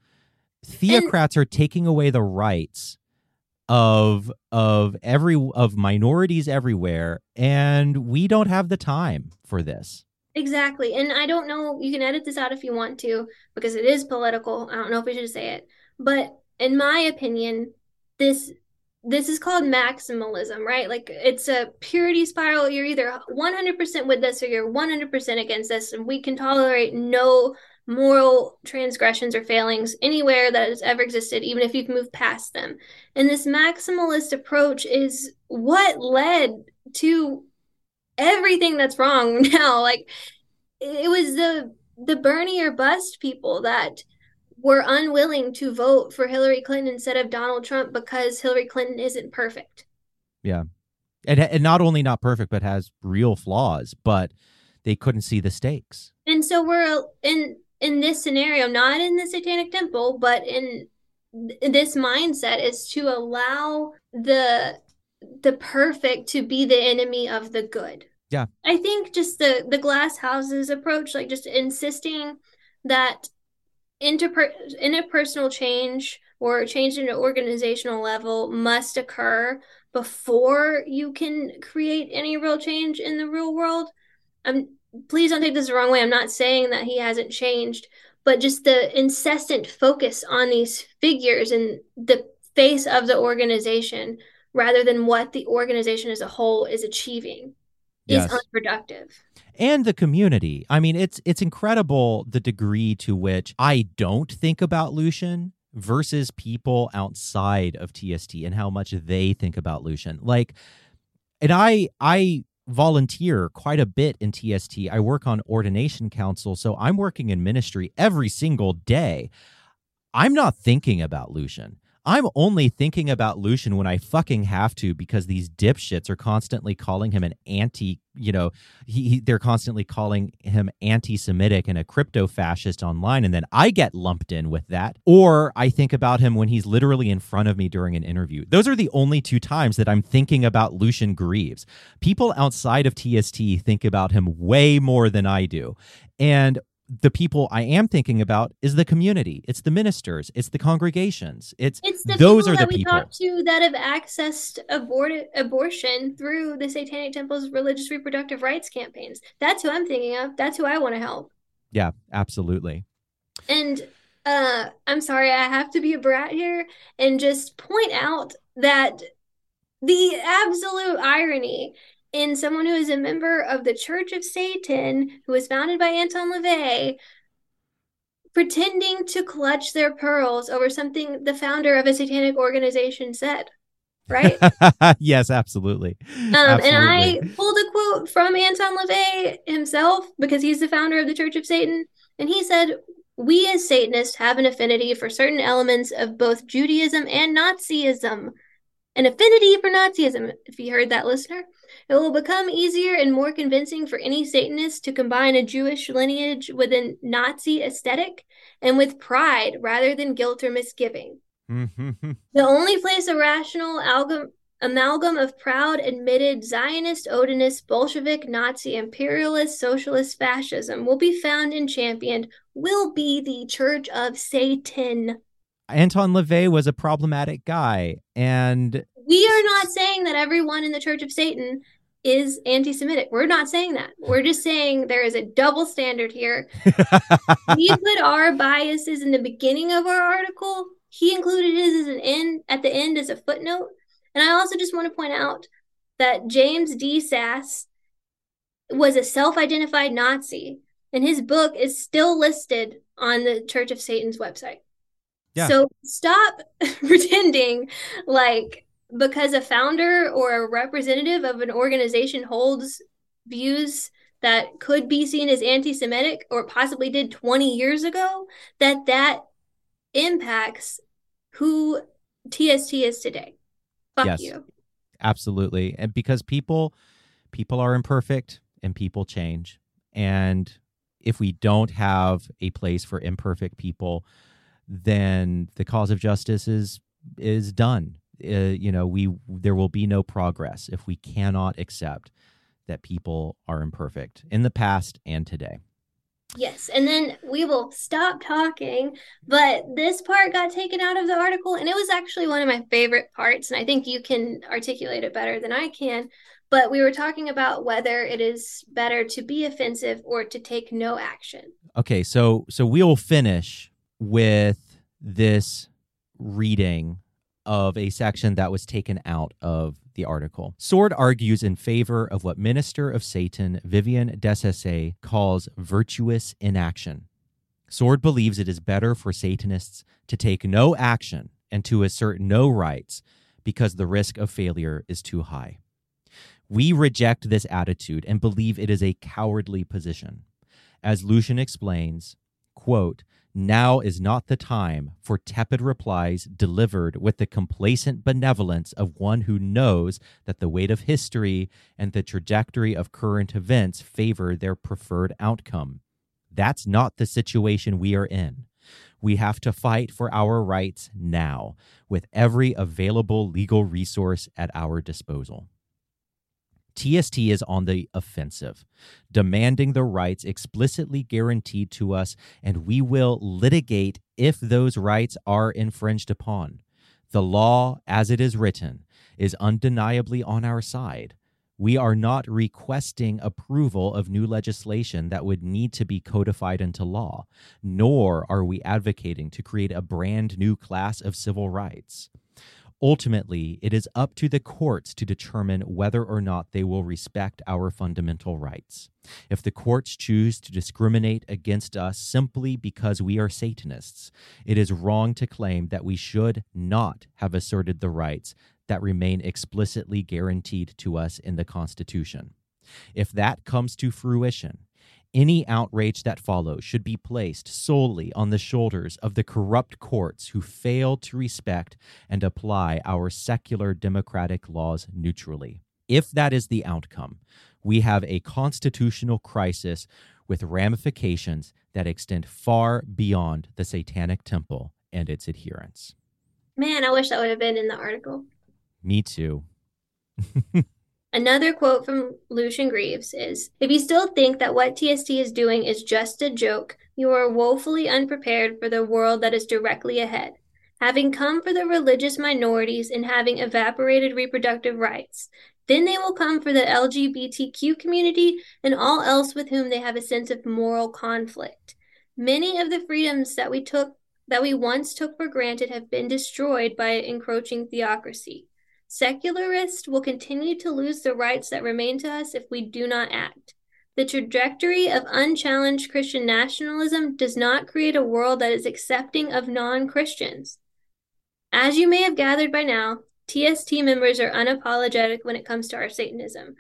Theocrats are taking away the rights of minorities everywhere, and we don't have the time for this. Exactly. And I don't know, you can edit this out if you want to, because it is political. I don't know if we should say it, but in my opinion, this is called maximalism, right? Like, it's a purity spiral. You're either 100% with this or you're 100% against this, and we can tolerate no moral transgressions or failings anywhere that has ever existed, even if you've moved past them. And this maximalist approach is what led to everything that's wrong now. Like, it was the Bernie or bust people that were unwilling to vote for Hillary Clinton instead of Donald Trump because Hillary Clinton isn't perfect. Yeah. And not only not perfect, but has real flaws, but they couldn't see the stakes. And so we're in this scenario, not in the Satanic Temple, but in this mindset, is to allow the perfect to be the enemy of the good. Yeah. I think just the glass houses approach, like just insisting that interpersonal change or change in an organizational level must occur before you can create any real change in the real world. Please don't take this the wrong way. I'm not saying that he hasn't changed, but just the incessant focus on these figures and the face of the organization rather than what the organization as a whole is achieving is unproductive. And the community. I mean, it's incredible the degree to which I don't think about Lucian versus people outside of TST and how much they think about Lucian. Like, and I volunteer quite a bit in TST. I work on ordination council, so I'm working in ministry every single day. I'm not thinking about Lucian. I'm only thinking about Lucian when I fucking have to, because these dipshits are constantly calling him an anti, you know, they're constantly calling him anti-Semitic and a crypto-fascist online, and then I get lumped in with that. Or I think about him when he's literally in front of me during an interview. Those are the only two times that I'm thinking about Lucian Greaves. People outside of TST think about him way more than I do. And the people I am thinking about is the community. It's the ministers. It's the congregations. It's the those are the people that we talk to that have accessed abortion through the Satanic Temple's religious reproductive rights campaigns. That's who I'm thinking of. That's who I want to help. Yeah, absolutely. And I'm sorry, I have to be a brat here and just point out that the absolute irony in someone who is a member of the Church of Satan, who was founded by Anton LaVey, pretending to clutch their pearls over something the founder of a satanic organization said, right? Yes, absolutely. Absolutely. And I pulled a quote from Anton LaVey himself, because he's the founder of the Church of Satan, and he said, "We as Satanists have an affinity for certain elements of both Judaism and Nazism." An affinity for Nazism, if you heard that, listener. It will become easier and more convincing for any Satanist to combine a Jewish lineage with a Nazi aesthetic and with pride rather than guilt or misgiving. The only place a rational amalgam of proud, admitted Zionist, Odinist, Bolshevik, Nazi, imperialist, socialist fascism will be found and championed will be the Church of Satan. Anton LaVey was a problematic guy, and we are not saying that everyone in the Church of Satan is anti-Semitic. We're not saying that. We're just saying there is a double standard here. We put our biases in the beginning of our article. He included his as an end at the end as a footnote. And I also just want to point out that James D. Sass was a self-identified Nazi, and his book is still listed on the Church of Satan's website. Yeah. So stop pretending like because a founder or a representative of an organization holds views that could be seen as anti-Semitic or possibly did 20 years ago, that impacts who TST is today. Fuck yes, you. Absolutely. And because people are imperfect and people change. And if we don't have a place for imperfect people, then the cause of justice is done. There will be no progress if we cannot accept that people are imperfect in the past and today. Yes, and then we will stop talking, but this part got taken out of the article, and it was actually one of my favorite parts, and I think you can articulate it better than I can, but we were talking about whether it is better to be offensive or to take no action. Okay, so we'll finish with this reading of a section that was taken out of the article. Sword argues in favor of what Minister of Satan Vivian Dessessé calls virtuous inaction. Sword believes it is better for Satanists to take no action and to assert no rights because the risk of failure is too high. We reject this attitude and believe it is a cowardly position. As Lucian explains, quote, "Now is not the time for tepid replies delivered with the complacent benevolence of one who knows that the weight of history and the trajectory of current events favor their preferred outcome. That's not the situation we are in. We have to fight for our rights now, with every available legal resource at our disposal." TST is on the offensive, demanding the rights explicitly guaranteed to us, and we will litigate if those rights are infringed upon. The law, as it is written, is undeniably on our side. We are not requesting approval of new legislation that would need to be codified into law, nor are we advocating to create a brand new class of civil rights. Ultimately, it is up to the courts to determine whether or not they will respect our fundamental rights. If the courts choose to discriminate against us simply because we are Satanists, it is wrong to claim that we should not have asserted the rights that remain explicitly guaranteed to us in the Constitution. If that comes to fruition, Any outrage that follows should be placed solely on the shoulders of the corrupt courts who fail to respect and apply our secular democratic laws neutrally. If that is the outcome, we have a constitutional crisis with ramifications that extend far beyond the Satanic Temple and its adherents. Man, I wish that would have been in the article. Me too. Another quote from Lucian Greaves is, "If you still think that what TST is doing is just a joke, you are woefully unprepared for the world that is directly ahead. Having come for the religious minorities and having evaporated reproductive rights, then they will come for the LGBTQ community and all else with whom they have a sense of moral conflict. Many of the freedoms that we once took for granted have been destroyed by encroaching theocracy. Secularists will continue to lose the rights that remain to us if we do not act. The trajectory of unchallenged Christian nationalism does not create a world that is accepting of non-Christians. As you may have gathered by now, TST members are unapologetic when it comes to our Satanism.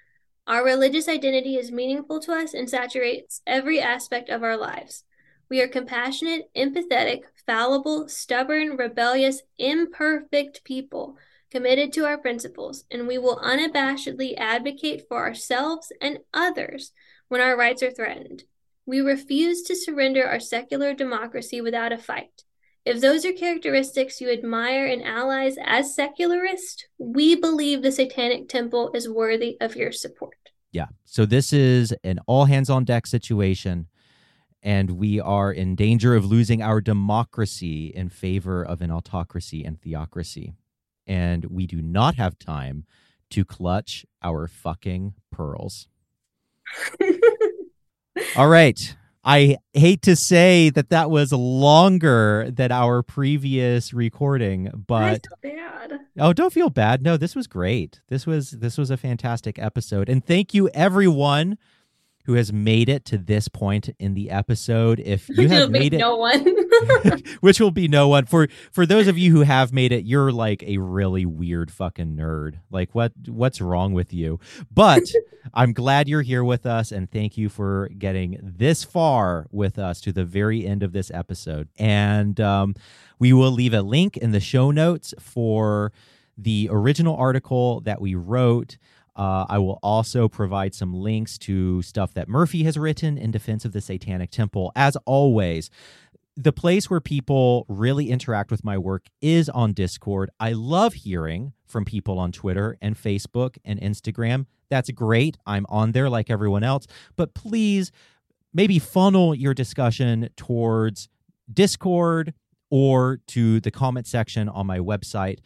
Our religious identity is meaningful to us and saturates every aspect of our lives. We are compassionate, empathetic, fallible, stubborn, rebellious, imperfect people committed to our principles, and we will unabashedly advocate for ourselves and others when our rights are threatened. We refuse to surrender our secular democracy without a fight. If those are characteristics you admire in allies as secularists, we believe the Satanic Temple is worthy of your support." Yeah, so this is an all-hands-on-deck situation, and we are in danger of losing our democracy in favor of an autocracy and theocracy. And we do not have time to clutch our fucking pearls. All right. I hate to say that was longer than our previous recording, but I feel bad. Oh, don't feel bad. No, this was great. This was a fantastic episode. And thank you, everyone who has made it to this point in the episode. If you have made it, no one. Which will be no one. For those of you who have made it, you're like a really weird fucking nerd. Like, what's wrong with you? But I'm glad you're here with us, and thank you for getting this far with us to the very end of this episode. And we will leave a link in the show notes for the original article that we wrote. I will also provide some links to stuff that Murphy has written in defense of the Satanic Temple. As always, the place where people really interact with my work is on Discord. I love hearing from people on Twitter and Facebook and Instagram. That's great. I'm on there like everyone else. But please maybe funnel your discussion towards Discord or to the comment section on my website.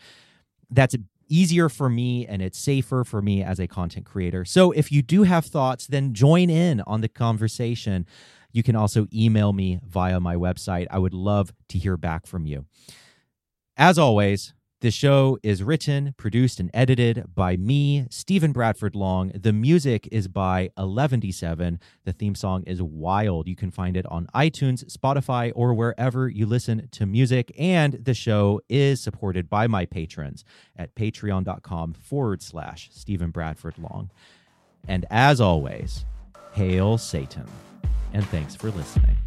That's easier for me, and it's safer for me as a content creator. So if you do have thoughts, then join in on the conversation. You can also email me via my website. I would love to hear back from you. As always, the show is written, produced, and edited by me, Stephen Bradford Long. The music is by 11D7. The theme song is Wild. You can find it on iTunes, Spotify, or wherever you listen to music. And the show is supported by my patrons at patreon.com/Stephen Bradford Long. And as always, hail Satan, and thanks for listening.